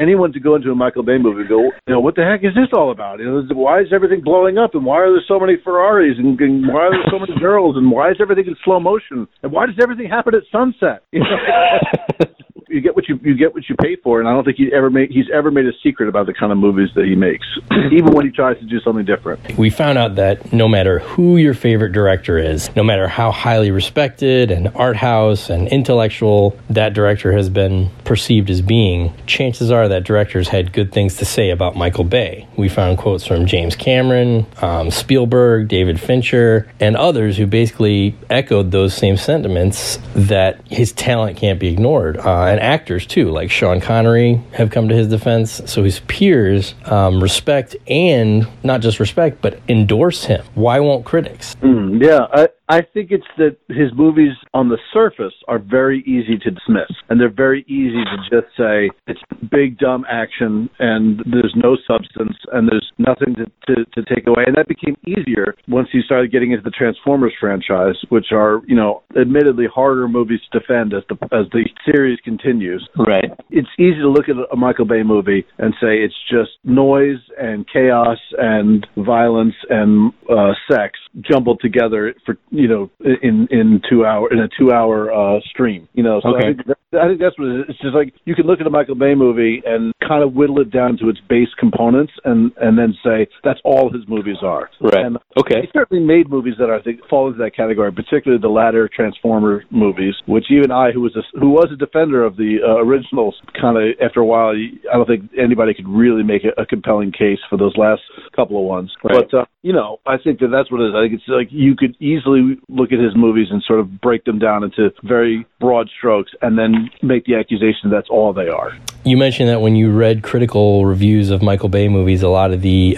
anyone to go into a Michael Bay movie and go, you know, what the heck is this all about? You know, why is everything blowing up? And why are there so many Ferraris? And why are there so many girls? And why is everything in slow motion? And why does everything happen at sunset? You know? You get what you get what you pay for, and I don't think he's ever made a secret about the kind of movies that he makes, even when he tries to do something different. We found out that no matter who your favorite director is, no matter how highly respected and art house and intellectual that director has been perceived as being, chances are that directors had good things to say about Michael Bay. We found quotes from James Cameron, Spielberg, David Fincher, and others who basically echoed those same sentiments, that his talent can't be ignored. And actors too, like Sean Connery, have come to his defense. So his peers respect, and not just respect, but endorse him. Why won't critics? Yeah, I think it's that his movies on the surface are very easy to dismiss, and they're very easy to just say it's big, dumb action, and there's no substance, and there's nothing to take away. And that became easier once you started getting into the Transformers franchise, which are, you know, admittedly harder movies to defend as the series continues. Right. It's easy to look at a Michael Bay movie and say it's just noise and chaos and violence and sex jumbled together for, you know, in a two hour stream, you know. So okay. I think that's what it is. It's just like you can look at a Michael Bay movie and kind of whittle it down to its base components and then say that's all his movies are. Right. And okay. He certainly made movies that I think fall into that category, particularly the latter Transformer movies, which even I, who was a defender of the originals, kind of after a while, I don't think anybody could really make a compelling case for those last couple of ones. Right. But you know, I think that's what it is. I think it's like you could easily look at his movies and sort of break them down into very broad strokes and then make the accusation that's all they are. You mentioned that when you read critical reviews of Michael Bay movies, a lot of the,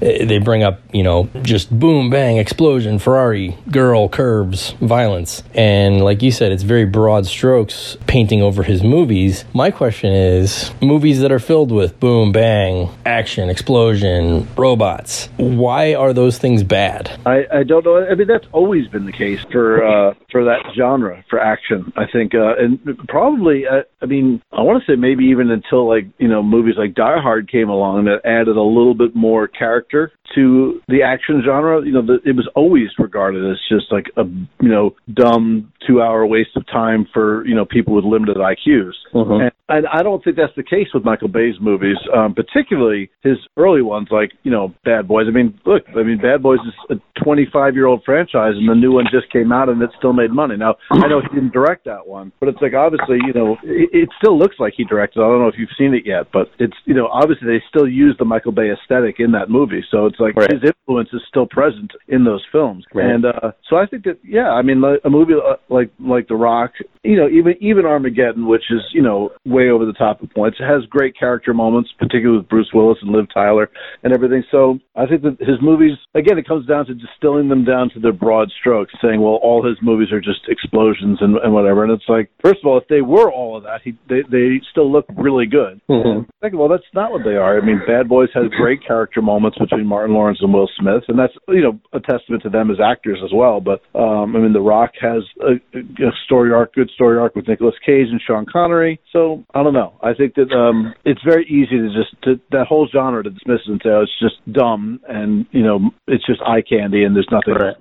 they bring up, you know, just boom, bang, explosion, Ferrari, girl, curves, violence. And like you said, it's very broad strokes painting over his movies. My question is, movies that are filled with boom, bang, action, explosion, robots, why are those things bad? I don't know. I mean, that's always been the case for that genre, for action, I think. And probably, I mean, I want to say maybe even until, like, you know, movies like Die Hard came along that added a little bit more character to the action genre. You know, it was always regarded as just like a, you know, dumb 2-hour waste of time for, you know, people with limited IQs. Uh-huh. And I don't think that's the case with Michael Bay's movies, particularly his early ones like, you know, Bad Boys. I mean, look, Bad Boys is a 25-year-old franchise, and the new one just came out, and it still made money. Now, I know he didn't direct that one, but it's like, obviously, you know, it still looks like he directed. I don't know if you've seen it yet, but it's, you know, obviously they still use the Michael Bay aesthetic in that movie, so it's like right. His influence is still present in those films. Right. And so I think that, yeah, I mean, a movie like The Rock, you know, even Armageddon, which is, you know, way over the top of points, it has great character moments, particularly with Bruce Willis and Liv Tyler and everything. So I think that his movies, again, it comes down to distilling them down to their broad strokes, saying, well, all his movies are just explosions and whatever. And it's like, first of all, if they were all of that, they still look really good. Mm-hmm. Second of all, that's not what they are. I mean, Bad Boys has great character moments between Martin Lawrence and Will Smith, and that's, you know, a testament to them as actors as well. But I mean, The Rock has a good story arc with Nicolas Cage and Sean Connery. So I don't know. I think that it's very easy to just that whole genre to dismiss and say, oh, it's just dumb, and you know, it's just eye candy, and there's nothing. Right.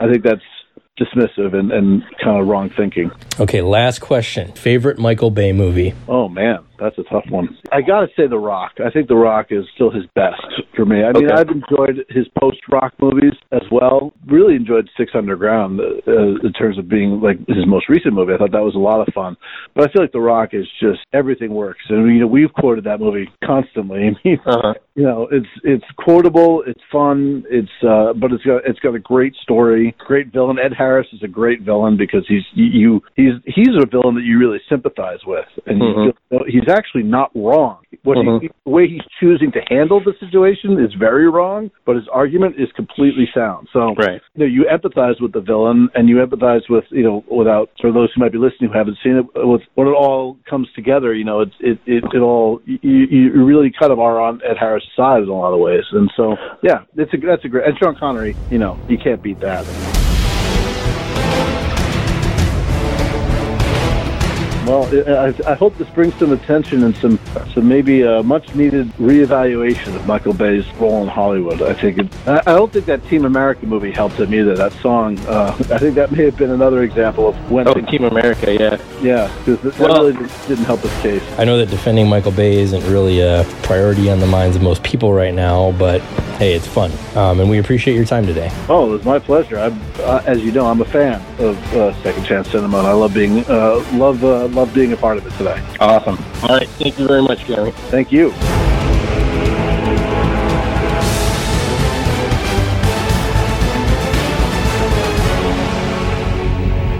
I think that's dismissive and kind of wrong thinking. Okay, last question. Favorite Michael Bay movie? Oh, man, that's a tough one. I got to say The Rock. I think The Rock is still his best for me. I mean, okay. I've enjoyed his post-Rock movies as well. Really enjoyed Six Underground in terms of being like his most recent movie. I thought that was a lot of fun. But I feel like The Rock is just, everything works. And, you know, we've quoted that movie constantly. I mean, uh-huh. You know, it's quotable, it's fun, but it's got a great story, great villain. Ed Harris is a great villain because he's a villain that you really sympathize with, and mm-hmm. He's actually not wrong. The way he's choosing to handle the situation is very wrong, but his argument is completely sound. So right. You know, you empathize with the villain, and you empathize with, you know, without, for those who might be listening who haven't seen it, with when it all comes together, you know, you really kind of are on Ed Harris' side in a lot of ways. And so yeah, that's a great, and Sean Connery, you know, you can't beat that. Well, I hope this brings some attention and some maybe much-needed reevaluation of Michael Bay's role in Hollywood. I think I don't think that Team America movie helped him either. That song, I think that may have been another example of when. Oh, Team America, yeah, yeah, because really didn't help his case. I know that defending Michael Bay isn't really a priority on the minds of most people right now, but hey, it's fun, and we appreciate your time today. Oh, it was my pleasure. As you know, I'm a fan of Second Chance Cinema, and I love being love being a part of it today. Awesome. All right. Thank you very much, Jeremy. Thank you.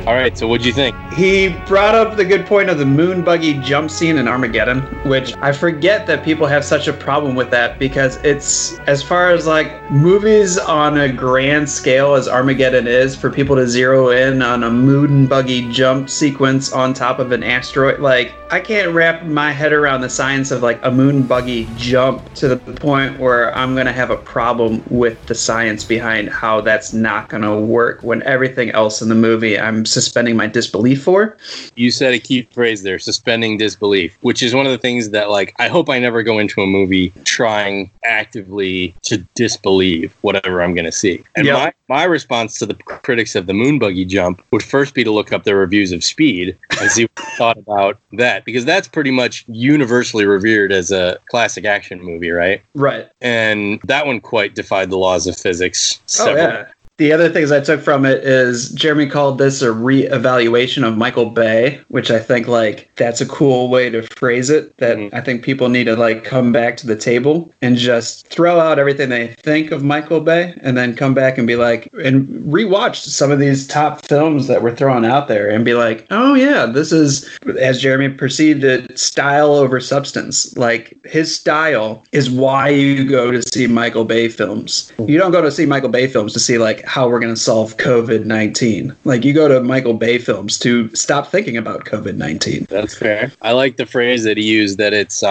All right, right, so what'd you think? He brought up the good point of the moon buggy jump scene in Armageddon, which I forget that people have such a problem with that, because it's, as far as like movies on a grand scale as Armageddon is, for people to zero in on a moon buggy jump sequence on top of an asteroid, like, I can't wrap my head around the science of like a moon buggy jump to the point where I'm going to have a problem with the science behind how that's not going to work when everything else in the movie I'm suspending my disbelief for. You said a key phrase there, suspending disbelief, which is one of the things that, like, I hope I never go into a movie trying actively to disbelieve whatever I'm going to see. And my response to the critics of the moon buggy jump would first be to look up their reviews of Speed and see what they thought about that, because that's pretty much universally revered as a classic action movie, right? Right. And that one quite defied the laws of physics. Oh, yeah. The other things I took from it is Jeremy called this a re-evaluation of Michael Bay, which I think, like, that's a cool way to phrase it, that I think people need to, like, come back to the table and just throw out everything they think of Michael Bay and then come back and be like, and rewatch some of these top films that we're throwing out there and be like, oh yeah, this is, as Jeremy perceived it, style over substance. Like, his style is why you go to see Michael Bay films. You don't go to see Michael Bay films to see, like, how we're going to solve COVID-19. Like, you go to Michael Bay films to stop thinking about COVID-19. That's fair. I like the phrase that he used, that it's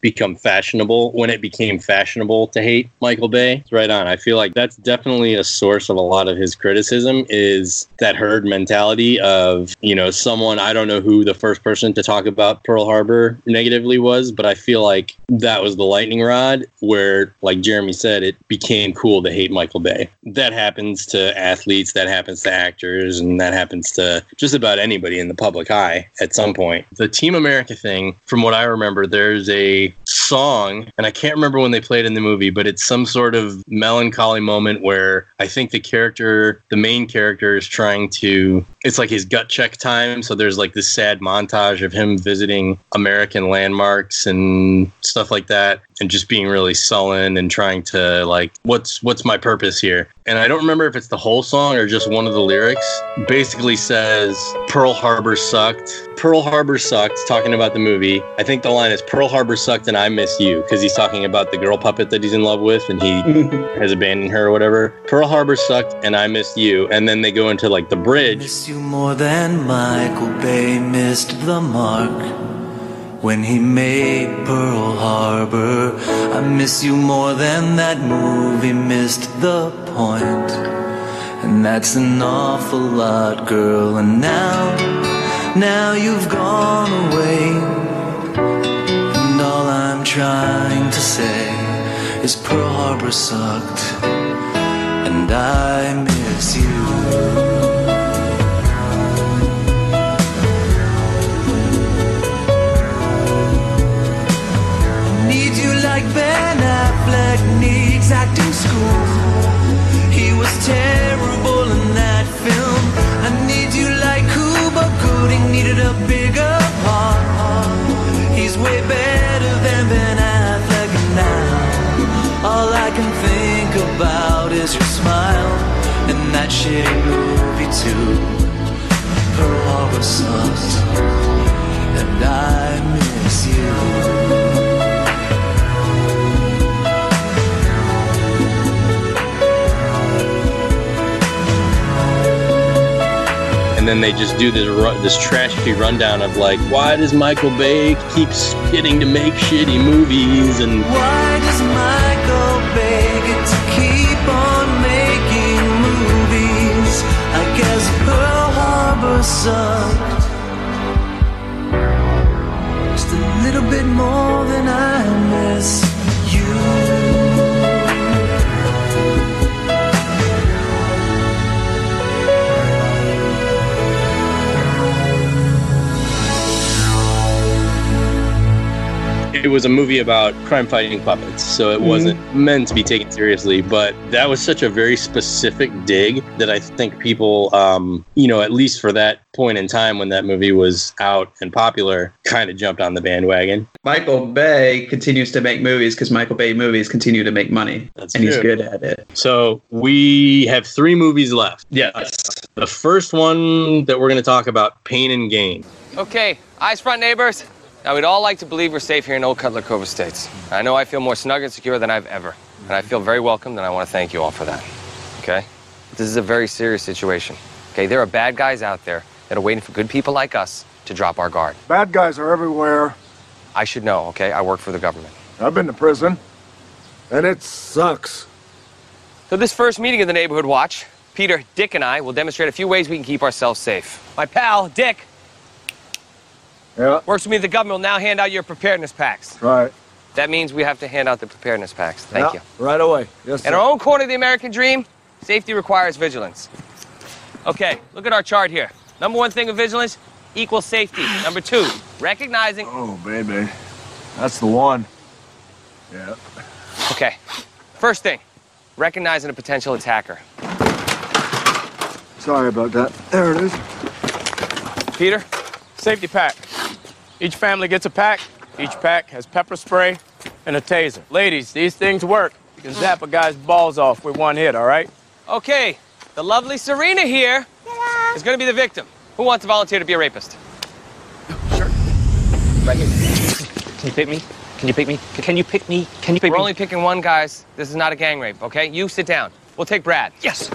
become fashionable, when it became fashionable to hate Michael Bay. It's right on. I feel like that's definitely a source of a lot of his criticism, is that herd mentality of, you know, someone, I don't know who the first person to talk about Pearl Harbor negatively was, but I feel like that was the lightning rod where, like Jeremy said, it became cool to hate Michael Bay. That happens to athletes, that happens to actors, and that happens to just about anybody in the public eye at some point. The Team America thing, from what I remember, there's a song, and I can't remember when they played in the movie, but it's some sort of melancholy moment where I think the main character is trying to, it's like his gut check time, so there's like this sad montage of him visiting American landmarks and stuff like that, and just being really sullen and trying to, like, what's my purpose here? And I don't remember if it's the whole song or just one of the lyrics, basically says, Pearl Harbor sucked. Pearl Harbor sucked, talking about the movie. I think the line is, Pearl Harbor sucked and I miss you, because he's talking about the girl puppet that he's in love with and he has abandoned her or whatever. Pearl Harbor sucked and I miss you. And then they go into, like, the bridge. Miss you more than Michael Bay missed the mark when he made Pearl Harbor. I miss you more than that movie missed the point. And that's an awful lot, girl. And now you've gone away. And all I'm trying to say is Pearl Harbor sucked, and I miss you. Ben Affleck needs acting school. He was terrible in that film. I need you like Cuba Gooding needed a bigger part. He's way better than Ben Affleck now. All I can think about is your smile and that shitty movie too. Pearl Harbor sucks, and I miss you. And then they just do this trashy rundown of, like, why does Michael Bay keep getting to make shitty movies? And why does Michael Bay get to keep on making movies? I guess Pearl Harbor sucked just a little bit more than I miss you. It was a movie about crime-fighting puppets, so it wasn't meant to be taken seriously, but that was such a very specific dig that I think people, you know, at least for that point in time when that movie was out and popular, kind of jumped on the bandwagon. Michael Bay continues to make movies because Michael Bay movies continue to make money. That's true. He's good at it. So we have 3 movies left. Yes. The first one that we're going to talk about, Pain and Gain. Okay, eyes front, neighbors. Now, we'd all like to believe we're safe here in Old Cutler Cove Estates. I know I feel more snug and secure than I've ever, and I feel very welcome, and I want to thank you all for that, okay? This is a very serious situation, okay? There are bad guys out there that are waiting for good people like us to drop our guard. Bad guys are everywhere. I should know, okay? I work for the government. I've been to prison, and it sucks. So this first meeting of the Neighborhood Watch, Peter, Dick, and I will demonstrate a few ways we can keep ourselves safe. My pal, Dick... Yeah. Works with me, the government will now hand out your preparedness packs. Right. That means we have to hand out the preparedness packs. Thank you. Right away. Yes, sir. In our own corner of the American dream, safety requires vigilance. Okay, look at our chart here. Number one thing of vigilance, equal safety. Number two, recognizing... Oh, baby. That's the one. Yeah. Okay. First thing, recognizing a potential attacker. Sorry about that. There it is. Peter, safety pack. Each family gets a pack. Each pack has pepper spray and a taser. Ladies, these things work. You can zap a guy's balls off with one hit, all right? Okay, the lovely Serena here is going to be the victim. Who wants to volunteer to be a rapist? Sure. Right here. Can you pick me? Can you pick me? Can you pick me? Can you pick me? We're only picking one, guys. This is not a gang rape, okay? You sit down. We'll take Brad. Yes.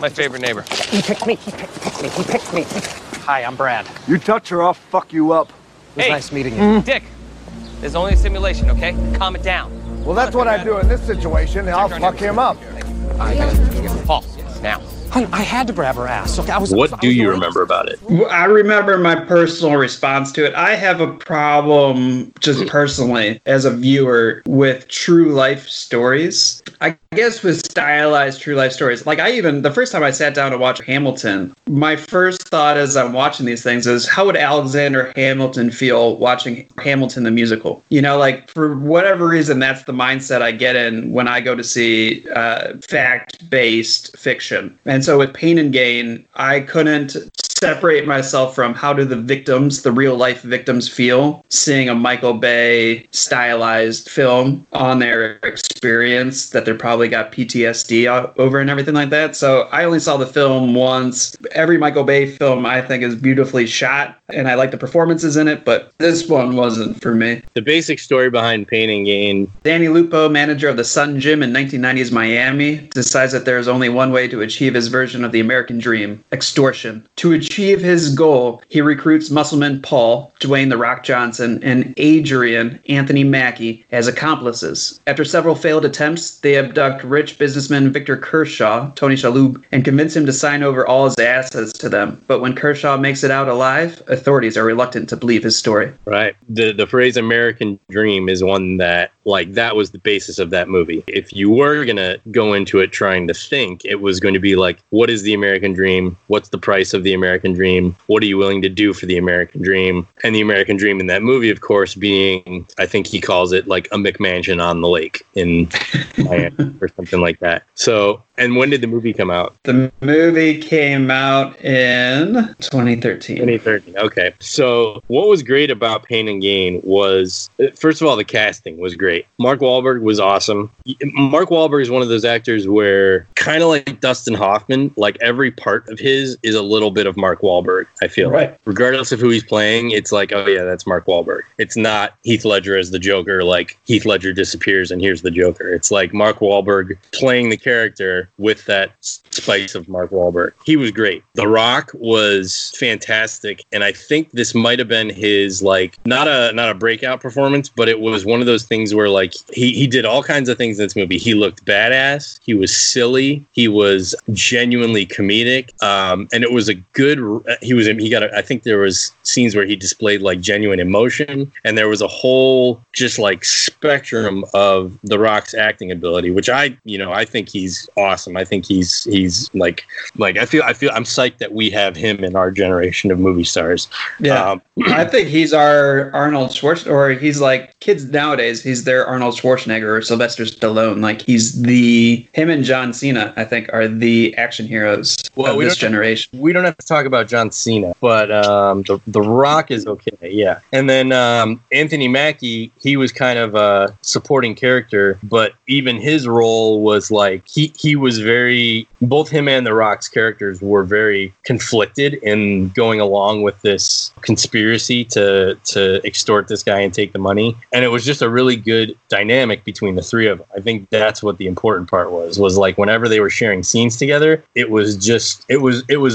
My favorite neighbor. He picked me. He picked me. He picked me. Hi, I'm Brad. You touch her, I'll fuck you up. It was nice meeting you. Dick, there's only a simulation, okay? Calm it down. Well, that's what I do in this situation, and I'll fuck him up. Paul, now. I had to grab her ass. What do you remember about it? I remember my personal response to it. I have a problem, just personally, as a viewer, with true life stories. I guess with stylized true life stories. Like, I even, the first time I sat down to watch Hamilton, my first thought as I'm watching these things is, how would Alexander Hamilton feel watching Hamilton the musical? You know, like, for whatever reason, that's the mindset I get in when I go to see fact-based fiction. And so with Pain and Gain, I couldn't separate myself from how do the victims, the real-life victims, feel seeing a Michael Bay stylized film on their experience that they probably got PTSD over and everything like that. So I only saw the film once. Every Michael Bay film, I think, is beautifully shot, and I like the performances in it, but this one wasn't for me. The basic story behind Pain and Gain. Danny Lupo, manager of the Sun Gym in 1990s Miami, decides that there is only one way to achieve his version of the American dream, extortion. To achieve his goal, he recruits muscleman Paul, Dwayne The Rock Johnson, and Adrian Anthony Mackie as accomplices. After several failed attempts, they abduct rich businessman Victor Kershaw, Tony Shalhoub, and convince him to sign over all his assets to them. But when Kershaw makes it out alive, authorities are reluctant to believe his story. Right. The phrase American Dream is one that, like, that was the basis of that movie. If you were going to go into it trying to think, it was going to be like, what is the American Dream? What's the price of the American Dream? What are you willing to do for the American Dream? And the American Dream in that movie, of course, being, I think he calls it like a McMansion on the lake in Miami or something like that. So, and when did the movie come out? The movie came out in 2013. 2013, okay. So what was great about Pain and Gain was, first of all, the casting was great. Mark Wahlberg was awesome. Mark Wahlberg is one of those actors where, kind of like Dustin Hoffman, like every part of his is a little bit of Mark Wahlberg, I feel like. Regardless of who he's playing, it's like, oh yeah, that's Mark Wahlberg. It's not Heath Ledger as the Joker, like Heath Ledger disappears and here's the Joker. It's like Mark Wahlberg playing the character with that spice of Mark Wahlberg. He was great. The Rock was fantastic, and I think this might have been his, like, not a breakout performance, but it was one of those things where, like, he did all kinds of things in this movie. He looked badass. He was silly. He was genuinely comedic. And it was a good. I think there was scenes where he displayed like genuine emotion, and there was a whole just like spectrum of The Rock's acting ability, which I think he's awesome. I think he's like I feel I'm psyched that we have him in our generation of movie stars. Yeah, I think he's our Arnold Schwarzenegger, or he's like kids nowadays. He's their Arnold Schwarzenegger or Sylvester Stallone. Like him and John Cena, I think, are the action heroes of this generation. We don't have to talk about John Cena, but the Rock is okay. Yeah, and then Anthony Mackie, he was kind of a supporting character, but even his role was like he was very both him and The Rock's characters were very conflicted in going along with this conspiracy to extort this guy and take the money. And it was just a really good dynamic between the three of them. I think that's what the important part was like whenever they were sharing scenes together, it was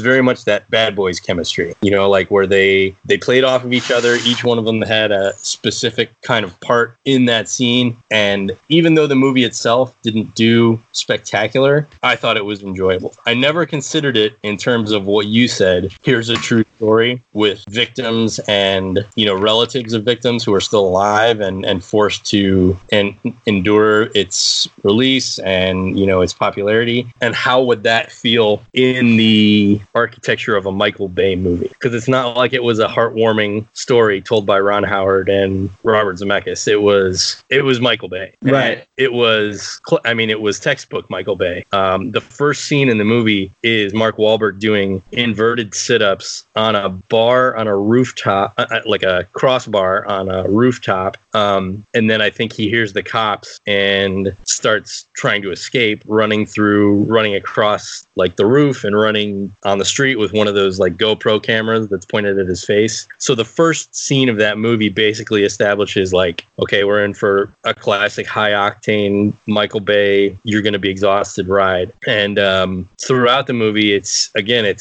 very much that Bad Boys chemistry, you know, like where they played off of each other. Each one of them had a specific kind of part in that scene. And even though the movie itself didn't do spectacular, I thought it was enjoyable. I never considered it in terms of what you said. Here's a true story with victims and, you know, relatives of victims who are still alive and forced to and endure its release and, you know, its popularity. And how would that feel in the architecture of a Michael Bay movie? Because it's not like it was a heartwarming story told by Ron Howard and Robert Zemeckis. It was Michael Bay. Right. And it was, I mean, it was textbook Michael Bay. The first scene in the movie is Mark Wahlberg doing inverted sit-ups on a bar on a rooftop, like a crossbar on a rooftop. And then I think he hears the cops and starts trying to escape, running across like the roof and running on the street with one of those like GoPro cameras that's pointed at his face. So the first scene of that movie basically establishes like, okay, we're in for a classic high octane Michael Bay, you're going to be exhausted ride. And throughout the movie, it's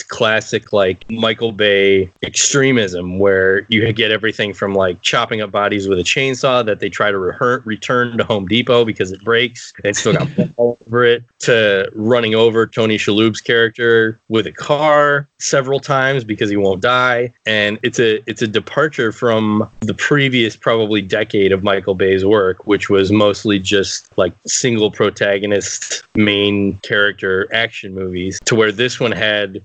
classic like Michael Bay extremism where you get everything from like chopping up bodies with a chainsaw that they try to return to Home Depot because it breaks and still got all over it, to running over Tony Shalhoub's character with a car several times because he won't die. And it's a departure from the previous probably decade of Michael Bay's work, which was mostly just like single protagonist main character action movies, to where this one had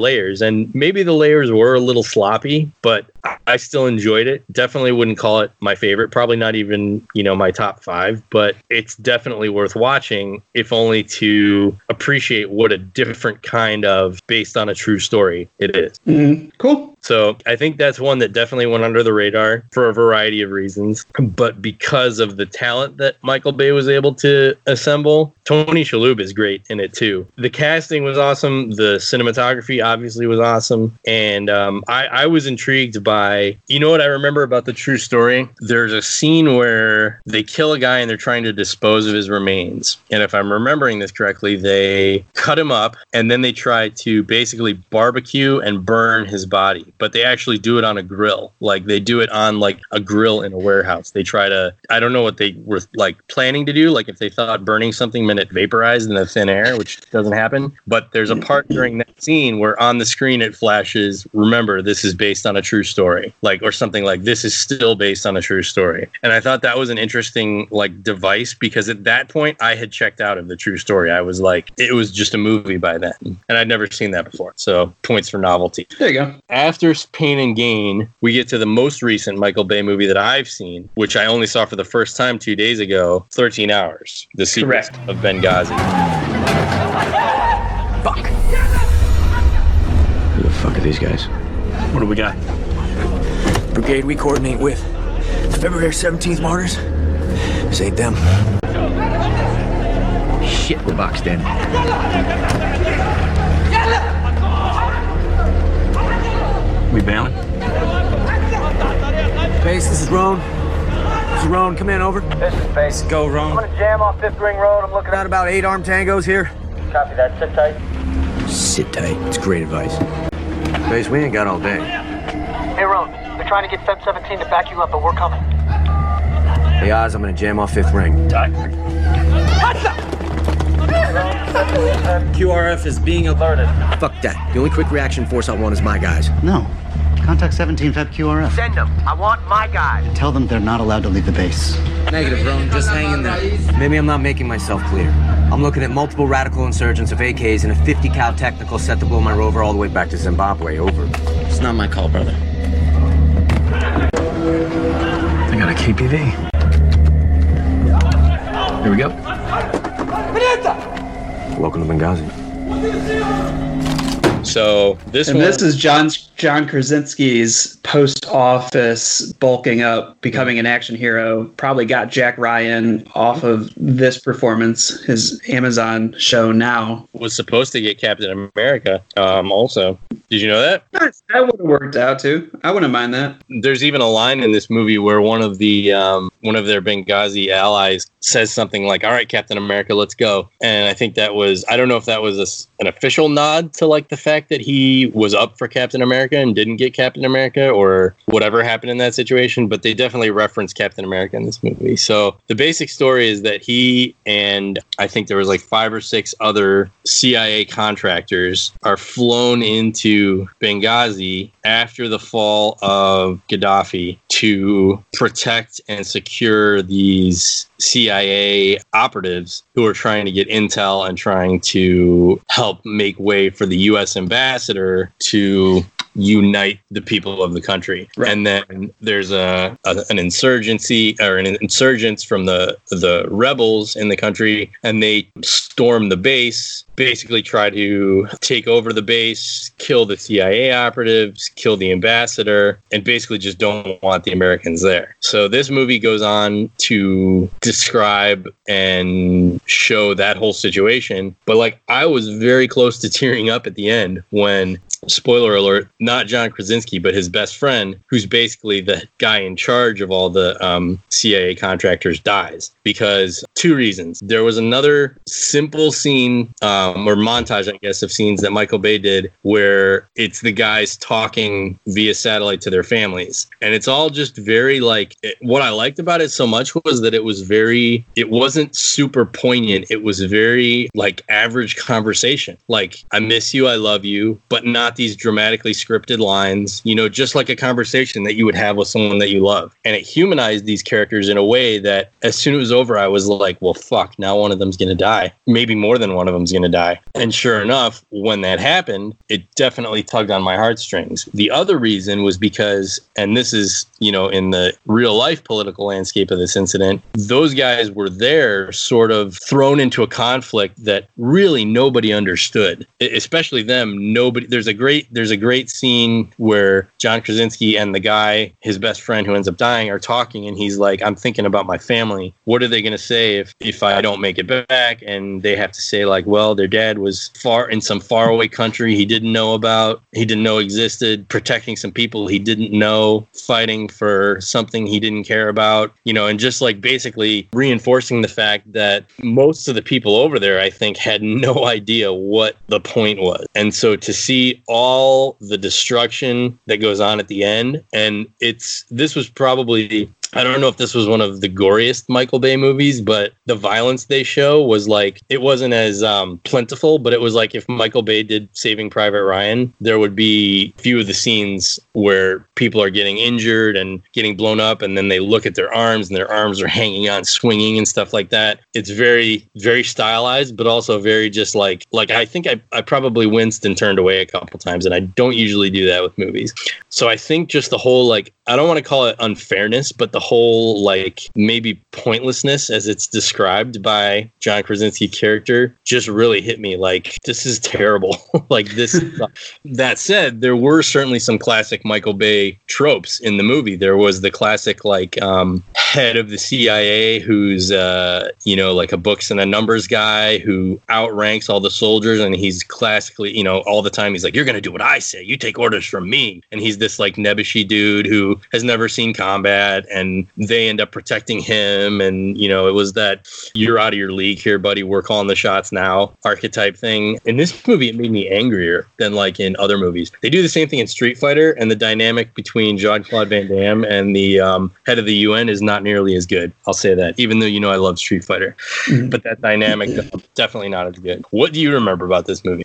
layers, and maybe the layers were a little sloppy, but I still enjoyed it. Definitely wouldn't call it my favorite, probably not even, you know, my top five, but it's definitely worth watching, if only to appreciate what a different kind of based on a true story it is. Mm-hmm. Cool. So I think that's one that definitely went under the radar for a variety of reasons, but because of the talent that Michael Bay was able to assemble, Tony Shalhoub is great in it too. The casting was awesome. The cinematography obviously was awesome. And I was intrigued by, you know what I remember about the true story? There's a scene where they kill a guy and they're trying to dispose of his remains. And if I'm remembering this correctly, they cut him up and then they try to basically barbecue and burn his body. But they actually do it on a grill. Like they do it on like a grill in a warehouse. They try to, I don't know what they were like planning to do. Like if they thought burning something meant it vaporized in the thin air, which doesn't happen. But there's a part during that scene where on the screen it flashes, remember, this is based on a true story, like, or something like this is still based on a true story. And I thought that was an interesting like device, because at that point I had checked out of the true story. I was like, it was just a movie by then. And I'd never seen that before. So points for novelty. There you go. After Pain and Gain, we get to the most recent Michael Bay movie that I've seen, which I only saw for the first time 2 days ago, 13 Hours, the sequel of Benghazi. Fuck. Who the fuck are these guys? What do we got? Brigade we coordinate with. The February 17th martyrs? This ain't them. Shit, we're boxed in. We bailing? Pace, this is Roan. This is Roan, come in, over. This is Pace. Go, Roan. I'm gonna jam off Fifth Ring Road. I'm looking at about 8 armed tangos here. Copy that, sit tight. Sit tight, it's great advice. Pace, we ain't got all day. Hey, Roan, they're trying to get Feb 17 to back you up, but we're coming. Hey, Oz, I'm gonna jam off Fifth Ring. QRF is being alerted. Fuck that. The only quick reaction force I want is my guys. No. Contact 17 Feb QRF. Send them. I want my guys. Tell them they're not allowed to leave the base. Negative, Roan. Just hang in there. Maybe I'm not making myself clear. I'm looking at multiple radical insurgents of AKs and a 50 cal technical set to blow my rover all the way back to Zimbabwe. Over. It's not my call, brother. I got a KPV. Here we go. Welcome to Benghazi. So this is John Krasinski's post office bulking up, becoming an action hero, probably got Jack Ryan off of this performance. His Amazon show now was supposed to get Captain America. Also, did you know that? That would have worked out too. I wouldn't mind that. There's even a line in this movie where one of their Benghazi allies says something like, "All right, Captain America, let's go." And I think that was, I don't know if that was an official nod to like the fact that he was up for Captain America and didn't get Captain America, or whatever happened in that situation, but they definitely reference Captain America in this movie. So the basic story is that he and I think there was like 5 or 6 other CIA contractors are flown into Benghazi after the fall of Gaddafi to protect and secure these CIA operatives who are trying to get intel and trying to help make way for the U.S. ambassador to unite the people of the country. Right. And then there's an insurgency or an insurgence from the rebels in the country, and they storm the base, basically try to take over the base, kill the CIA operatives, kill the ambassador, and basically just don't want the Americans there. So this movie goes on to describe and show that whole situation. But like, I was very close to tearing up at the end when, spoiler alert, not John Krasinski, but his best friend, who's basically the guy in charge of all the CIA contractors, dies. Because 2 reasons. There was another simple scene, or montage, I guess, of scenes that Michael Bay did where it's the guys talking via satellite to their families. And it's all just very like, what I liked about it so much was that it was very, it wasn't super poignant. It was very like average conversation. Like, I miss you, I love you, but not these dramatically scripted lines, you know, just like a conversation that you would have with someone that you love. And it humanized these characters in a way that as soon as it was over, I was like, well, fuck, now one of them's going to die. Maybe more than one of them's going to die. And sure enough, when that happened, it definitely tugged on my heartstrings. The other reason was because, and this is, you know, in the real life political landscape of this incident, those guys were there sort of thrown into a conflict that really nobody understood, especially them. Nobody, there's a great scene where John Krasinski and the guy, his best friend who ends up dying, are talking, and he's like, I'm thinking about my family. What are they going to say if I don't make it back? And they have to say like, well, their dad was in some faraway country he didn't know existed, protecting some people he didn't know, fighting for something he didn't care about, you know, and just like basically reinforcing the fact that most of the people over there, I think, had no idea what the point was. And so to see all the destruction that goes on at the end, and this was probably, I don't know if this was one of the goriest Michael Bay movies, but the violence they show was like, it wasn't as plentiful, but it was like if Michael Bay did Saving Private Ryan, there would be a few of the scenes where people are getting injured and getting blown up, and then they look at their arms and their arms are hanging on, swinging and stuff like that. It's very, very stylized, but also very just like I think I probably winced and turned away a couple times, and I don't usually do that with movies. So I think just the whole, like, I don't want to call it unfairness, but the whole like maybe pointlessness as it's described by John Krasinski's character just really hit me like, this is terrible. Like this. That said, there were certainly some classic Michael Bay tropes in the movie. There was the classic like head of the CIA who's you know, like a books and a numbers guy who outranks all the soldiers, and he's classically, you know, all the time he's like, you're gonna do what I say, you take orders from me, and he's this like nebbishy dude who has never seen combat, and they end up protecting him. And, you know, it was that you're out of your league here, buddy, we're calling the shots now archetype thing. In this movie, it made me angrier than like in other movies. They do the same thing in Street Fighter, and the dynamic between Jean-Claude Van Damme and the head of the UN is not nearly as good. I'll say that, even though, you know, I love Street Fighter. But that dynamic, definitely not as good. What do you remember about this movie?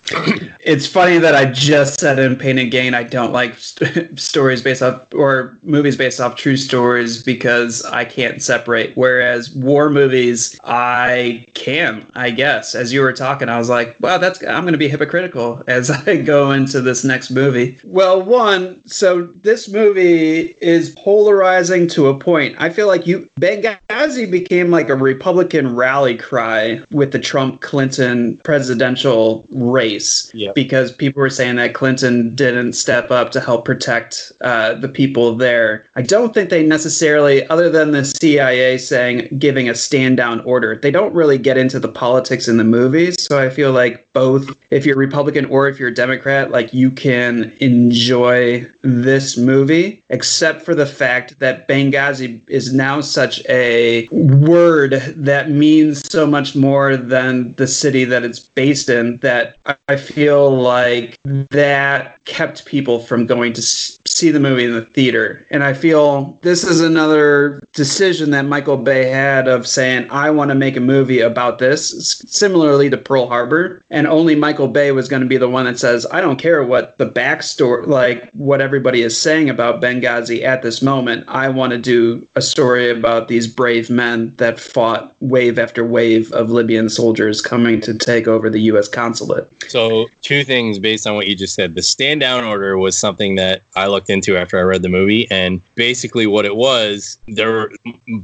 It's funny that I just said in Pain and Gain, I don't like stories based off, or movies based off true stories, because I can't separate. Whereas war movies, I can, I guess. As you were talking, I was like, wow, I'm going to be hypocritical as I go into this next movie. Well, so this movie is polarizing to a point. I feel like like you, Benghazi became like a Republican rally cry with the Trump-Clinton presidential race, because people were saying that Clinton didn't step up to help protect the people there. I don't think they necessarily, other than the CIA saying, giving a stand-down order, they don't really get into the politics in the movies. So I feel like both, if you're Republican or if you're Democrat, like you can enjoy this movie, except for the fact that Benghazi is now such a word that means so much more than the city that it's based in, that I feel like that kept people from going to see the movie in the theater. And I feel this is another decision that Michael Bay had of saying, I want to make a movie about this, similarly to Pearl Harbor. And only Michael Bay was going to be the one that says, I don't care what the backstory, like what everybody is saying about Benghazi at this moment. I want to do a story about these brave men that fought wave after wave of Libyan soldiers coming to take over the U.S. consulate. So two things based on what you just said. The stand down order was something that I looked into after I read the movie. And basically what it was, there were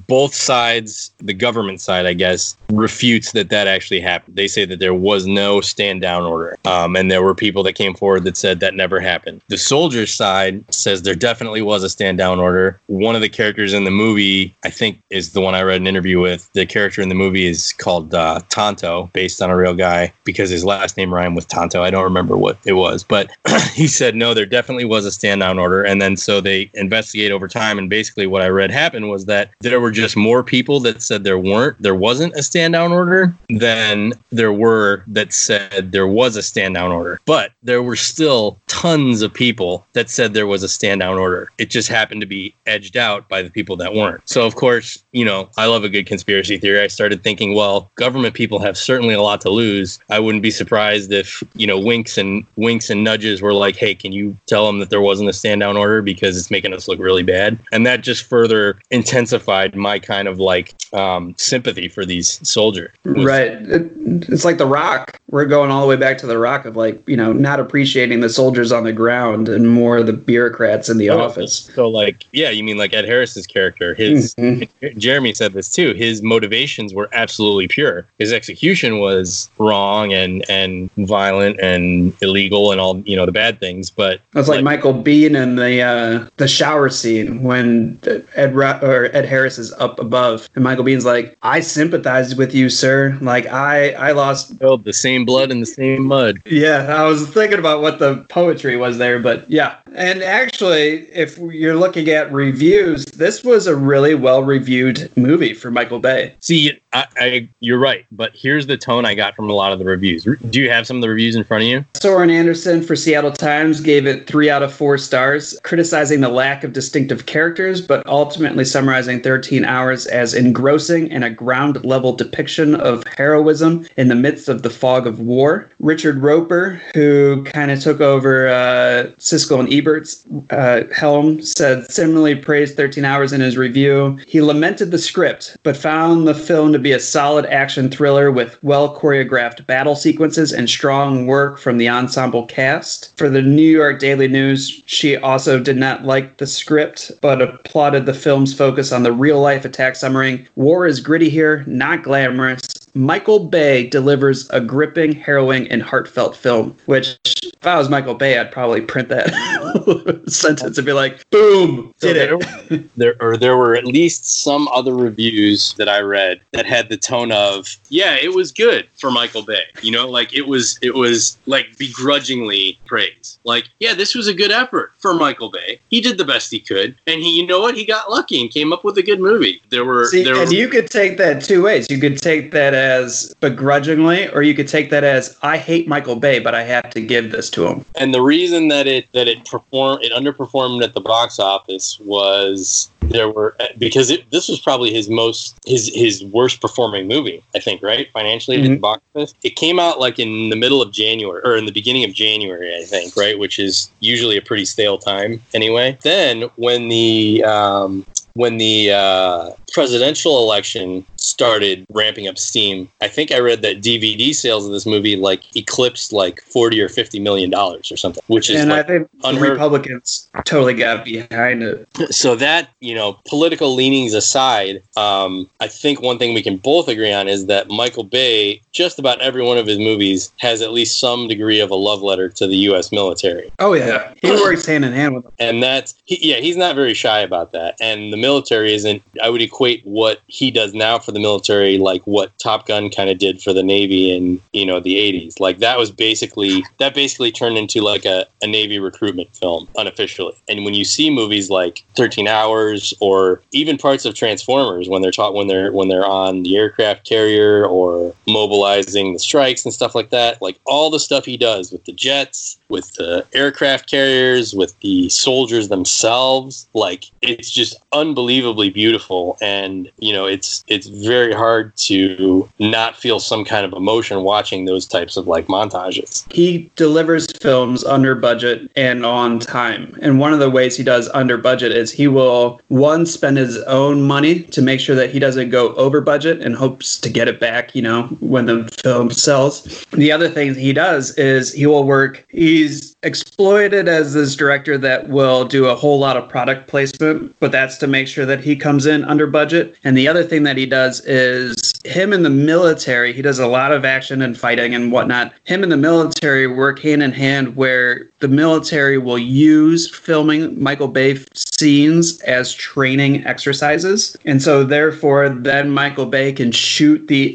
both sides, the government side, I guess, refutes that actually happened. They say that there was no stand down order. And there were people that came forward that said that never happened. The soldiers side says there definitely was a stand down order. One of the characters in the movie, I think, is the one I read an interview with. The character in the movie is called Tonto, based on a real guy, because his last name rhymed with Tonto. I don't remember what it was, but he said, no, there definitely was a stand down order. And then so they investigate over time. And basically what I read happened was that there were just more people that said there wasn't a stand down order than there were that said there was a stand down order. But there were still tons of people that said there was a stand down order. It just happened to be edged out by the people that weren't. So, of course, you know, I love a good conspiracy theory. I started thinking, well, government people have certainly a lot to lose. I wouldn't be surprised if, you know, winks and nudges were like, hey, can you tell them that there wasn't a stand down order because it's making us look really bad? And that just further intensified my kind of like sympathy for these soldiers. Right. It's like The Rock. We're going all the way back to The Rock of like, you know, not appreciating the soldiers on the ground and more the bureaucrats in the office. So like, yeah, you mean like Ed Harris's character, his Jeremy said this too. His motivations were absolutely pure. His execution was wrong and violent and illegal and all, you know, the bad things. But it's like Michael Bean in the shower scene when Ed Harris is up above and Michael Bean's like, I sympathized with you, sir. Like I lost the same blood and the same mud. Yeah, I was thinking about what the poetry was there, but yeah. And actually, if you're looking at reviews, this was a really well-reviewed movie for Michael Bay. See, you're right, but here's the tone I got from a lot of the reviews. Do you have some of the reviews in front of you? Soren Anderson for Seattle Times gave it 3 out of 4 stars, criticizing the lack of distinctive characters, but ultimately summarizing 13 Hours as engrossing and a ground-level depiction of heroism in the midst of the fog of war. Richard Roper, who kind of took over Siskel and Ebert's helm, said similarly praised 13 Hours in his review. He lamented the script, but found the film to be a solid action thriller with well-choreographed battle sequences and strong work from the ensemble cast. For the New York Daily News, she also did not like the script, but applauded the film's focus on the real-life attack, summarizing, "War is gritty here, not glamorous. Michael Bay delivers a gripping, harrowing, and heartfelt film," which if I was Michael Bay, I'd probably print that sentence and be like, boom, did it. There were at least some other reviews that I read that had the tone of, yeah, it was good for Michael Bay. You know, like it was like begrudgingly praise. Like, yeah, this was a good effort for Michael Bay. He did the best he could. And he, you know what? He got lucky and came up with a good movie. You could take that two ways. You could take that as begrudgingly, or you could take that as I hate Michael Bay, but I have to give this to him. And the reason that it underperformed at the box office was because this was probably his worst performing movie, I think, right? Financially, at the box office. It came out like in the middle of January or in the beginning of January, I think, right? Which is usually a pretty stale time anyway. Then when the presidential election started ramping up steam. I think I read that DVD sales of this movie eclipsed $40 or $50 million or something, which is and I think unheard. Republicans totally got behind it. So that, political leanings aside, I think one thing we can both agree on is that Michael Bay, just about every one of his movies, has at least some degree of a love letter to the U.S. military. Oh yeah, he works hand in hand with them, and he's not very shy about that. And the military isn't. I would equate what he does now for the military, like what Top Gun kind of did for the Navy in the 80s. Like that was basically turned into a Navy recruitment film unofficially. And when you see movies like 13 Hours or even parts of Transformers when they're on the aircraft carrier or mobilizing the strikes and stuff like that, like all the stuff he does with the jets, with the aircraft carriers, with the soldiers themselves, like it's just unbelievably beautiful. And it's very hard to not feel some kind of emotion watching those types of montages. He delivers films under budget and on time, and one of the ways he does under budget is he will spend his own money to make sure that he doesn't go over budget and hopes to get it back when the film sells. The other thing he does is he's exploited as this director that will do a whole lot of product placement, but that's to make sure that he comes in under budget. And the other thing that he does is him in the military, he does a lot of action and fighting and whatnot. Him and the military work hand in hand, where the military will use filming Michael Bay scenes as training exercises. And so therefore then Michael Bay can shoot the,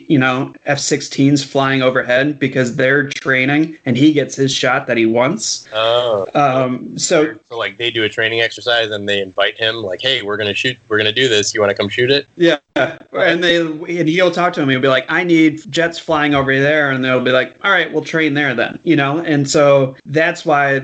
F-16s flying overhead because they're training, and he gets his shot that he wants. Oh. So they do a training exercise and they invite him, hey, we're going to do this. You want to come shoot it? Yeah. And he'll talk to him. He'll be like, I need jets flying over there. And they'll be like, all right, we'll train there then, And so that's why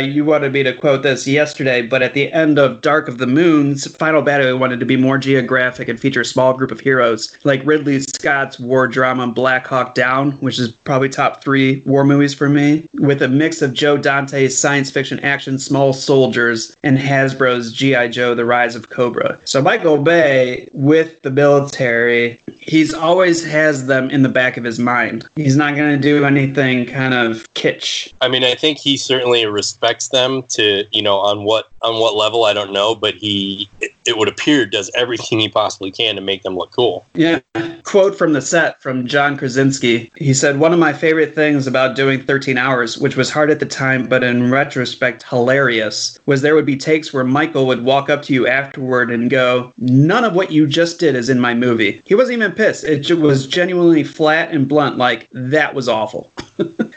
you wanted me to quote this yesterday, but at the end of Dark of the Moon's final battle, we wanted to be more geographic and feature a small group of heroes, like Ridley Scott's war drama Black Hawk Down, which is probably top 3 war movies for me, with a mix of Joe Dante's science fiction action, Small Soldiers, and Hasbro's G.I. Joe, The Rise of Cobra. So Michael Bay, with the military, he's always has them in the back of his mind. He's not going to do anything kind of kitsch. I mean, I think he certainly respects them to, on what level, I don't know, but it would appear does everything he possibly can to make them look cool. Yeah. Quote from the set from John Krasinski. He said, one of my favorite things about doing 13 Hours, which was hard at the time, but in retrospect, hilarious, was there would be takes where Michael would walk up to you afterward and go, none of what you just did is in my movie. He wasn't even pissed. It was genuinely flat and blunt. Like, that was awful.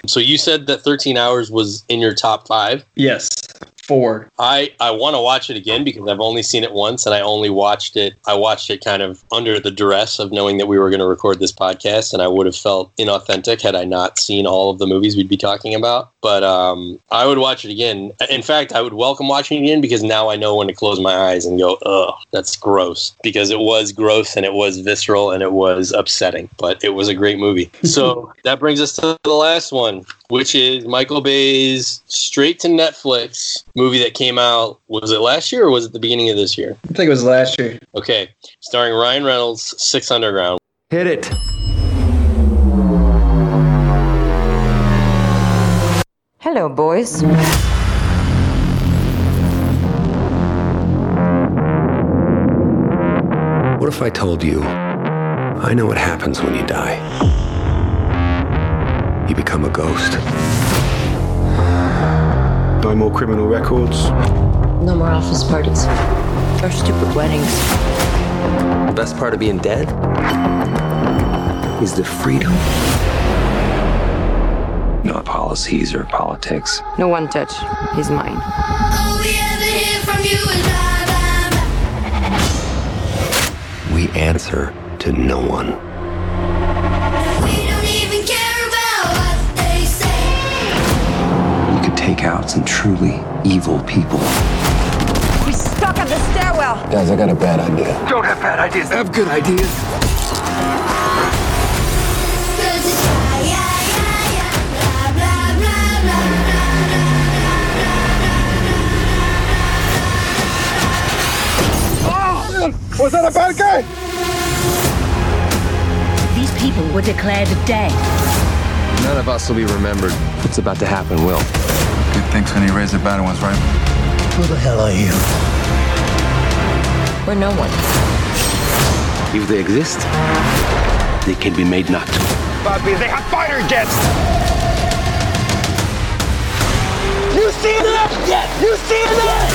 So you said that 13 Hours was in your top 5? Yes. 4. I want to watch it again because I've only seen it once, and I watched it kind of under the duress of knowing that we were going to record this podcast, and I would have felt inauthentic had I not seen all of the movies we'd be talking about. But I would watch it again. In fact, I would welcome watching it again because now I know when to close my eyes and go, ugh, that's gross. Because it was gross and it was visceral and it was upsetting, but it was a great movie. So that brings us to the last one, which is Michael Bay's straight to Netflix movie that came out, was it last year or was it the beginning of this year? I think it was last year. Okay. Starring Ryan Reynolds, Six Underground. Hit it. Hello, boys. What if I told you, I know what happens when you die? You become a ghost. No more criminal records. No more office parties. Or stupid weddings. The best part of being dead is the freedom. No policies or politics. No one touch. He's mine. All we ever hear from you is blah, blah, blah. We answer to no one. We don't even care about what they say. You could take out some truly evil people. We're stuck at the stairwell. Guys, I got a bad idea. Don't have bad ideas. I have good ideas. Was that a bad guy? were declared dead. None of us will be remembered. What's about to happen will. Good things when you raise the bad ones, right? Who the hell are you? We're no one. If they exist, they can be made not to. Bobby, they have fighter jets! You see that? Yes! You see that?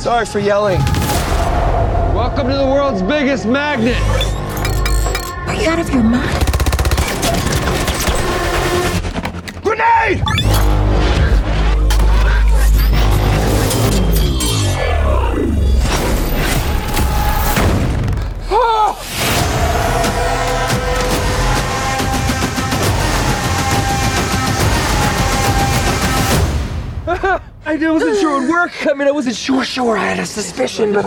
Sorry for yelling. Welcome to the world's biggest magnet. Are you out of your mind? Grenade! Ah! I wasn't sure it would work. I mean, I wasn't sure. I had a suspicion, but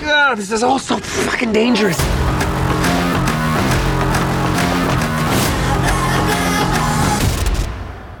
God, this is all so fucking dangerous.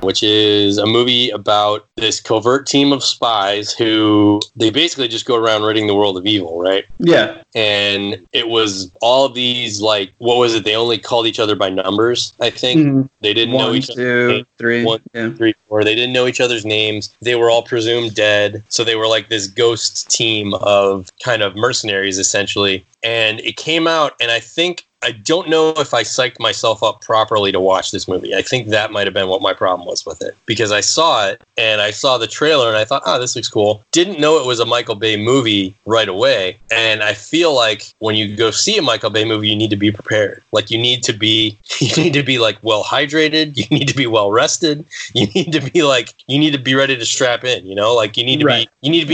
Which is a movie about this covert team of spies who they basically just go around ridding the world of evil, right? Yeah. And it was all of these, like, what was it? They only called each other by numbers, I think. Mm-hmm. They didn't know each other's names. 1, 2, 3, 4. They didn't know each other's names. They were all presumed dead. So they were like this ghost team of kind of mercenaries, essentially. And it came out, and I don't know if I psyched myself up properly to watch this movie. I think that might have been what my problem was with it, because I saw it and I saw the trailer and I thought, oh, this looks cool. Didn't know it was a Michael Bay movie right away. And I feel like when you go see a Michael Bay movie, you need to be prepared. Like you need to be like well hydrated. You need to be well rested. You need to be ready to strap in, you know, like you need to be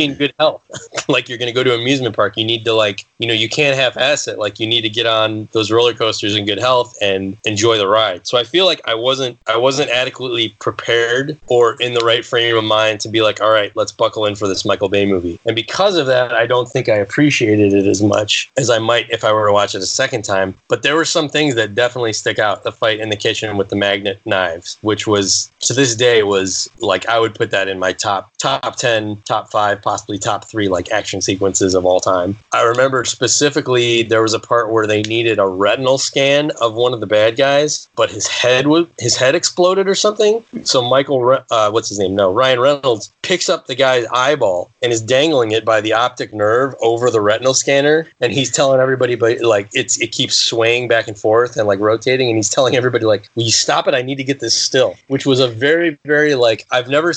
in good health. Like you're going to go to an amusement park. You need to, like, you know, you can't half-ass it. Like you need to get on those roller coasters in good health and enjoy the ride. So I feel like I wasn't adequately prepared or in the right frame of mind to be like, all right, let's buckle in for this Michael Bay movie. And because of that, I don't think I appreciated it as much as I might if I were to watch it a second time. But there were some things that definitely stick out. The fight in the kitchen with the magnet knives, which was, to this day, was like, I would put that in my top 10, top 5, possibly top 3, like, action sequences of all time. I remember specifically there was a part where they needed a retinal scan of one of the bad guys, but his head exploded or something. So Ryan Reynolds picks up the guy's eyeball and is dangling it by the optic nerve over the retinal scanner, and he's telling everybody, but like it keeps swaying back and forth and like rotating, and he's telling everybody, like, will you stop it? I need to get this still. Which was a very, very, like, I remember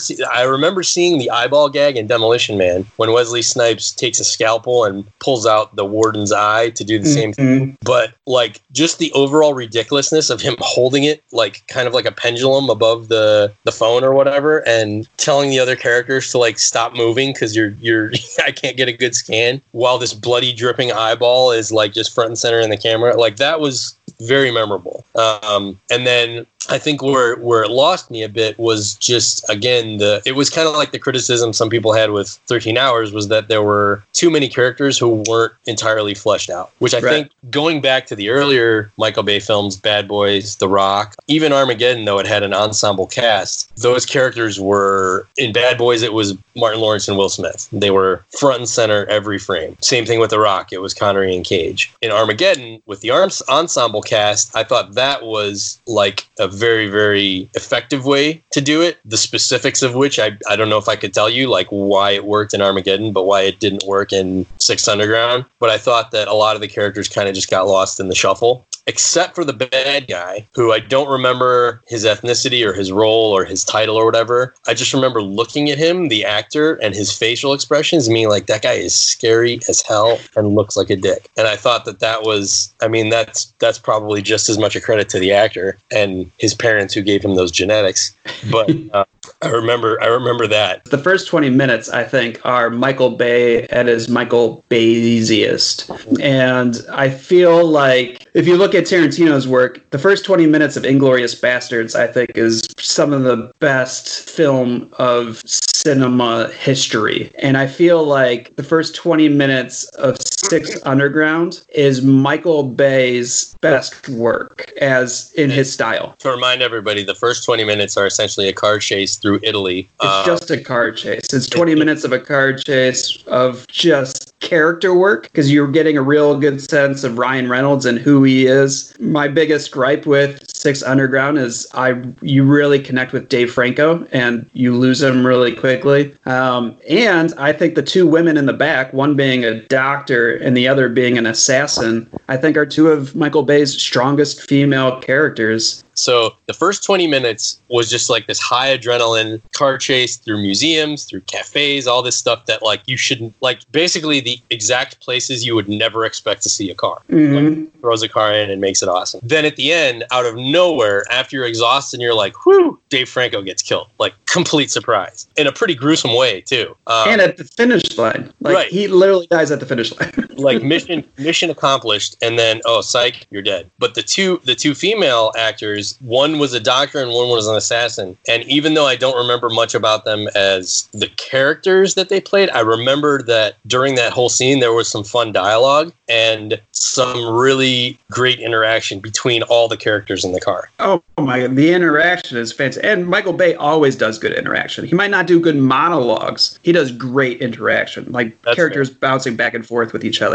seeing the eyeball gag in Demolition Man when Wesley Snipes takes a scalpel and pulls out the warden's eye to do the same thing, but like just the overall ridiculousness of him holding it like kind of like a pendulum above the phone or whatever, and telling the other characters to like stop moving because you're I can't get a good scan, while this bloody dripping eyeball is like just front and center in the camera. Like that was very memorable. And then I think where it lost me a bit was just, again, it was kind of like the criticism some people had with 13 Hours was that there were too many characters who weren't entirely fleshed out, which I think, going back to the earlier Michael Bay films, Bad Boys, The Rock, even Armageddon, though it had an ensemble cast, those characters were, in Bad Boys, it was Martin Lawrence and Will Smith. They were front and center every frame. Same thing with The Rock. It was Connery and Cage. In Armageddon, with the ensemble cast, I thought that was like a very, very effective way to do it. The specifics of which I don't know if I could tell you, like why it worked in Armageddon, but why it didn't work in Six Underground. But I thought that a lot of the characters kind of just got lost in the shuffle, except for the bad guy, who I don't remember his ethnicity or his role or his title or whatever. I just remember looking at him, the actor, and his facial expressions, meaning like, that guy is scary as hell and looks like a dick. And I thought that was, I mean, that's probably just as much a credit to the actor and his parents who gave him those genetics. But I remember that. The first 20 minutes, I think, are Michael Bay at his Michael Baysiest. And I feel like if you look at Tarantino's work, the first 20 minutes of Inglourious Basterds, I think, is some of the best film of cinema history. And I feel like the first 20 minutes of Six Underground is Michael Bay's best work as in his style. To remind everybody, the first 20 minutes are essentially a car chase through Italy. It's just a car chase. It's 20 minutes of a car chase of just character work, because you're getting a real good sense of Ryan Reynolds and who he is. My biggest gripe with Six Underground is you really connect with Dave Franco and you lose him really quickly. And I think the two women in the back, one being a doctor and the other being an assassin, I think are two of Michael Bay's strongest female characters. So the first 20 minutes was just like this high adrenaline car chase through museums, through cafes, all this stuff that like you shouldn't, like basically the exact places you would never expect to see a car. Mm-hmm. Like, throws a car in and makes it awesome. Then at the end, out of nowhere, after you're exhausted and you're like, whew, Dave Franco gets killed. Like complete surprise. In a pretty gruesome way too. And at the finish line. Like, right. He literally dies at the finish line. Like mission accomplished, and then, oh, psych, you're dead. But the two female actors, one was a doctor and one was an assassin. And even though I don't remember much about them as the characters that they played, I remember that during that whole scene, there was some fun dialogue and some really great interaction between all the characters in the car. Oh my God, the interaction is fantastic. And Michael Bay always does good interaction. He might not do good monologues. He does great interaction, like that's characters fair. Bouncing back and forth with each other.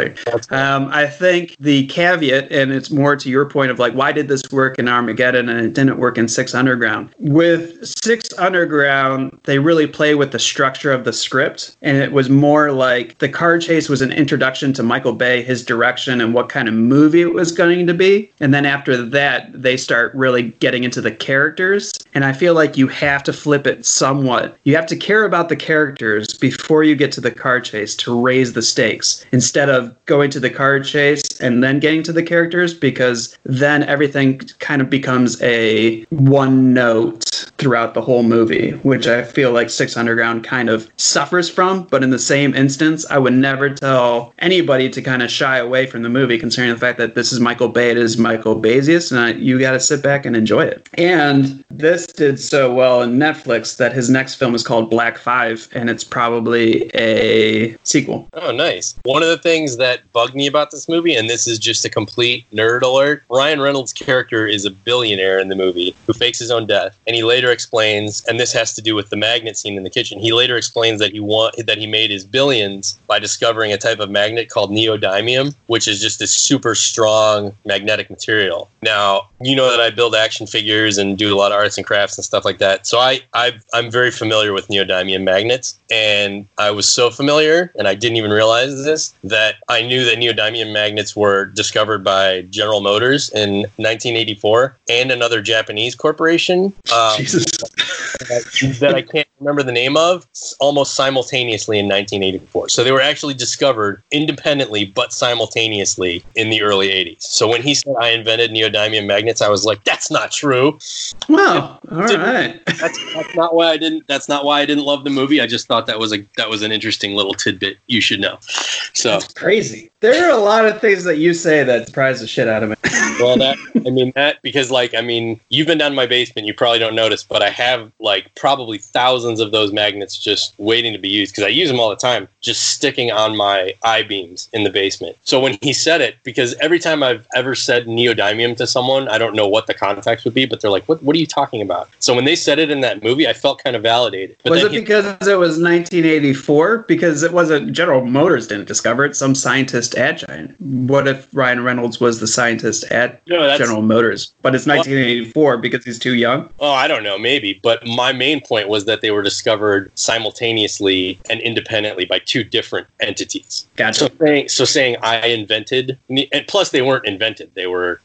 I think the caveat, and it's more to your point of like, why did this work in Armageddon and it didn't work in Six Underground? With Six Underground, they really play with the structure of the script, and it was more like the car chase was an introduction to Michael Bay, his direction, and what kind of movie it was going to be. And then after that, they start really getting into the characters. And I feel like you have to flip it somewhat. You have to care about the characters before you get to the car chase to raise the stakes, instead of going to the car chase and then getting to the characters, because then everything kind of becomes a one note throughout the whole movie, which I feel like Six Underground kind of suffers from. But in the same instance, I would never tell anybody to kind of shy away from the movie, concerning the fact that this is Michael Bay, it is Michael Baysiest, and you got to sit back and enjoy it. And this did so well in Netflix that his next film is called Black Five, and it's probably a sequel. Oh, nice. One of the things that bugged me about this movie, and this is just a complete nerd alert, Ryan Reynolds' character is a billionaire in the movie who fakes his own death, and he later explains, and this has to do with the magnet scene in the kitchen, he later explains that he made his billions by discovering a type of magnet called neodymium, which is just this super strong magnetic material. Now, you know that I build action figures and do a lot of arts and crafts and stuff like that, so I'm very familiar with neodymium magnets, and I was so familiar, and I didn't even realize this, that I knew that neodymium magnets were discovered by General Motors in 1984 and another Japanese corporation that I can't remember the name of, almost simultaneously in 1984. So they were actually discovered independently but simultaneously in the early 80s. So when he said I invented neodymium magnets, I was like, that's not true. Wow. All right. That's not why I didn't love the movie. I just thought that was an interesting little tidbit you should know. So that's crazy. There are a lot of things that you say that surprise the shit out of me. Well, because you've been down in my basement, you probably don't notice, but I have like probably thousands of those magnets just waiting to be used, because I use them all the time, just sticking on my I-beams in the basement. So when he said it, because every time I've ever said neodymium to someone, I don't know what the context would be, but they're like, what are you talking about? So when they said it in that movie, I felt kind of validated. But was it because it was 1984? Because it wasn't General Motors didn't discover it, some scientist at Giant. What if Ryan Reynolds was the scientist at General Motors? But it's 1984 because he's too young? Oh, I don't know, maybe. But my main point was that they were discovered simultaneously and independently by two different entities. Gotcha. So saying I invented, and plus they weren't invented. They were,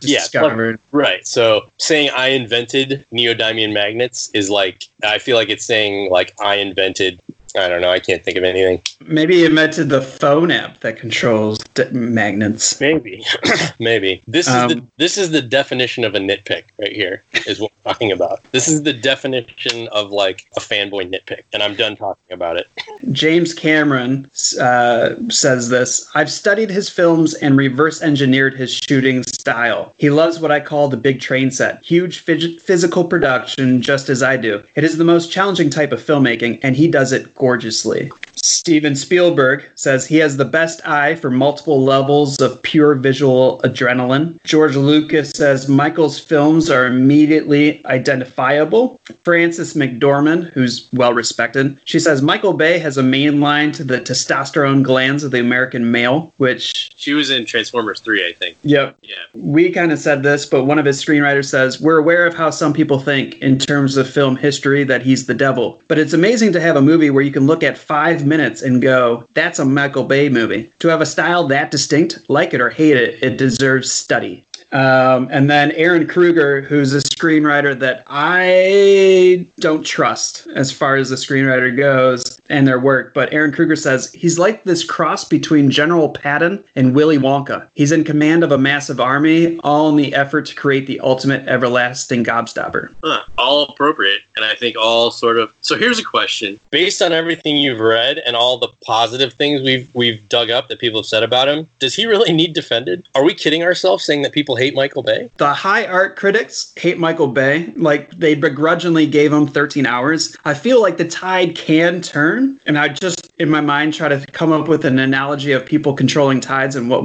discovered. Plus, right. So saying I invented neodymium magnets is like, I feel like it's saying like I invented I don't know. I can't think of anything. Maybe he invented the phone app that controls magnets. Maybe. Maybe. This is the definition of a nitpick right here is what we're talking about. This is the definition of like a fanboy nitpick, and I'm done talking about it. James Cameron says this. I've studied his films and reverse engineered his shooting style. He loves what I call the big train set. Huge physical production, just as I do. It is the most challenging type of filmmaking, and he does it gorgeously. Steven Spielberg says he has the best eye for multiple levels of pure visual adrenaline. George Lucas says Michael's films are immediately identifiable. Frances McDormand, who's well respected, she says Michael Bay has a main line to the testosterone glands of the American male, which... She was in Transformers 3, I think. Yep. Yeah. We kind of said this, but one of his screenwriters says, we're aware of how some people think in terms of film history that he's the devil, but it's amazing to have a movie where you can look at 5 minutes and go, that's a Michael Bay movie. To have a style that distinct, like it or hate it, it deserves study. And then Aaron Kruger, who's a screenwriter that I don't trust as far as the screenwriter goes and their work. But Aaron Kruger says, he's like this cross between General Patton and Willy Wonka. He's in command of a massive army, all in the effort to create the ultimate everlasting gobstopper. Huh, all appropriate. And I think all sort of... So here's a question. Based on everything you've read and all the positive things we've dug up that people have said about him, does he really need defended? Are we kidding ourselves saying that people hate Michael Bay? The high art critics hate Michael Bay. Like, they begrudgingly gave him 13 hours. I feel like the tide can turn, and I just, in my mind, try to come up with an analogy of people controlling tides and what...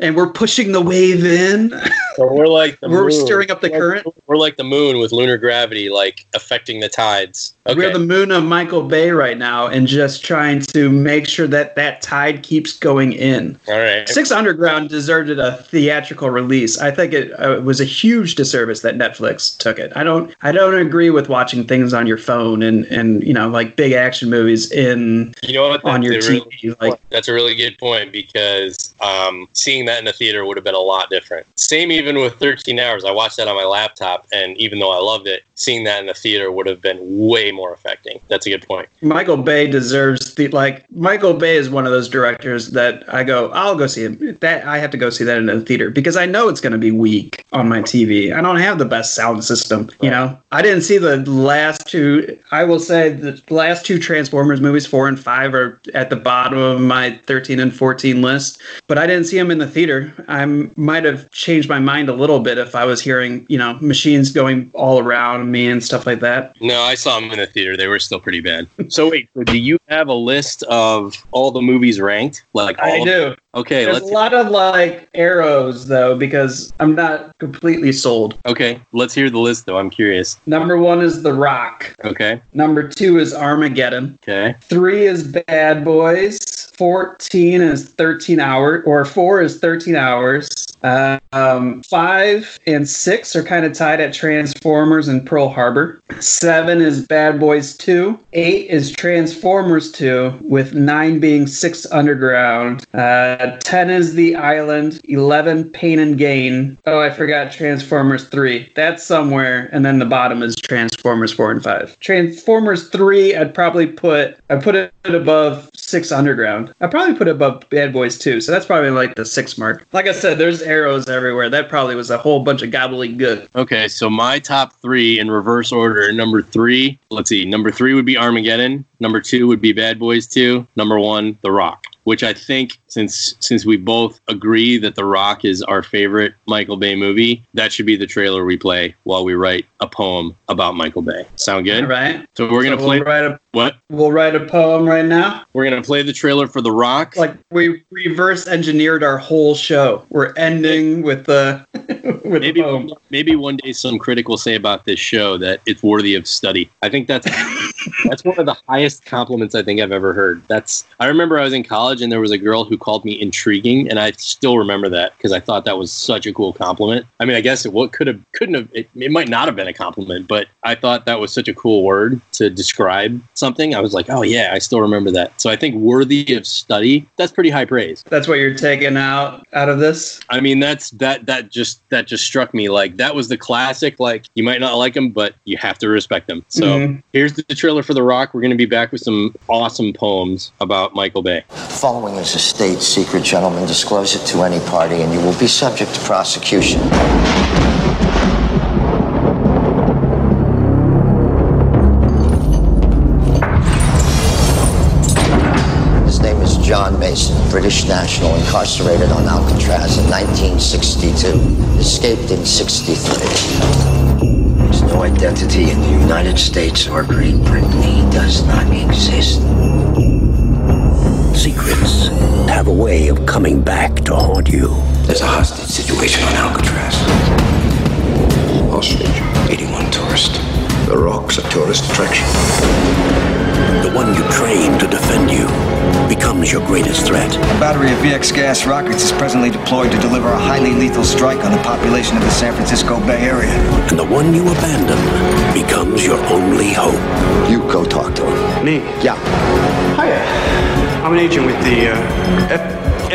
and we're pushing the wave in. Or we're like the moon. We're stirring up the current. We're like the moon with lunar gravity, like, affecting the tides. Okay. We're the moon of Michael Bay right now and just trying to make sure that that tide keeps going in. All right. Six Underground deserved a theatrical release. I think it was a huge disservice that Netflix took it. I don't agree with watching things on your phone and you know, like big action movies in, you know what, on your TV. Really, like, that's a really good point, because seeing that in a theater would have been a lot different. Same even with 13 Hours. I watched that on my laptop, and even though I loved it, seeing that in a theater would have been way more affecting. That's a good point. Michael Bay deserves Michael Bay is one of those directors that I'll go see him. That I have to go see that in a theater because I know it's going to be weak on my TV. I don't have the best sound system, you know. I didn't see the last two. I will say the last two Transformers movies, 4 and 5, are at the bottom of my 13 and 14 list, but I didn't see them in the theater. I might have changed my mind a little bit if I was hearing, you know, machines going all around me and stuff like that. No, I saw them in the theater. They were still pretty bad. So wait, do you have a list of all the movies ranked? Like all I do. Okay, there's a lot of like arrows though, because I'm not completely sold. Okay, let's hear the list though. I'm curious. Number 1 is The Rock. Okay. Number 2 is Armageddon. Okay. 3 is Bad Boys. 14 is 13 Hours, or 4 is 13 Hours. 5 and 6 are kind of tied at Transformers and Pearl Harbor. 7 is Bad Boys 2. 8 is Transformers 2, with 9 being 6 Underground. 10 is The Island. 11, Pain and Gain. Oh, I forgot Transformers 3. That's somewhere. And then the bottom is Transformers 4 and 5. Transformers 3, I put it above 6 Underground. I'd probably put it above Bad Boys 2. So that's probably like the 6 mark. Like I said, there's arrows everywhere. That probably was a whole bunch of gobbledygook. Okay, so my top 3 in reverse order. Number 3, let's see. Number 3 would be Armageddon. Number 2 would be Bad Boys 2. Number 1, The Rock. Which I think, since we both agree that The Rock is our favorite Michael Bay movie, that should be the trailer we play while we write a poem about Michael Bay. Sound good? All right. So we're going to play... We'll write a poem right now. We're going to play the trailer for The Rock. Like, we reverse engineered our whole show. We're ending with the... Maybe one day some critic will say about this show that it's worthy of study. I think that's that's one of the highest compliments I think I've ever heard. I remember I was in college and there was a girl who called me intriguing, and I still remember that because I thought that was such a cool compliment. I mean, I guess it might not have been a compliment, but I thought that was such a cool word to describe something. I was like, oh yeah, I still remember that. So I think worthy of study, that's pretty high praise. That's what you're taking out of this? I mean, that just struck me. Like, that was the classic, like, you might not like them, but you have to respect them. So Here's the trailer for The Rock. We're going to be back back with some awesome poems about Michael Bay. Following is a state secret, gentlemen. Disclose it to any party and you will be subject to prosecution. John Mason, British national, incarcerated on Alcatraz in 1962, escaped in 63. There's no identity in the United States or Great Britain. He does not exist. Secrets have a way of coming back to haunt you. There's a hostage situation on Alcatraz. Hostage, 81 tourists. The Rock's a tourist attraction. The one you train to defend you becomes your greatest threat. A battery of VX gas rockets is presently deployed to deliver a highly lethal strike on the population of the San Francisco Bay Area. And the one you abandon becomes your only hope. You go talk to him. Me? Yeah. Hiya. I'm an agent with the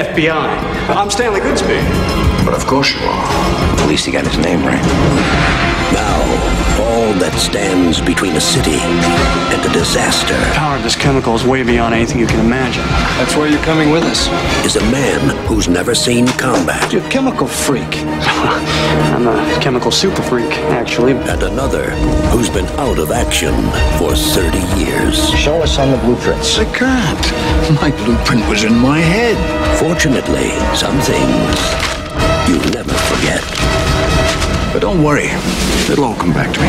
FBI. I'm Stanley Goodspeed. But of course you are. At least he got his name right. Now, all that stands between a city and a disaster. The power of this chemical is way beyond anything you can imagine. That's why you're coming with us. Is a man who's never seen combat. You're a chemical freak. I'm a chemical super freak, actually. And another who's been out of action for 30 years. Show us on the blueprints. I can't. My blueprint was in my head. Fortunately, some things you never forget. But don't worry, it'll all come back to me.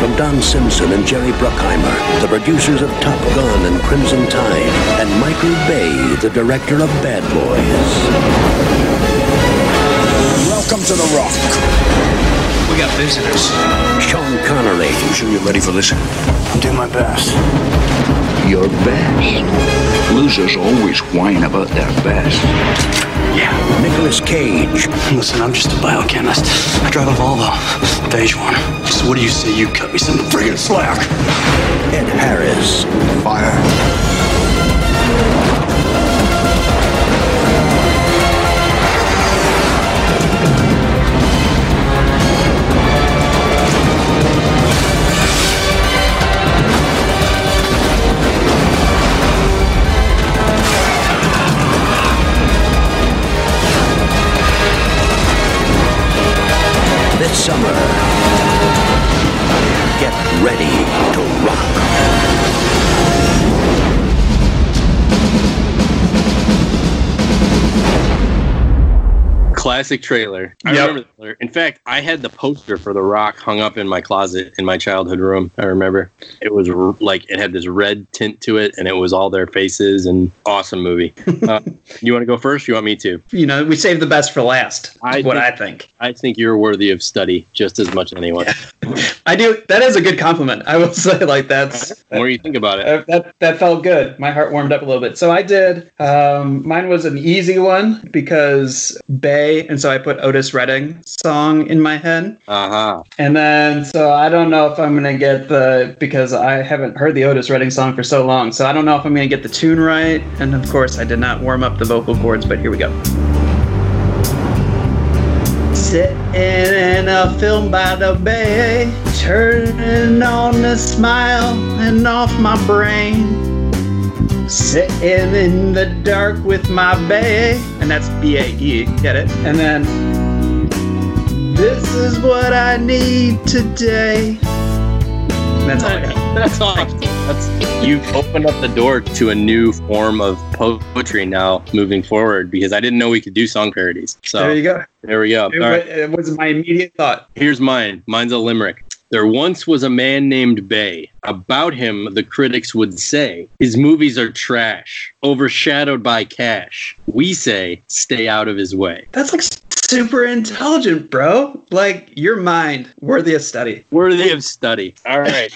From Don Simpson and Jerry Bruckheimer, the producers of Top Gun and Crimson Tide, and Michael Bay, the director of Bad Boys. Welcome to The Rock. We got visitors. Sean Connery. You sure you're ready for this? I'm doing my best. Your best. Losers always whine about their best. Yeah. Nicolas Cage. Listen, I'm just a biochemist. I drive a Volvo, beige one. So what do you say you cut me some friggin' slack? Ed Harris. Fire. Summer. Get ready to rock. Classic trailer. Yep. I remember the trailer. In fact, I had the poster for The Rock hung up in my closet in my childhood room. I remember. It was like it had this red tint to it, and it was all their faces. And awesome movie. You want to go first? You want me to? You know, we saved the best for last. I think you're worthy of study just as much as anyone. Yeah. I do. That is a good compliment. I will say, like, that's... The more you think about it. That felt good. My heart warmed up a little bit. So I did. Mine was an easy one because Bay, and so I put Otis Redding song in my head. Uh-huh. And then, so I don't know if I'm going to get the... Because I haven't heard the Otis Redding song for so long, so I don't know if I'm going to get the tune right. And of course, I did not warm up the vocal cords, but here we go. Sitting in a film by the bay, turning on a smile and off my brain. Sitting in the dark with my bae, and that's B-A-E, get it? And then, this is what I need today. And that's all I got. That's awesome. You've opened up the door to a new form of poetry now moving forward, because I didn't know we could do song parodies. So there you go. There we go. It was my immediate thought. Here's mine. Mine's a limerick. There once was a man named Bay. About him, the critics would say, his movies are trash, overshadowed by cash. We say, stay out of his way. That's like... super intelligent, bro. Like, your mind. Worthy of study. All right.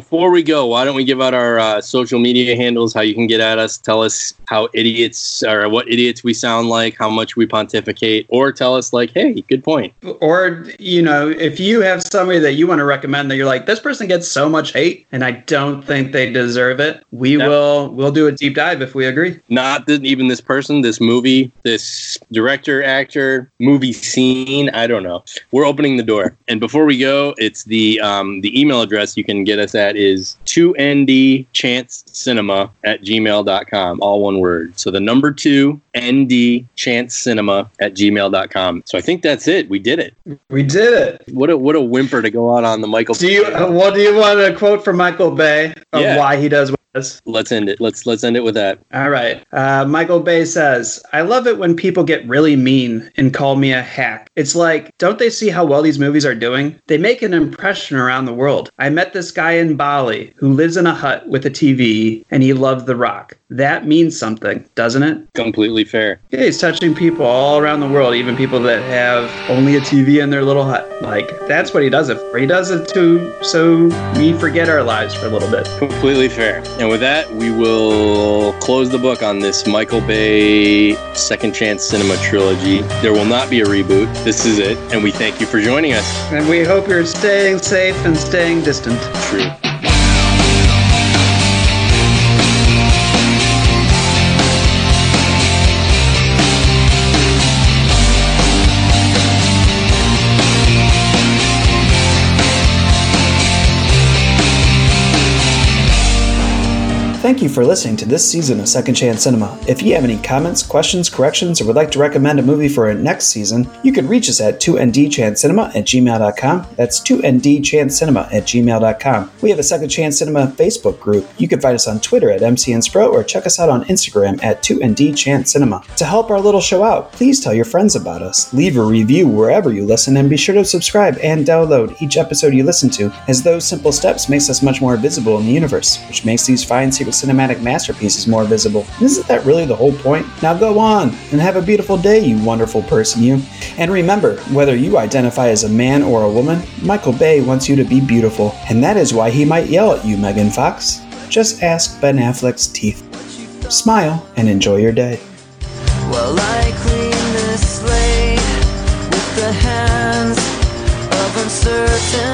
Before we go, why don't we give out our social media handles, how you can get at us, tell us how idiots or what idiots we sound like, how much we pontificate, or tell us like, hey, good point. Or, you know, if you have somebody that you want to recommend that you're like, this person gets so much hate and I don't think they deserve it, we'll do a deep dive if we agree. Not that even this person, this movie, this director, actor, movie scene, I don't know. We're opening the door. And before we go, it's the email address you can get us at is 2ndchancecinema@gmail.com. All one word. So the number 2ndchancecinema@gmail.com. So I think that's it. We did it. We did it. What a whimper to go out on the Michael. Do you want a quote from Michael Bay of why he does what he does? Let's end it. Let's end it with that. All right. Michael Bay says, I love it when people get really mean and call me a hack. It's like, don't they see how well these movies are doing? They make an impression around the world. I met this guy in Bali who lives in a hut with a TV and he loved The Rock. That means something, doesn't it? Completely fair. Yeah, he's touching people all around the world, even people that have only a TV in their little hut. Like, that's what he does it for. He does it to, so we forget our lives for a little bit. Completely fair. And with that, we will close the book on this Michael Bay Second Chance Cinema trilogy. There will not be a reboot. This is it. And we thank you for joining us. And we hope you're staying safe and staying distant. True. Thank you for listening to this season of Second Chance Cinema. If you have any comments, questions, corrections, or would like to recommend a movie for next season, you can reach us at 2ndchancecinema@gmail.com. That's 2ndchancecinema@gmail.com. We have a Second Chance Cinema Facebook group. You can find us on Twitter at MCNSpro or check us out on Instagram at 2ndchancecinema. To help our little show out, please tell your friends about us. Leave a review wherever you listen and be sure to subscribe and download each episode you listen to, as those simple steps makes us much more visible in the universe, which makes these fine secret cinematic masterpiece is more visible. Isn't that really the whole point? Now go on and have a beautiful day, you wonderful person, you. And remember, whether you identify as a man or a woman, Michael Bay wants you to be beautiful, and that is why he might yell at you, Megan Fox. Just ask Ben Affleck's teeth. Smile and enjoy your day. Well, I clean this slate with the hands of uncertain.